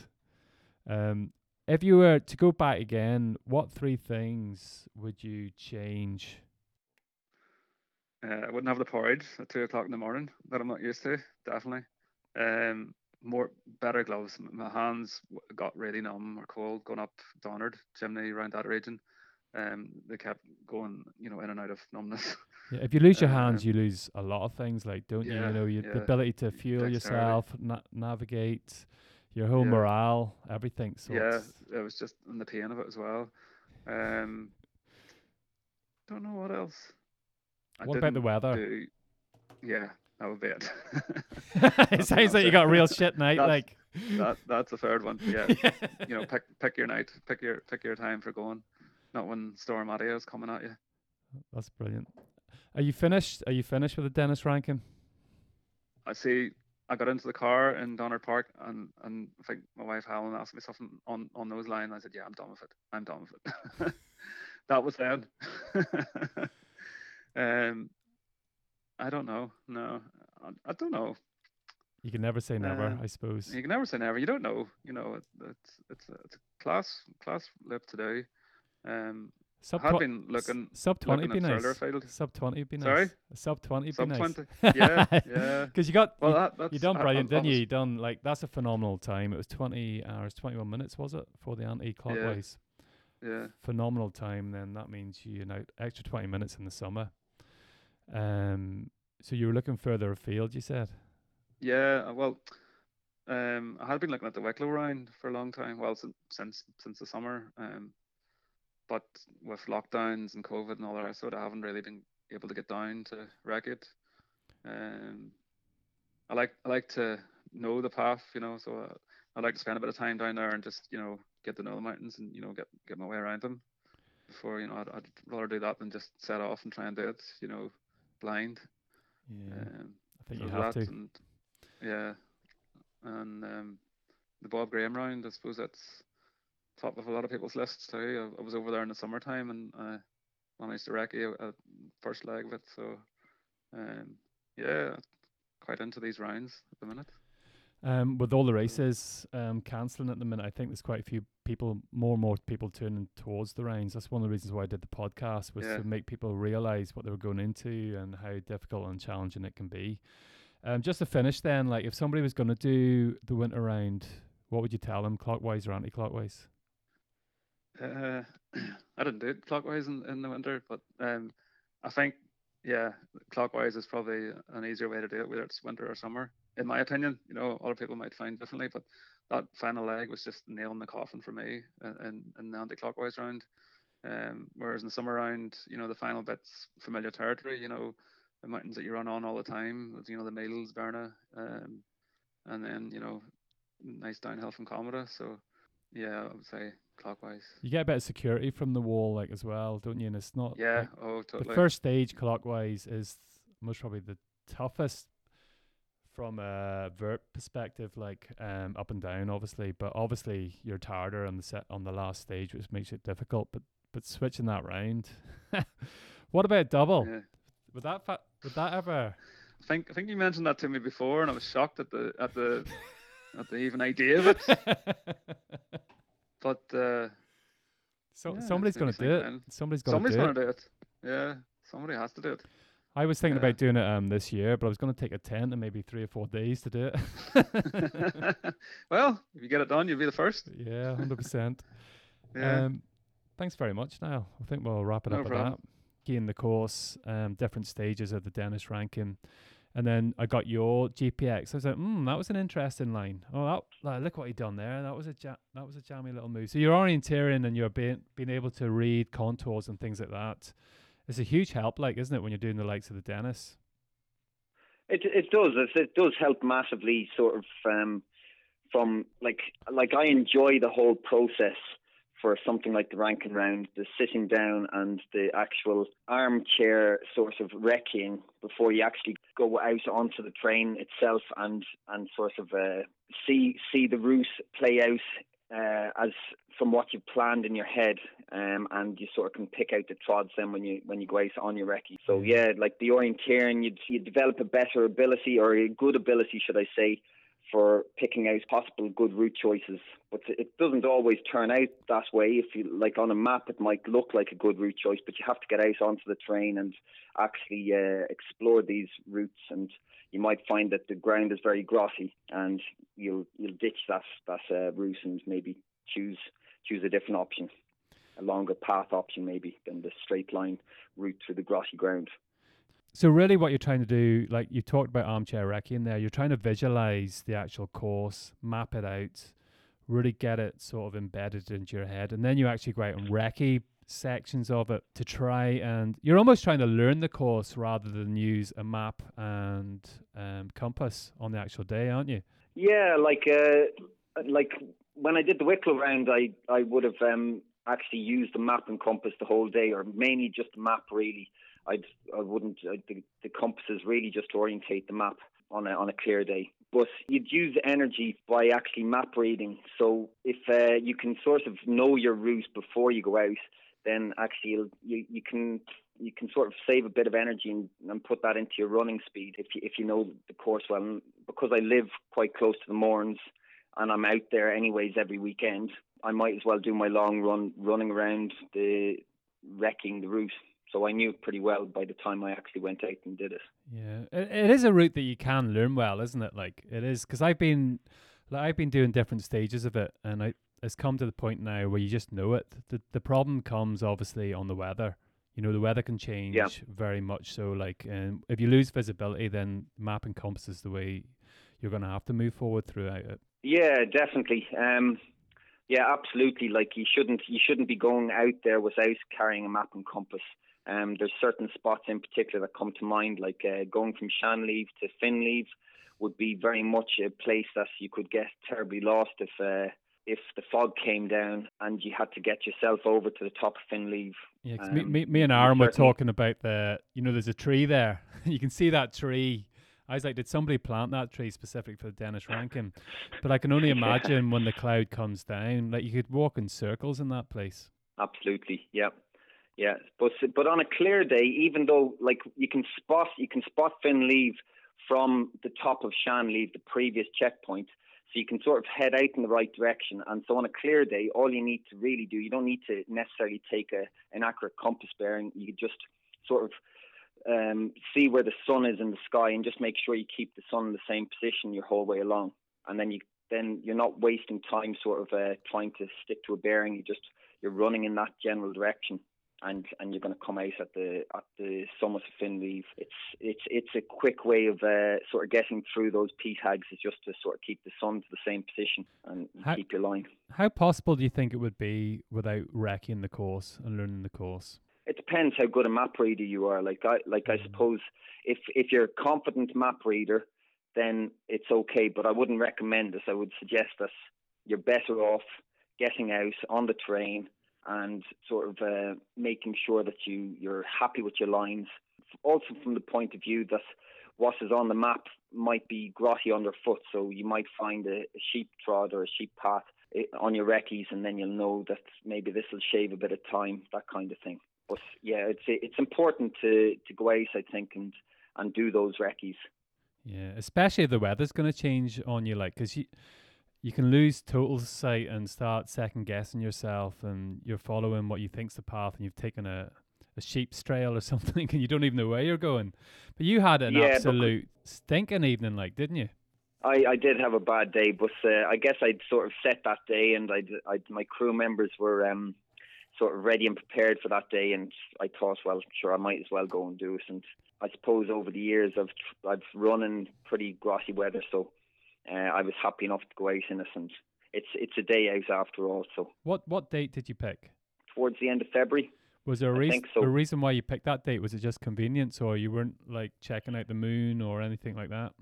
Um, If you were to go back again, what three things would you change? Uh, I wouldn't have the porridge at two o'clock in the morning that I'm not used to, definitely. Um, more better gloves. My hands got really numb or cold going up Donard, Chimney, around that region. Um, they kept going, you know, in and out of numbness. Yeah, if you lose your hands, um, you lose a lot of things, like don't yeah, you? You know, your yeah. the ability to fuel yourself, na- navigate, your whole yeah. morale, everything. So yeah, it was just in the pain of it as well. Um, don't know what else. I what about the weather? Do, yeah, that would be it. It sounds like you got a real shit night. That's, like that, that's the third one. Yeah, yeah. You know, pick pick your night, pick your pick your time for going. Not when Storm Adia is coming at you. That's brilliant. Are you finished? Are you finished with the Denis Rankin? I see. I got into the car in Donner Park, and, and I think my wife Helen asked me something on, on those lines. I said, "Yeah, I'm done with it. I'm done with it." That was then. um, I don't know. No, I, I don't know. You can never say never, um, I suppose. You can never say never. You don't know. You know, it, it's it's it's a class class lip today. Um. Sub I had tw- been looking, sub twenty looking be nice. Sub twenty would be nice. Sorry? Sub twenty would be nice. Sub twenty, yeah, yeah. Because you got, well, you, that, you done brilliant, I, I, didn't I was, you? You done, like, that's a phenomenal time. It was twenty hours, twenty-one minutes, was it, for the anti-clockwise? Yeah. yeah. Phenomenal time, then. That means you know, extra twenty minutes in the summer. Um. So you were looking further afield, you said? Yeah, well, um, I had been looking at the Wicklow Round for a long time, well, since since, since the summer, um. But with lockdowns and COVID and all that sort, I haven't really been able to get down to wreck it. Um, I like I like to know the path, you know. So I, I like to spend a bit of time down there and just, you know, get to know the mountains and, you know, get get my way around them. Before, you know, I'd, I'd rather do that than just set off and try and do it, you know, blind. Yeah, um, I think so you have to. And, yeah, and um, the Bob Graham round, I suppose that's top of a lot of people's lists too. I, I was over there in the summertime and I managed to wreck a, a first leg of it. So, um, yeah, quite into these rounds at the minute. Um, with all the races um, cancelling at the minute, I think there's quite a few people, more and more people turning towards the rounds. That's one of the reasons why I did the podcast, was yeah. to make people realise what they were going into and how difficult and challenging it can be. Um, just to finish then, like if somebody was going to do the winter round, what would you tell them, clockwise or anti-clockwise? Uh, I didn't do it clockwise in, in the winter, but um, I think yeah, clockwise is probably an easier way to do it, whether it's winter or summer. In my opinion, you know, other people might find differently, but that final leg was just nail in the coffin for me in, in the anti-clockwise round. Um, whereas in the summer round, you know, the final bit's familiar territory. You know, the mountains that you run on all the time. You know, the Mills, Berna, um, and then you know, nice downhill from Commodore. So yeah, I would say clockwise. You get a bit of security from the wall, like, as well, don't you? And it's not yeah like, oh totally. The first stage clockwise is most probably the toughest from a vert perspective, like um up and down obviously, but obviously you're tireder on the set on the last stage, which makes it difficult, but but switching that round. What about double? Yeah. would that fa- would that ever I think I think you mentioned that to me before, and I was shocked at the at the at the even idea of it. But uh, so yeah, somebody's going to do it. Somebody's going to do it. Somebody's going to do it. Yeah, somebody has to do it. I was thinking yeah. about doing it um this year, but I was going to take a tent and maybe three or four days to do it. Well, if you get it done, you'll be the first. Yeah, one hundred percent. Yeah. Um, thanks very much, Niall. I think we'll wrap it no up problem. With that. Again, the course, um, different stages of the Denis Rankin. And then I got your G P X. I was like, hmm, that was an interesting line. Oh, that, look what he done there. That was a ja- that was a jammy little move. So you're orienteering and you're being being able to read contours and things like that. It's a huge help, like, isn't it, when you're doing the likes of the Denis? It it does. It, it does help massively, sort of um, from like like I enjoy the whole process for something like the Rankin round, the sitting down and the actual armchair sort of recceing before you actually go out onto the train itself and and sort of uh, see see the route play out uh, as from what you've planned in your head, um, and you sort of can pick out the trods then when you when you go out on your recce. So yeah, like the orienteering, you'd you develop a better ability, or a good ability, should I say, for picking out possible good route choices. But it doesn't always turn out that way. If you like on a map, it might look like a good route choice, but you have to get out onto the terrain and actually uh, explore these routes, and you might find that the ground is very grassy, and you'll you'll ditch that that uh, route and maybe choose choose a different option, a longer path option maybe than the straight line route through the grassy ground. So really what you're trying to do, like you talked about armchair recce in there, you're trying to visualize the actual course, map it out, really get it sort of embedded into your head. And then you actually go out and recce sections of it to try, and you're almost trying to learn the course rather than use a map and um, compass on the actual day, aren't you? Yeah, like uh, like when I did the Wicklow Round, I, I would have um, actually used the map and compass the whole day, or mainly just the map really. I'd, I wouldn't, I'd, the, the compasses really just orientate the map on a, on a clear day. But you'd use energy by actually map reading. So if uh, you can sort of know your route before you go out, then actually you'll, you you can you can sort of save a bit of energy and, and put that into your running speed if you, if you know the course well. And because I live quite close to the Mournes and I'm out there anyways every weekend, I might as well do my long run running around the wrecking the route. So I knew it pretty well by the time I actually went out and did it. Yeah, it, it is a route that you can learn well, isn't it? Like it is, because I've been, like I've been doing different stages of it, and I, it's come to the point now where you just know it. The the problem comes obviously on the weather. You know, the weather can change yeah. very much. So like, um, if you lose visibility, then map and compass is the way you're going to have to move forward throughout it. Yeah, definitely. Um, yeah, absolutely. Like you shouldn't you shouldn't be going out there without carrying a map and compass. Um, there's certain spots in particular that come to mind, like uh, going from Shanleave to Finleave would be very much a place that you could get terribly lost if uh, if the fog came down and you had to get yourself over to the top of Finleave. Yeah, um, me, me, me and Aaron were talking about the, you know, there's a tree there. You can see that tree. I was like, did somebody plant that tree specific for Denis Rankin? But I can only imagine yeah. when the cloud comes down, like you could walk in circles in that place. Absolutely, yeah. Yeah, but but on a clear day, even though like you can spot you can spot Finleave from the top of Shanleave, the previous checkpoint, so you can sort of head out in the right direction. And so on a clear day, all you need to really do, you don't need to necessarily take a an accurate compass bearing. You just sort of um, see where the sun is in the sky and just make sure you keep the sun in the same position your whole way along. And then you then you're not wasting time sort of uh, trying to stick to a bearing. You just you're running in that general direction. And and you're going to come out at the at the summit of Finleave. It's it's it's a quick way of uh, sort of getting through those peat hags. Is just to sort of keep the sun to the same position and how, keep your line. How possible do you think it would be without wrecking the course and learning the course? It depends how good a map reader you are. Like I like I suppose if if you're a competent map reader, then it's okay. But I wouldn't recommend this. I would suggest that you're better off getting out on the terrain and sort of uh, making sure that you, you're happy with your lines. Also from the point of view that what is on the map might be grotty underfoot, so you might find a, a sheep trod or a sheep path on your recce's, and then you'll know that maybe this will shave a bit of time, that kind of thing. But yeah, it's it's important to, to go out, I think, and, and do those recce's. Yeah, especially if the weather's going to change on you, like, because you... You can lose total sight and start second-guessing yourself, and you're following what you think's the path, and you've taken a, a sheep's trail or something, and you don't even know where you're going. But you had an yeah, absolute stinking evening, like, didn't you? I, I did have a bad day, but uh, I guess I'd sort of set that day, and I'd, I'd, my crew members were um, sort of ready and prepared for that day, and I thought, well, sure, I might as well go and do it. And I suppose over the years, I've, I've run in pretty grotty weather, so... Uh, I was happy enough to go out in it, and it's it's a day out after all. So what what date did you pick? Towards the end of February. Was there a reason so. a reason why you picked that date? Was it just convenience, or you weren't like checking out the moon or anything like that?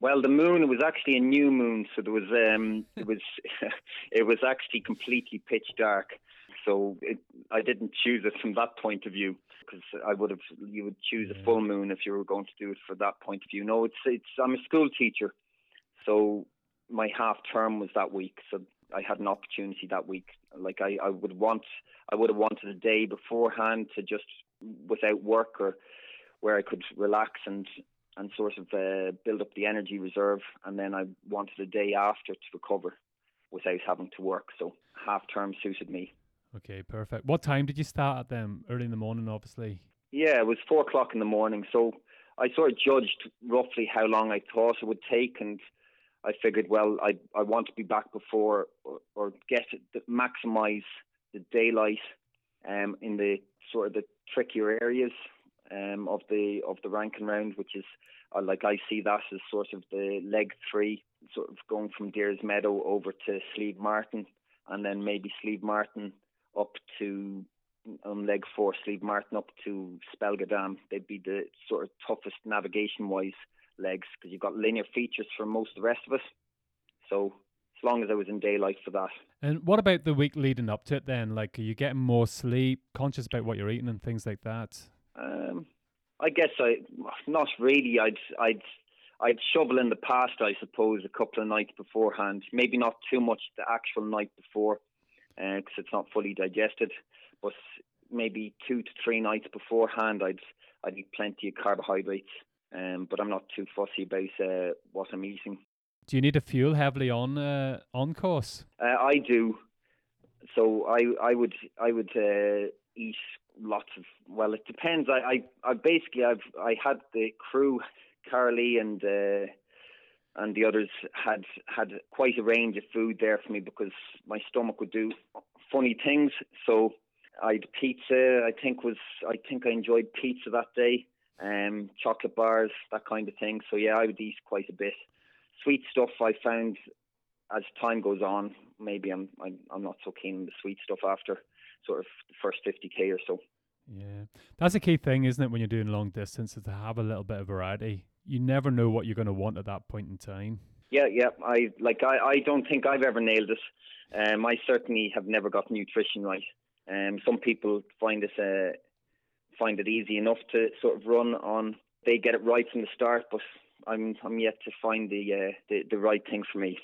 Well, the moon was actually a new moon, so there was um it was it was actually completely pitch dark. So it, I didn't choose it from that point of view, because I would have you would choose yeah. a full moon if you were going to do it for that point of view. No, it's it's I'm a school teacher. So my half term was that week, so I had an opportunity that week. Like I, I would want, I would have wanted a day beforehand to just without work, or where I could relax and and sort of uh, build up the energy reserve, and then I wanted a day after to recover without having to work. So half term suited me. Okay, perfect. What time did you start at them? Early in the morning, obviously. Yeah, it was four o'clock in the morning. So I sort of judged roughly how long I thought it would take, and I figured, well, I I want to be back before or, or get maximise the daylight um, in the sort of the trickier areas um, of the of the Rankin round, which is uh, like I see that as sort of the leg three, sort of going from Deer's Meadow over to Slieve Martin, and then maybe Slieve Martin up to on leg four, Slieve Martin up to Spelgadam. They'd be the sort of toughest navigation wise legs, because you've got linear features for most of the rest of us. So as long as I was in daylight for that. And what about the week leading up to it then? Like, are you getting more sleep, conscious about what you're eating and things like that? Um, I guess I, not really. I'd, I'd, I'd shovel in the past, I suppose, a couple of nights beforehand. Maybe not too much the actual night before, because uh, it's not fully digested. But maybe two to three nights beforehand, I'd, I'd eat plenty of carbohydrates. Um, but I'm not too fussy about uh, what I'm eating. Do you need to fuel heavily on uh, on course? Uh, I do. So I I would I would uh, eat lots of. Well, it depends. I I, I basically I've I had the crew, Carly and uh, and the others had had quite a range of food there for me, because my stomach would do funny things. So I'd pizza. I think was I think I enjoyed pizza that day. Um, chocolate bars, that kind of thing. So yeah, I would eat quite a bit. Sweet stuff, I found as time goes on, maybe I'm I'm, I'm not so keen on the sweet stuff after sort of the first fifty k or so. Yeah, that's a key thing, isn't it, when you're doing long distance, is to have a little bit of variety. You never know what you're going to want at that point in time. Yeah, yeah. I like I, I don't think I've ever nailed it. Um, I certainly have never got nutrition right. Um, some people find it uh, find it easy enough to sort of run on. They get it right from the start, but I'm I'm yet to find the uh, the, the right thing for me.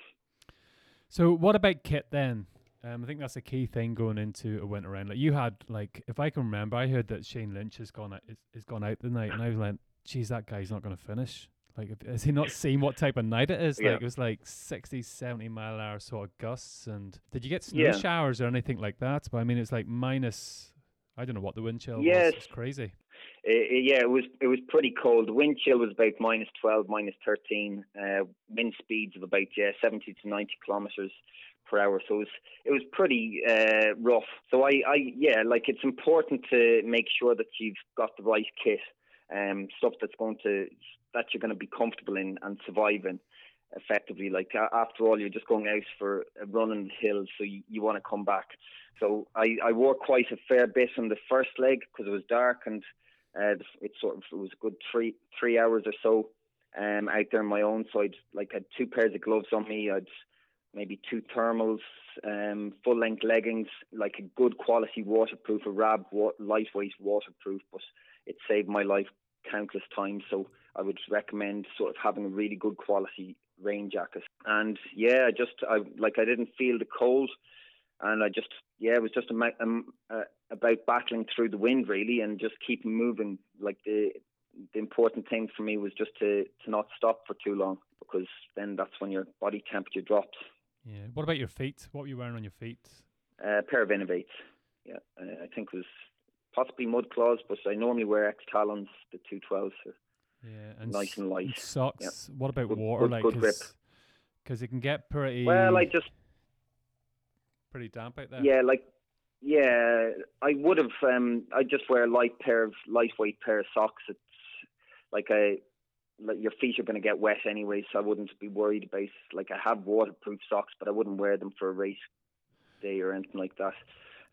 So what about kit then? Um, I think that's a key thing going into a winter round. Like, you had, like, if I can remember, I heard that Shane Lynch has gone out, is, is gone out tonight, and I was like, geez, that guy's not going to finish. Like, has he not seen what type of night it is? Yeah. Like, it was like sixty, seventy mile an hour sort of gusts, and did you get snow yeah. showers or anything like that? But I mean, it's like minus, I don't know what the wind chill yes. was. It's crazy. It, yeah, it was it was pretty cold. The wind chill was about minus twelve, minus thirteen. Uh, wind speeds of about yeah, seventy to ninety kilometres per hour. So it was, it was pretty uh, rough. So I, I, yeah, like, it's important to make sure that you've got the right kit, um, stuff that's going to that you're going to be comfortable in and survive in effectively. Like, after all, you're just going out for a run in the hills, so you, you want to come back. So I, I wore quite a fair bit on the first leg because it was dark, and Uh, it sort of it was a good three three hours or so um, out there on my own. So I'd like had two pairs of gloves on me. I'd maybe two thermals, um, full length leggings, like a good quality waterproof, a Rab wa- lightweight waterproof. But it saved my life countless times. So I would recommend sort of having a really good quality rain jacket. And yeah, I just I like I didn't feel the cold, and I just yeah it was just a. a, a about battling through the wind really, and just keep moving. Like, the the important thing for me was just to, to not stop for too long, because then that's when your body temperature drops. Yeah. What about your feet? What were you wearing on your feet? Uh, a pair of Innovate. Yeah, uh, I think it was possibly mud claws, but I normally wear X Talons, the two twelves. So yeah, and nice and light. And socks. Yeah. What about good, water? Good, like, good grip. Because it can get pretty. Well, I just pretty damp out there. Yeah, like. Yeah, I would have. Um, I just wear a light pair of lightweight pair of socks. It's like a like your feet are going to get wet anyway, so I wouldn't be worried about. Like, I have waterproof socks, but I wouldn't wear them for a race day or anything like that.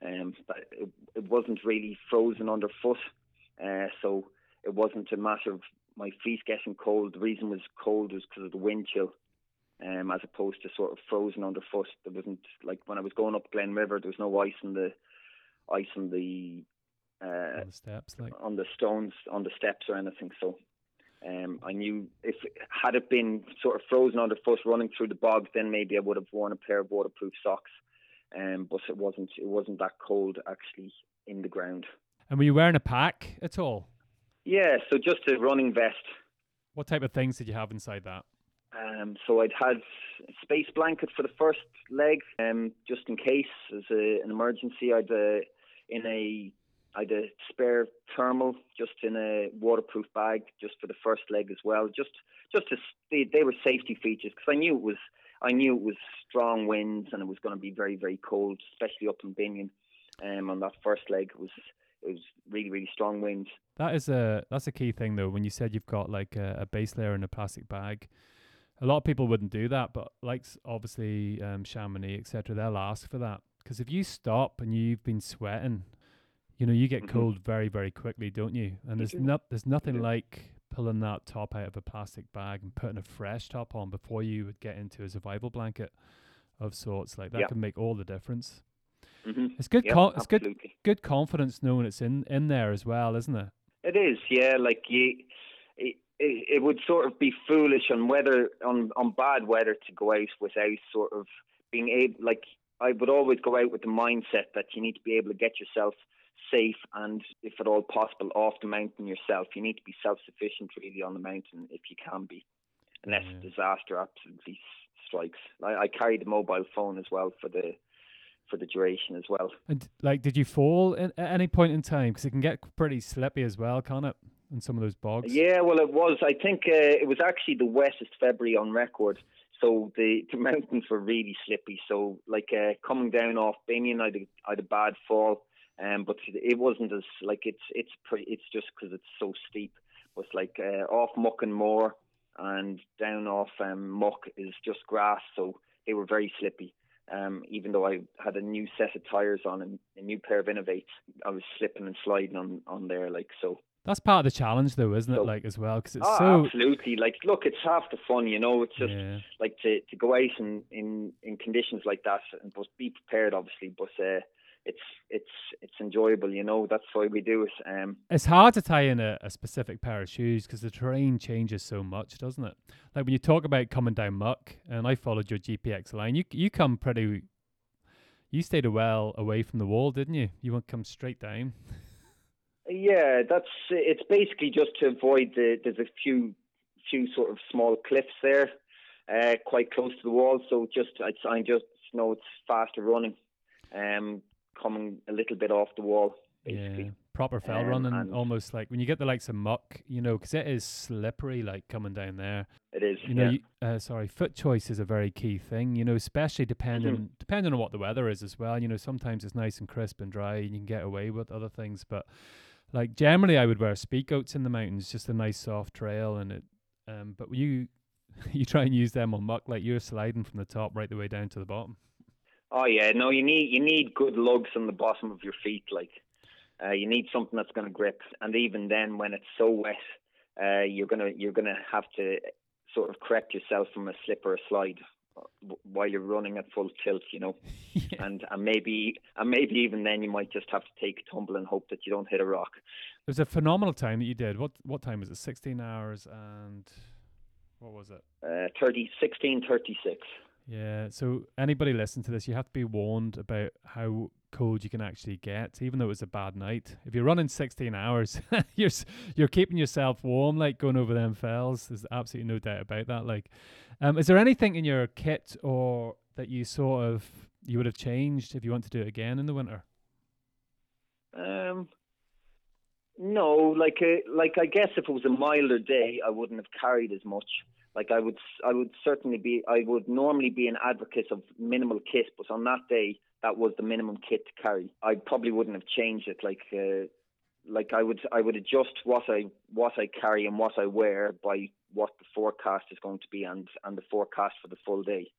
Um, but it, it wasn't really frozen underfoot, uh, so it wasn't a matter of my feet getting cold. The reason it was cold was because of the wind chill. Um, as opposed to sort of frozen underfoot. There wasn't, like, when I was going up Glen River, there was no ice in the ice in the, uh, on the steps, like on the stones, on the steps or anything. So, um, I knew if had it been sort of frozen underfoot, running through the bog, then maybe I would have worn a pair of waterproof socks. Um, but it wasn't it wasn't that cold actually in the ground. And were you wearing a pack at all? Yeah, so just a running vest. What type of things did you have inside that? Um, so I'd had a space blanket for the first leg, um, just in case as a, an emergency. I'd uh, in a I'd a spare thermal, just in a waterproof bag, just for the first leg as well. Just just as they, they were safety features, because I knew it was I knew it was strong winds and it was going to be very very cold, especially up in Binion. Um, on that first leg, it was it was really, really strong winds. That is a, that's a key thing though. When you said you've got like a, a base layer in a plastic bag, a lot of people wouldn't do that, but like obviously um, Chamonix, et cetera, they'll ask for that. Because if you stop and you've been sweating, you know, you get mm-hmm. cold very, very quickly, don't you? And there's not, there's nothing yeah. like pulling that top out of a plastic bag and putting a fresh top on before you would get into a survival blanket of sorts. Like that yeah. can make all the difference. Mm-hmm. It's good. Yeah, con- it's good. Good confidence knowing it's in, in there as well, isn't it? It is. Yeah. Like you, it, it, it would sort of be foolish on weather on, on bad weather to go out without sort of being able. Like I would always go out with the mindset that you need to be able to get yourself safe and, if at all possible, off the mountain yourself. You need to be self-sufficient really on the mountain if you can be, unless yeah. disaster absolutely strikes. I, I carried a mobile phone as well for the for the duration as well. And like, did you fall in, at any point in time? Because it can get pretty slippy as well, can't it? In some of those bogs. Yeah, well, it was. I think uh, it was actually the wettest February on record. So the, the mountains were really slippy. So like uh, coming down off Binion, I had, I had a bad fall. Um, but it wasn't as like it's it's pretty, it's just because it's so steep. But like uh, off Muck and Moor and down off um, Muck is just grass, so they were very slippy. Um, even though I had a new set of tires on and a new pair of Innovates, I was slipping and sliding on, on there like so. That's part of the challenge though, isn't it? So, like as well, because it's oh, so absolutely like look, it's half the fun, you know. It's just yeah. like to, to go out in, in, in conditions like that and but be prepared, obviously. But uh, it's it's it's enjoyable, you know. That's why we do it. Um, it's hard to tie in a, a specific pair of shoes because the terrain changes so much, doesn't it? Like when you talk about coming down Muck, and I followed your G P X line. You you come pretty, you stayed a well away from the wall, didn't you? You won't come straight down. Yeah, that's it's basically just to avoid the. There's a few few sort of small cliffs there, uh, quite close to the wall. So just I, I just know it's faster running. Um. Coming a little bit off the wall, basically. Yeah, proper fell um, running, and almost like when you get the likes of Muck, you know, because it is slippery, like coming down there. It is, you know. Yeah. You, uh, sorry, foot choice is a very key thing, you know, especially depending mm-hmm. depending on what the weather is as well. You know, sometimes it's nice and crisp and dry, and you can get away with other things. But like generally, I would wear speedgoats in the mountains, just a nice soft trail, and it. Um, but you you try and use them on Muck, like you're sliding from the top right the way down to the bottom. Oh yeah, no, you need you need good lugs on the bottom of your feet. Like, uh, you need something that's going to grip. And even then, when it's so wet, uh, you're gonna you're gonna have to sort of correct yourself from a slip or a slide while you're running at full tilt, you know. Yeah. And and maybe and maybe even then, you might just have to take a tumble and hope that you don't hit a rock. It was a phenomenal time that you did. What what time was it? Sixteen hours and what was it? Uh, thirty sixteen thirty six. Yeah, so anybody listening to this, you have to be warned about how cold you can actually get, even though it's a bad night. If you're running sixteen hours, you're you're keeping yourself warm, like going over them fells. There's absolutely no doubt about that. Like, um, is there anything in your kit or that you sort of you would have changed if you want to do it again in the winter? Um, no, like a, like I guess if it was a milder day, I wouldn't have carried as much. Like I would, I would certainly be. I would normally be an advocate of minimal kit, but on that day, that was the minimum kit to carry. I probably wouldn't have changed it. Like, uh, like I would, I would adjust what I what I carry and what I wear by what the forecast is going to be and and the forecast for the full day.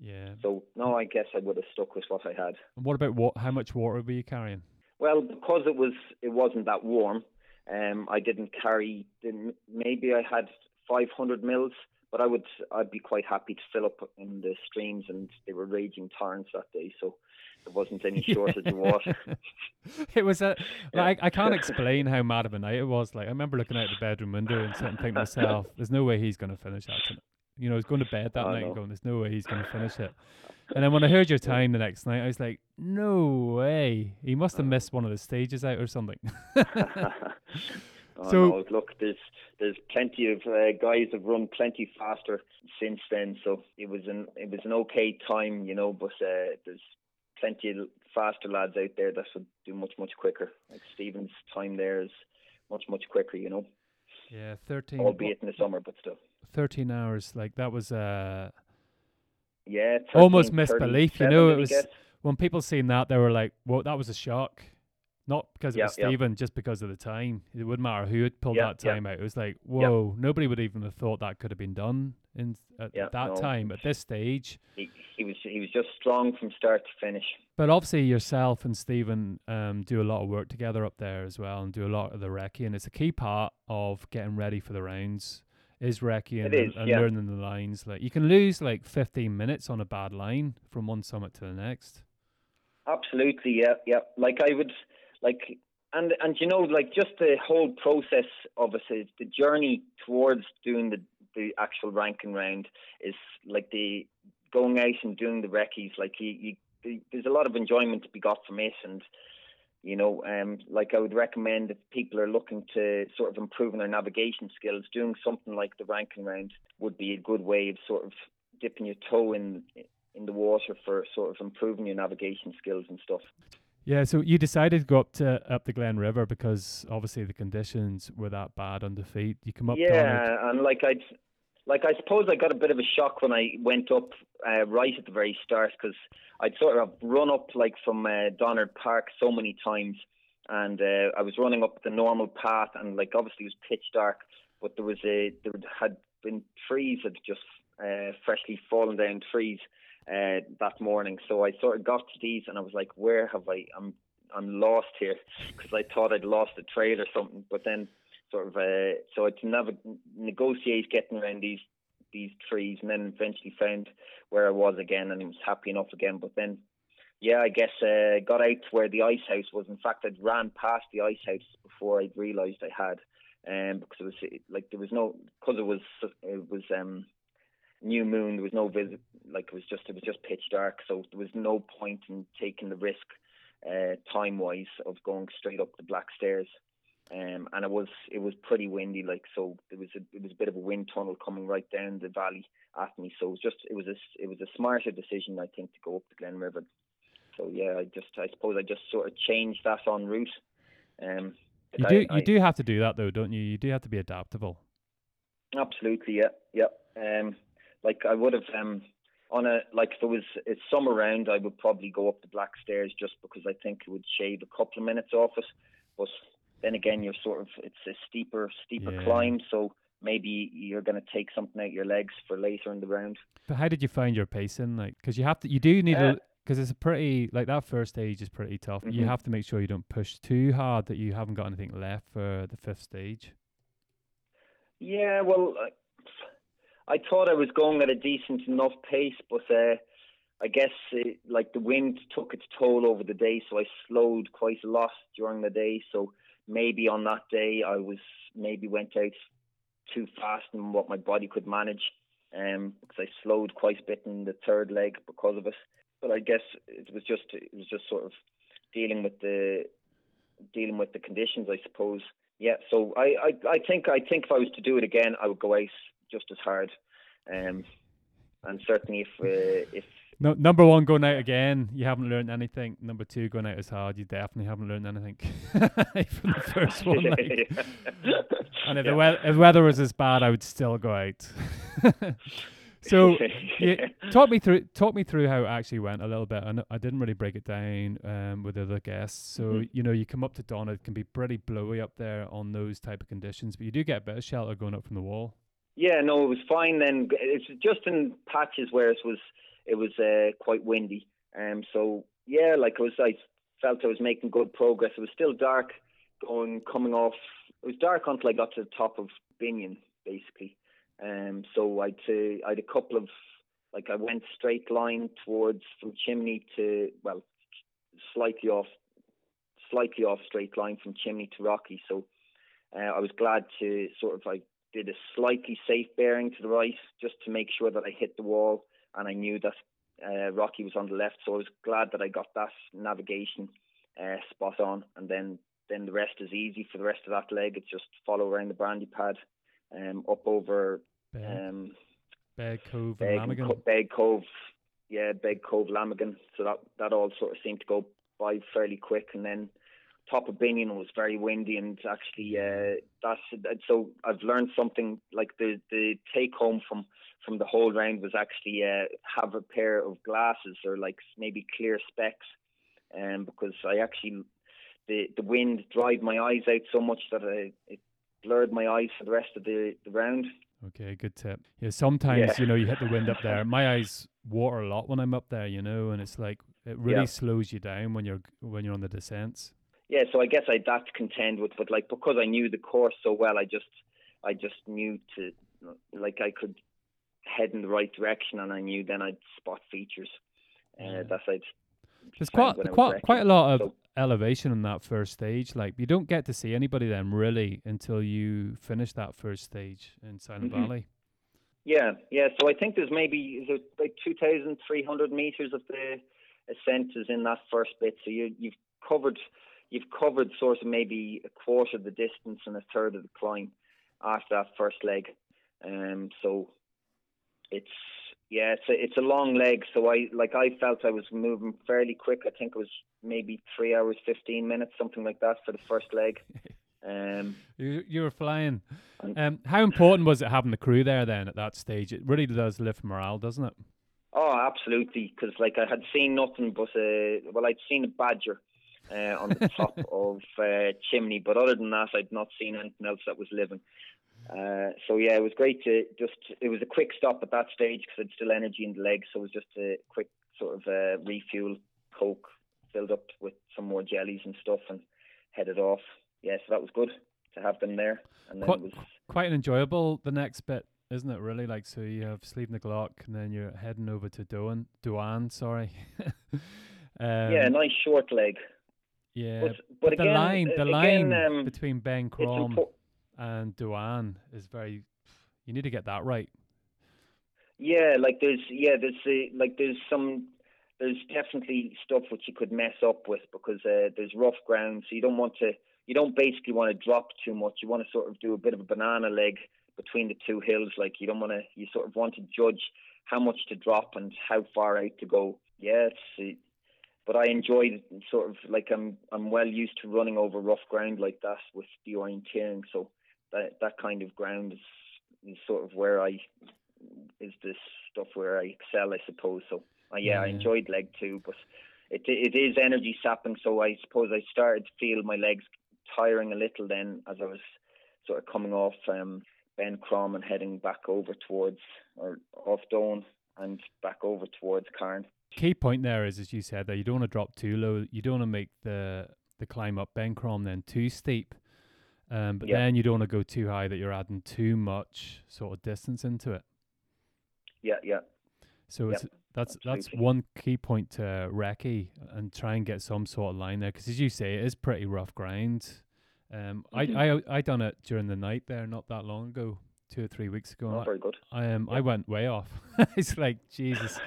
Yeah. So no, I guess I would have stuck with what I had. And what about what? How much water were you carrying? Well, because it was, it wasn't that warm. Um, I didn't carry. Didn't, maybe I had five hundred mils, but I would I'd be quite happy to fill up in the streams, and they were raging torrents that day, so there wasn't any shortage yeah. of water. It was a like I can't explain how mad of a night it was. Like I remember looking out the bedroom window and sitting thinking to myself, "There's no way he's going to finish that tonight." You know, I was going to bed that oh, night no. and going, "There's no way he's going to finish it." And then when I heard your time the next night, I was like, "No way! He must have missed one of the stages out or something." Oh, so no, look, there's there's plenty of uh, guys have run plenty faster since then. So it was an it was an okay time, you know. But uh, there's plenty of faster lads out there that would do much much quicker. Like Stephen's time there is much much quicker, you know. Yeah, thirteen. Albeit in the summer, but still. Thirteen hours, like that was uh yeah, thirteen, almost misbelief, you know. It was when people seen that, they were like, "Whoa, that was a shock." Not because it yep, was Stephen, yep. just because of the time. It wouldn't matter who had pulled yep, that time yep. out. It was like, whoa, yep. nobody would even have thought that could have been done in, at yep, that no. time, at this stage. He, he was he was just strong from start to finish. But obviously yourself and Stephen um, do a lot of work together up there as well and do a lot of the recce. And it's a key part of getting ready for the rounds is recce and, is, and yeah. learning the lines. Like you can lose like fifteen minutes on a bad line from one summit to the next. Absolutely, yeah, yeah. Like I would... Like and and you know, like just the whole process of it is the journey towards doing the, the actual Rankin round is like the going out and doing the recce's. Like you, you, there's a lot of enjoyment to be got from it, and you know, um, like I would recommend if people are looking to sort of improving their navigation skills, doing something like the Rankin round would be a good way of sort of dipping your toe in in the water for sort of improving your navigation skills and stuff. Yeah, so you decided to go up to up the Glen River because obviously the conditions were that bad on the feet. You come up. Yeah, and like I, like I suppose I got a bit of a shock when I went up uh, right at the very start because I'd sort of run up like from uh, Donard Park so many times, and uh, I was running up the normal path, and like obviously it was pitch dark, but there was a there had been trees that just uh, freshly fallen down trees. Uh, that morning, so I sort of got to these, and I was like, "Where have I? I'm I'm lost here," because I thought I'd lost the trail or something. But then, sort of, uh, so I never negotiate getting around these these trees, and then eventually found where I was again, and I was happy enough again. But then, yeah, I guess uh, got out to where the ice house was. In fact, I'd ran past the ice house before I'd realised I had, um, because it was like there was no because it was it was um. new moon, there was no visit, like it was just it was just pitch dark, so there was no point in taking the risk uh, time wise of going straight up the black stairs, um, and it was it was pretty windy, like so it was a, it was a bit of a wind tunnel coming right down the valley at me, so it was just it was a, it was a smarter decision I think to go up the Glen River. So yeah, I just I suppose I just sort of changed that en route. Um, you do I, you I, do have to do that though, don't you? You do have to be adaptable. Absolutely, yeah, yeah. Um, Like I would have um, on a like if it was a summer round, I would probably go up the black stairs just because I think it would shave a couple of minutes off it. But then again, you're sort of it's a steeper steeper yeah. climb, so maybe you're going to take something out your legs for later in the round. But how did you find your pacing? Like because you have to, you do need uh, a because it's a pretty like that first stage is pretty tough. Mm-hmm. You have to make sure you don't push too hard that you haven't got anything left for the fifth stage. Yeah, well. Uh, I thought I was going at a decent enough pace, but uh, I guess it, like the wind took its toll over the day, so I slowed quite a lot during the day. So maybe on that day I was maybe went out too fast than what my body could manage, um, because I slowed quite a bit in the third leg because of it. But I guess it was just it was just sort of dealing with the dealing with the conditions, I suppose. Yeah. So I, I, I think I think if I was to do it again, I would go out just as hard, um, and certainly if uh, if no, number one going out again, you haven't learned anything. Number two going out as hard, you definitely haven't learned anything from the first one. Like. yeah. And if, yeah. the we- if weather was as bad, I would still go out. So, yeah, talk me through talk me through how it actually went a little bit. And I didn't really break it down um, with other guests. So mm-hmm. you know, you come up to Donna, it can be pretty blowy up there on those type of conditions, but you do get a bit of shelter going up from the wall. Yeah, no, it was fine then. It's just in patches where it was it was uh, quite windy. Um, so yeah, like I was, I felt I was making good progress. It was still dark going coming off. It was dark until I got to the top of Binion, basically. Um, so I'd uh, I had a couple of like I went straight line towards from Chimney to well, slightly off, slightly off straight line from Chimney to Rocky. So uh, I was glad to sort of like. Did a slightly safe bearing to the right just to make sure that I hit the wall, and I knew that uh, Rocky was on the left, so I was glad that I got that navigation uh, spot on, and then then the rest is easy for the rest of that leg. It's just follow around the brandy pad, um, up over um, Beg Cove Beg, and Lamigan. Beg Cove, yeah, Beg Cove, Lamigan. So that, that all sort of seemed to go by fairly quick, and then top of Binion was very windy, and actually uh, that's so I've learned something. Like the, the take home from, from the whole round was actually uh, have a pair of glasses or like maybe clear specs, um, because I actually the, the wind dried my eyes out so much that I, it blurred my eyes for the rest of the, the round. Okay, good tip. Yeah, sometimes, yeah. you know, you hit the wind up there. My eyes water a lot when I'm up there, you know, and it's like it really yeah. slows you down when you're when you're on the descents. Yeah, so I guess I had that to contend with, but like because I knew the course so well, I just I just knew to like I could head in the right direction, and I knew then I'd spot features. Uh, that's I'd There's quite quite, quite a lot of so, elevation in that first stage. Like you don't get to see anybody then really until you finish that first stage in Silent mm-hmm. Valley. Yeah, yeah. So I think there's maybe is it like two thousand three hundred meters of the ascent is in that first bit. So you you've covered you've covered sort of maybe a quarter of the distance and a third of the climb after that first leg. Um. So it's. Yeah, it's a, it's a long leg, so I like I felt I was moving fairly quick. I think it was maybe three hours, fifteen minutes, something like that for the first leg. Um, you you were flying. Um, how important was it having the crew there then at that stage? It really does lift morale, doesn't it? Oh, absolutely, because like I had seen nothing but a well, I'd seen a badger uh, on the top of uh, chimney, but other than that, I'd not seen anything else that was living. Uh, so yeah, it was great to just, it was a quick stop at that stage because I'd still energy in the legs. So it was just a quick sort of uh, refuel, Coke filled up with some more jellies and stuff and headed off. Yeah, so that was good to have them there. And then quite, it was quite an enjoyable, the next bit, isn't it really? Like, so you have Sleeve na Glock and then you're heading over to Doan, Doan, sorry. um, yeah, nice short leg. Yeah, but, but, but again, the line, the again, line um, between Ben Crom and Doan is very, you need to get that right. Yeah, like there's, yeah, there's a, like there's some, there's definitely stuff which you could mess up with because uh, there's rough ground. So you don't want to, you don't basically want to drop too much. You want to sort of do a bit of a banana leg between the two hills. Like you don't want to, you sort of want to judge how much to drop and how far out to go. Yeah, it's, but I enjoyed sort of like I'm, I'm well used to running over rough ground like that with the orienteering. So that that kind of ground is, is sort of where I is this stuff where I excel, I suppose. So uh, yeah, yeah, I enjoyed leg two, but it it is energy sapping. So I suppose I started to feel my legs tiring a little then as I was sort of coming off um, Ben Crom and heading back over towards or off Doan and back over towards Cairn. Key point there is, as you said, that you don't want to drop too low. You don't want to make the the climb up Ben Crom then too steep. Um, but yeah. then you don't want to go too high that you're adding too much sort of distance into it. Yeah, yeah. So yeah, it's, that's absolutely. That's one key point to recce and try and get some sort of line there because, as you say, it is pretty rough ground. Um, mm-hmm. I, I I done it during the night there not that long ago, two or three weeks ago. Not very good. I um yeah. I went way off. It's like Jesus.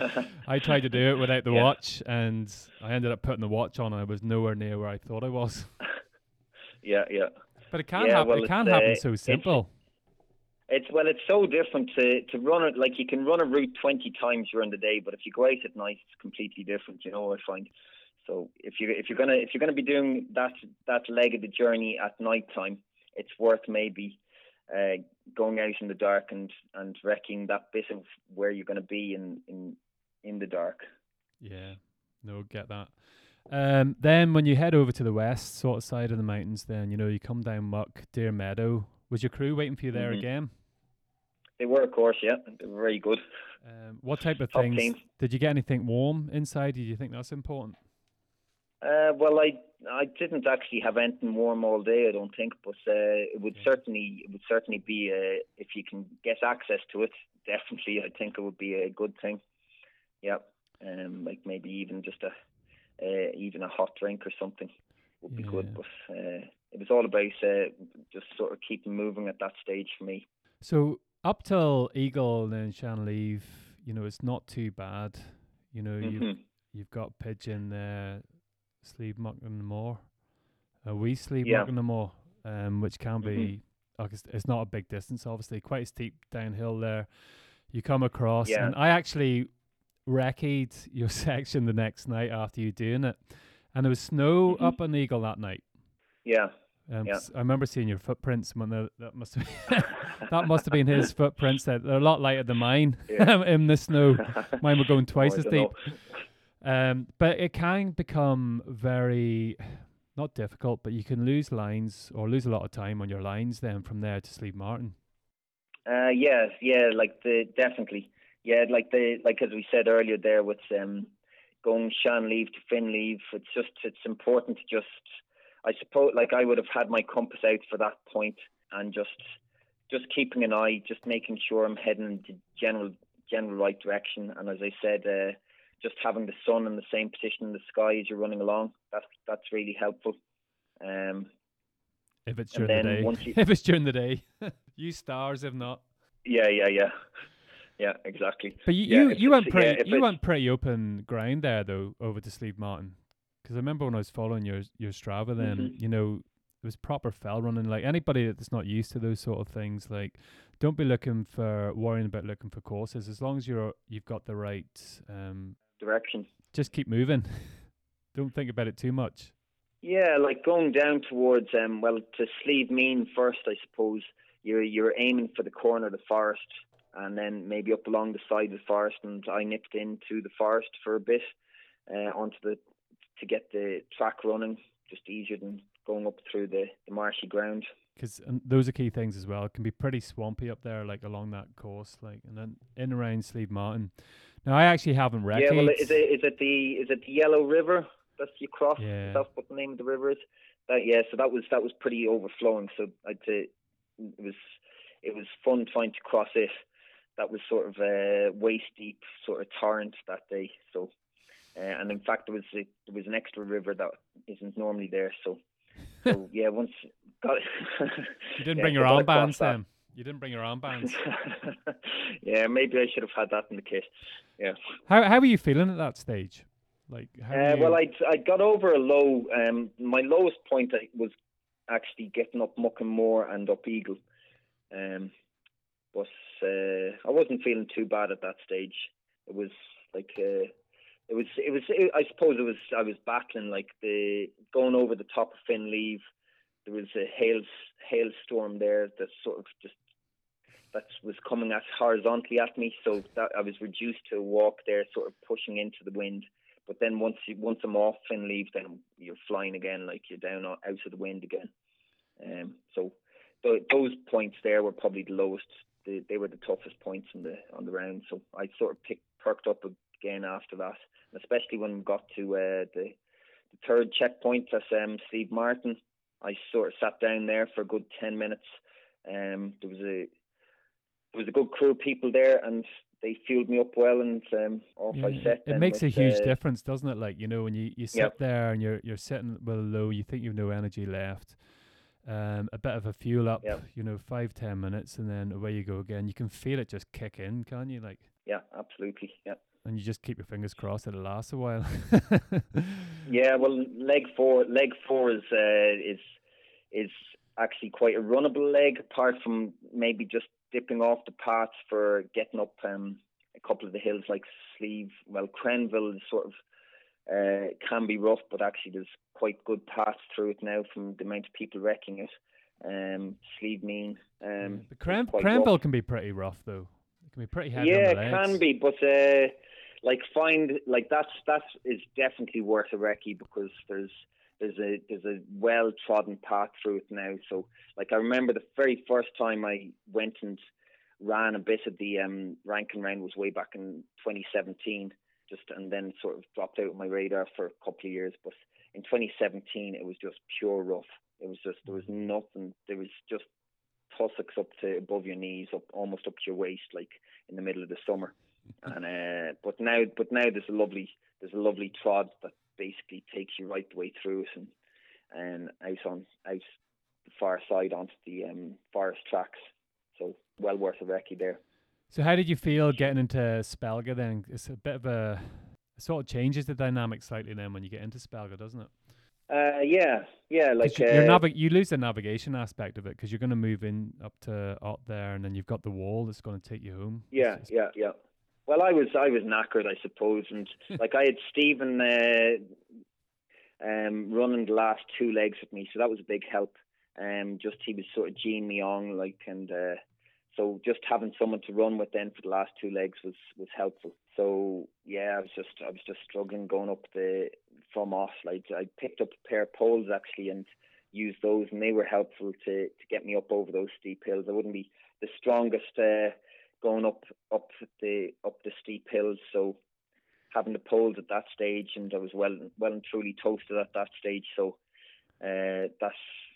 I tried to do it without the yeah. watch, and I ended up putting the watch on, and I was nowhere near where I thought I was. yeah, yeah. But it can yeah, happen. Well, it can uh, happen so simple. It's, it's well, it's so different to, to run it. Like you can run a route twenty times during the day, but if you go out at night, it's completely different. You know, I find. So if you if you're gonna if you're gonna be doing that that leg of the journey at night time, it's worth maybe uh, going out in the dark and and wrecking that bit of where you're gonna be in in, in the dark. Yeah, no, get that. Um, then when you head over to the west sort of side of the mountains, then, you know, you come down Muck, Deer Meadow. Was your crew waiting for you there mm-hmm. again? They were, of course, yeah. They were very good. Um, what type of Top things? Team. Did you get anything warm inside? Did you think that's important? Uh, well, I I didn't actually have anything warm all day, I don't think, but uh, it would okay. certainly it would certainly be, uh, if you can get access to it, definitely I think it would be a good thing. Yeah. Um, like maybe even just a... Uh, even a hot drink or something would be yeah. good, but uh, it was all about uh, just sort of keeping moving at that stage for me. So up till Eagle and then Shanleave, you know, it's not too bad. You know, mm-hmm. you've, you've got Pigeon there, Sleeve Muck and Moor, a wee Sleeve yeah. Muck and Moor, um, which can mm-hmm. be, like, it's, it's not a big distance, obviously, quite a steep downhill there. You come across, yeah. and I actually recce'd your section the next night after you doing it, and there was snow mm-hmm. up on Eagle that night. Yeah, um, yeah. I remember seeing your footprints. When the, that must have been, that must have been his footprints. That they're a lot lighter than mine yeah. in the snow. Mine were going twice oh, as deep. Um, but it can become very not difficult, but you can lose lines or lose a lot of time on your lines then from there to Sleeve Martin. Uh, yeah, yeah, like the definitely, yeah, like the like as we said earlier there with um, going Shan Leave to Finn Leave, it's just it's important to just I suppose like I would have had my compass out for that point and just just keeping an eye, just making sure I'm heading in the general general right direction. And as I said, uh, just having the sun in the same position in the sky as you're running along, that's that's really helpful. Um, if it's during the day, you, if it's during the day, you stars if not. Yeah, yeah, yeah, yeah, exactly. But you yeah, you, you went pretty yeah, you went pretty open ground there though over to Sleeve Martin, because I remember when I was following your your Strava then, mm-hmm. you know. It was proper fell running. Like anybody that's not used to those sort of things, like don't be looking for worrying about looking for courses. As long as you're you've got the right um, direction, just keep moving. Don't think about it too much. Yeah, like going down towards um, well, to Sleeve Mean first, I suppose. You're you're aiming for the corner of the forest, and then maybe up along the side of the forest. And I nipped into the forest for a bit, uh, onto the to get the track running, just easier than going up through the, the marshy ground. Because those are key things as well. It can be pretty swampy up there, like along that course, like and then in around Sleeve Martin. Now I actually haven't read. Yeah, well, is it is it the is it the Yellow River that you cross? Yeah. That's what the name of the river is. Uh, yeah, so that was that was pretty overflowing. So I'd say it was it was fun trying to cross it. That was sort of a waist deep sort of torrent that day. So uh, and in fact there was a, there was an extra river that isn't normally there. So. So yeah, once got it. You didn't yeah, bring your armbands then. You didn't bring your armbands. Yeah, maybe I should have had that in the kit. Yeah. How how were you feeling at that stage? Like how uh, you... well, I I got over a low. Um, my lowest point was actually getting up Muckenmore and up Eagle. Um, but uh, I wasn't feeling too bad at that stage. It was like. Uh, It was, it was. It, I suppose it was. I was battling like the going over the top of Finleave. There was a hail hailstorm there that sort of just that was coming at horizontally at me. So that I was reduced to a walk there, sort of pushing into the wind. But then once you, once I'm off Finleave, then you're flying again, like you're down out of the wind again. Um. So th- those points there were probably the lowest. The, they were the toughest points on the on the round. So I sort of picked perked up a. Again after that, especially when we got to uh, the, the third checkpoint at um, Sleeve Martin, I sort of sat down there for a good ten minutes. Um, there was a there was a good crew of people there, and they fueled me up well, and um, off yeah, I set. It makes with, a huge uh, difference, doesn't it? Like you know, when you, you sit yep. there and you're you're sitting well low, you think you've no energy left. Um, a bit of a fuel up, yep. you know, five ten minutes, and then away you go again. You can feel it just kick in, can't you? Like yeah, absolutely, yeah. And you just keep your fingers crossed it'll last a while. Yeah, well, leg four, leg four is uh, is is actually quite a runnable leg, apart from maybe just dipping off the path for getting up um, a couple of the hills like Sleeve. Well, Crenville is sort of uh, can be rough, but actually there's quite good paths through it now from the amount of people wrecking it. Um, Sleeve Mean. Um, yeah, Cren- Crenville rough. Can be pretty rough though. It can be pretty heavy. Yeah, on the legs. It can be, but. Uh, Like find like that's that is definitely worth a recce because there's there's a there's a well trodden path through it now. So like I remember the very first time I went and ran a bit of the um, Rankin round was way back in twenty seventeen, just and then sort of dropped out of my radar for a couple of years. But in twenty seventeen it was just pure rough. It was just there was nothing. There was just tussocks up to above your knees, up almost up to your waist, like in the middle of the summer. And uh, but now, but now there's a lovely, there's a lovely trod that basically takes you right the way through it and and out on out the far side onto the um, forest tracks. So well worth a recce there. So how did you feel getting into Spelga then? It's a bit of a it sort of changes the dynamic slightly then when you get into Spelga, doesn't it? Uh, yeah, yeah. Like you, uh, navi- you lose the navigation aspect of it because you're going to move in up to up there, and then you've got the wall that's going to take you home. Yeah, it's, it's, yeah, yeah. Well, I was I was knackered, I suppose, and like I had Stephen uh, um, running the last two legs with me, so that was a big help. Um, just he was sort of geeing me on, like, and uh, so just having someone to run with then for the last two legs was, was helpful. So yeah, I was just I was just struggling going up the from us. Like, I picked up a pair of poles actually and used those, and they were helpful to, to get me up over those steep hills. I wouldn't be the strongest uh, going up up the up the steep hills, so having the poles at that stage, and I was well well and truly toasted at that stage. So uh, that's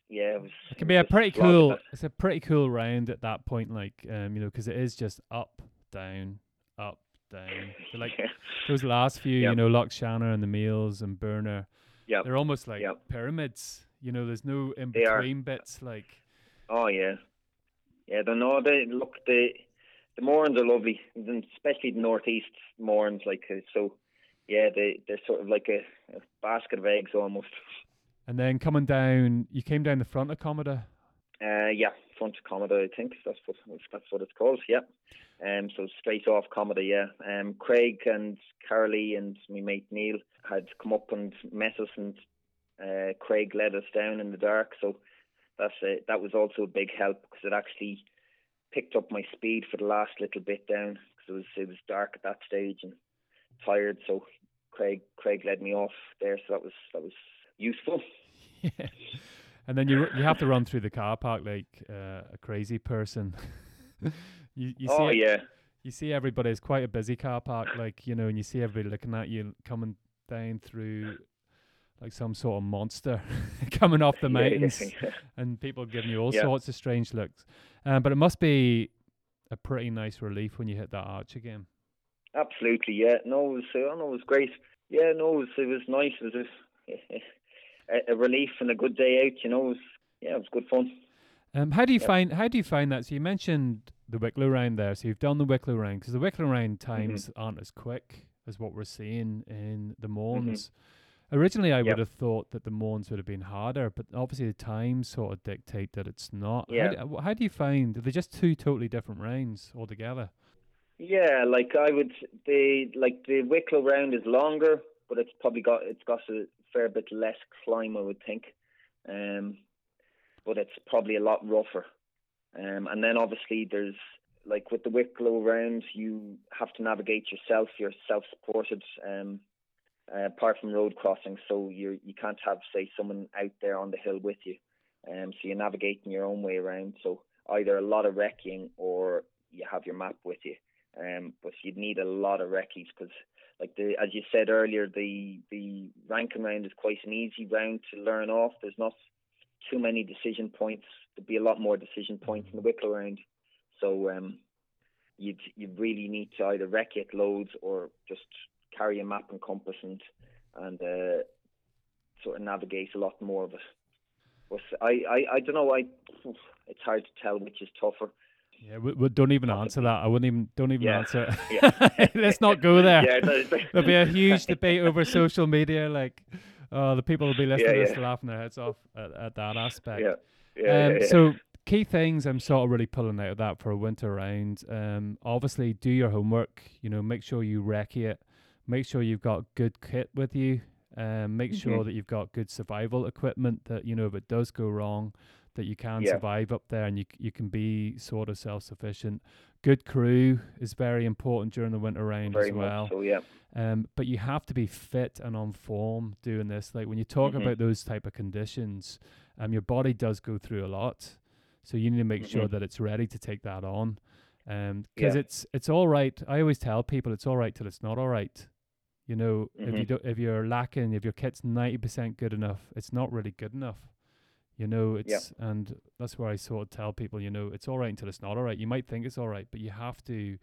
yeah. It, was, it can be a pretty cool. It's a pretty cool round at that point, like um, you know, because it is just up, down, up, down. But like yeah. those last few, yep. you know, Loch Shanner and the Meals and Burner, yeah, they're almost like yep. pyramids. You know, there's no in between bits, like. Oh yeah, yeah. They're no, they look the the Mournes are lovely, and especially the northeast Mournes, like so. Yeah, they they're sort of like a, a basket of eggs almost. And then coming down, you came down the front of Commodore. Uh, yeah, front of Commodore, I think that's what that's what it's called. Yeah, um, so straight off Commodore. Yeah, um, Craig and Carly and my mate Neil had come up and met us and. Uh, Craig led us down in the dark, so that's it. That was also a big help because it actually picked up my speed for the last little bit down because it was it was dark at that stage and tired. So Craig Craig led me off there, so that was that was useful. Yeah. And then you you have to run through the car park like uh, a crazy person. you you see oh, yeah. you see everybody. It's quite a busy car park, like you know, and you see everybody looking at you coming down through. Like some sort of monster coming off the mountains, yeah, yeah, yeah. and people giving you all yeah. sorts of strange looks. Um, but it must be a pretty nice relief when you hit that arch again. Absolutely, yeah. No, it was, uh, no, it was great. Yeah, no, it was, it was nice. It was a, a relief and a good day out. You know, it was, yeah, it was good fun. Um, how do you yeah. find? How do you find that? So you mentioned the Wicklow Round there. So you've done the Wicklow Round because the Wicklow Round times mm-hmm. aren't as quick as what we're seeing in the Mournes. Mm-hmm. Originally, I yep. would have thought that the Mournes would have been harder, but obviously the times sort of dictate that it's not. Yeah. How, do, how do you find, are they just two totally different rounds altogether? Yeah, like I would, the like the Wicklow round is longer, but it's probably got, it's got a fair bit less climb, I would think. Um, but it's probably a lot rougher. Um, and then obviously there's, like with the Wicklow round, you have to navigate yourself, you're self-supported, um Uh, apart from road crossing, so you you can't have, say, someone out there on the hill with you, um, so you're navigating your own way around, so either a lot of recceing or you have your map with you, um, but you'd need a lot of reccees because, like the as you said earlier, the, the Rankin round is quite an easy round to learn off. There's not too many decision points. There'd be a lot more decision points in the Wicklow round, so um, you'd, you'd really need to either recce it loads or just carry a map and compass and and uh, sort of navigate a lot more of it. But I, I, I don't know. I it's hard to tell which is tougher. Yeah, we, we don't even answer that. I wouldn't even don't even yeah. answer it. Yeah. Let's not go there. Yeah, no, there'll be a huge debate over social media. Like, oh, the people will be listening yeah, yeah. to this laughing their heads off at, at that aspect. Yeah. Yeah, um, yeah, yeah. So key things I'm sort of really pulling out of that for a winter round. Um, obviously do your homework. You know, make sure you recce it. Make sure you've got good kit with you. Um, make mm-hmm. sure that you've got good survival equipment that, you know, if it does go wrong, that you can yeah. survive up there and you you can be sort of self-sufficient. Good crew is very important during the winter round very as well. Much so, yeah. Um, but you have to be fit and on form doing this. Like when you talk mm-hmm. about those type of conditions, um, your body does go through a lot. So you need to make mm-hmm. sure that it's ready to take that on. Um, because yeah. it's it's all right. I always tell people it's all right till it's not all right. You know, mm-hmm. if you don't, if you're lacking, if your kit's ninety percent good enough, it's not really good enough. You know, it's yeah. and that's where I sort of tell people, you know, it's all right until it's not all right. You might think it's all right, but you have to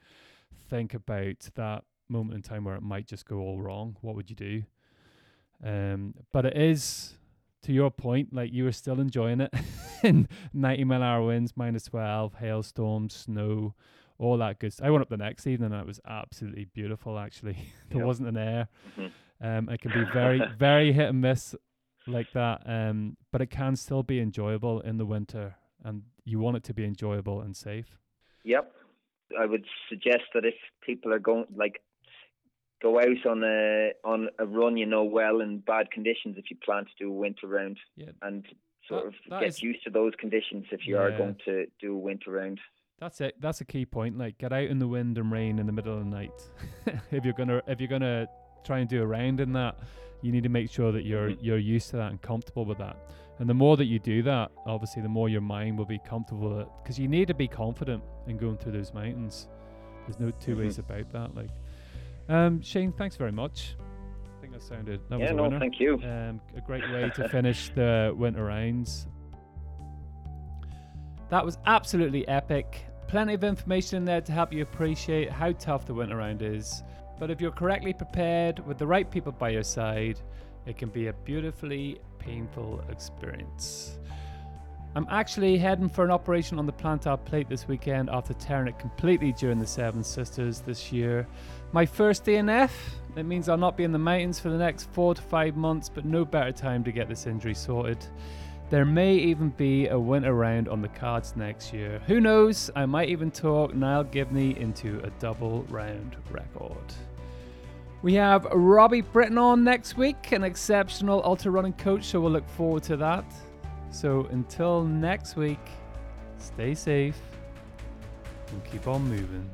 think about that moment in time where it might just go all wrong. What would you do? Um, but it is to your point, like you were still enjoying it in ninety mile an hour winds, minus twelve, hailstorms, snow. All that good stuff. I went up the next evening and it was absolutely beautiful, actually. There yep. wasn't an air. Mm-hmm. Um, it can be very, very hit and miss like that, um, but it can still be enjoyable in the winter, and you want it to be enjoyable and safe. Yep. I would suggest that if people are going, like, go out on a on a run, you know, well in bad conditions if you plan to do a winter round yeah. and sort that, of that get is... used to those conditions if you yeah. are going to do a winter round. That's it. That's a key point. Like, get out in the wind and rain in the middle of the night. if you're gonna, if you're gonna try and do a round in that, you need to make sure that you're you're used to that and comfortable with that. And the more that you do that, obviously, the more your mind will be comfortable with it, because you need to be confident in going through those mountains. There's no two ways about that. Like, um, Shane, thanks very much. I think that sounded that yeah, was a no, winner. Thank you. Um, a great way to finish the winter rounds. That was absolutely epic. Plenty of information in there to help you appreciate how tough the winter round is. But if you're correctly prepared with the right people by your side, it can be a beautifully painful experience. I'm actually heading for an operation on the plantar plate this weekend after tearing it completely during the Seven Sisters this year. My first D N F. It means I'll not be in the mountains for the next four to five months, but no better time to get this injury sorted. There may even be a winter round on the cards next year. Who knows? I might even talk Niall Gibney into a double round record. We have Robbie Britton on next week, an exceptional ultra running coach, so we'll look forward to that. So until next week, stay safe and keep on moving.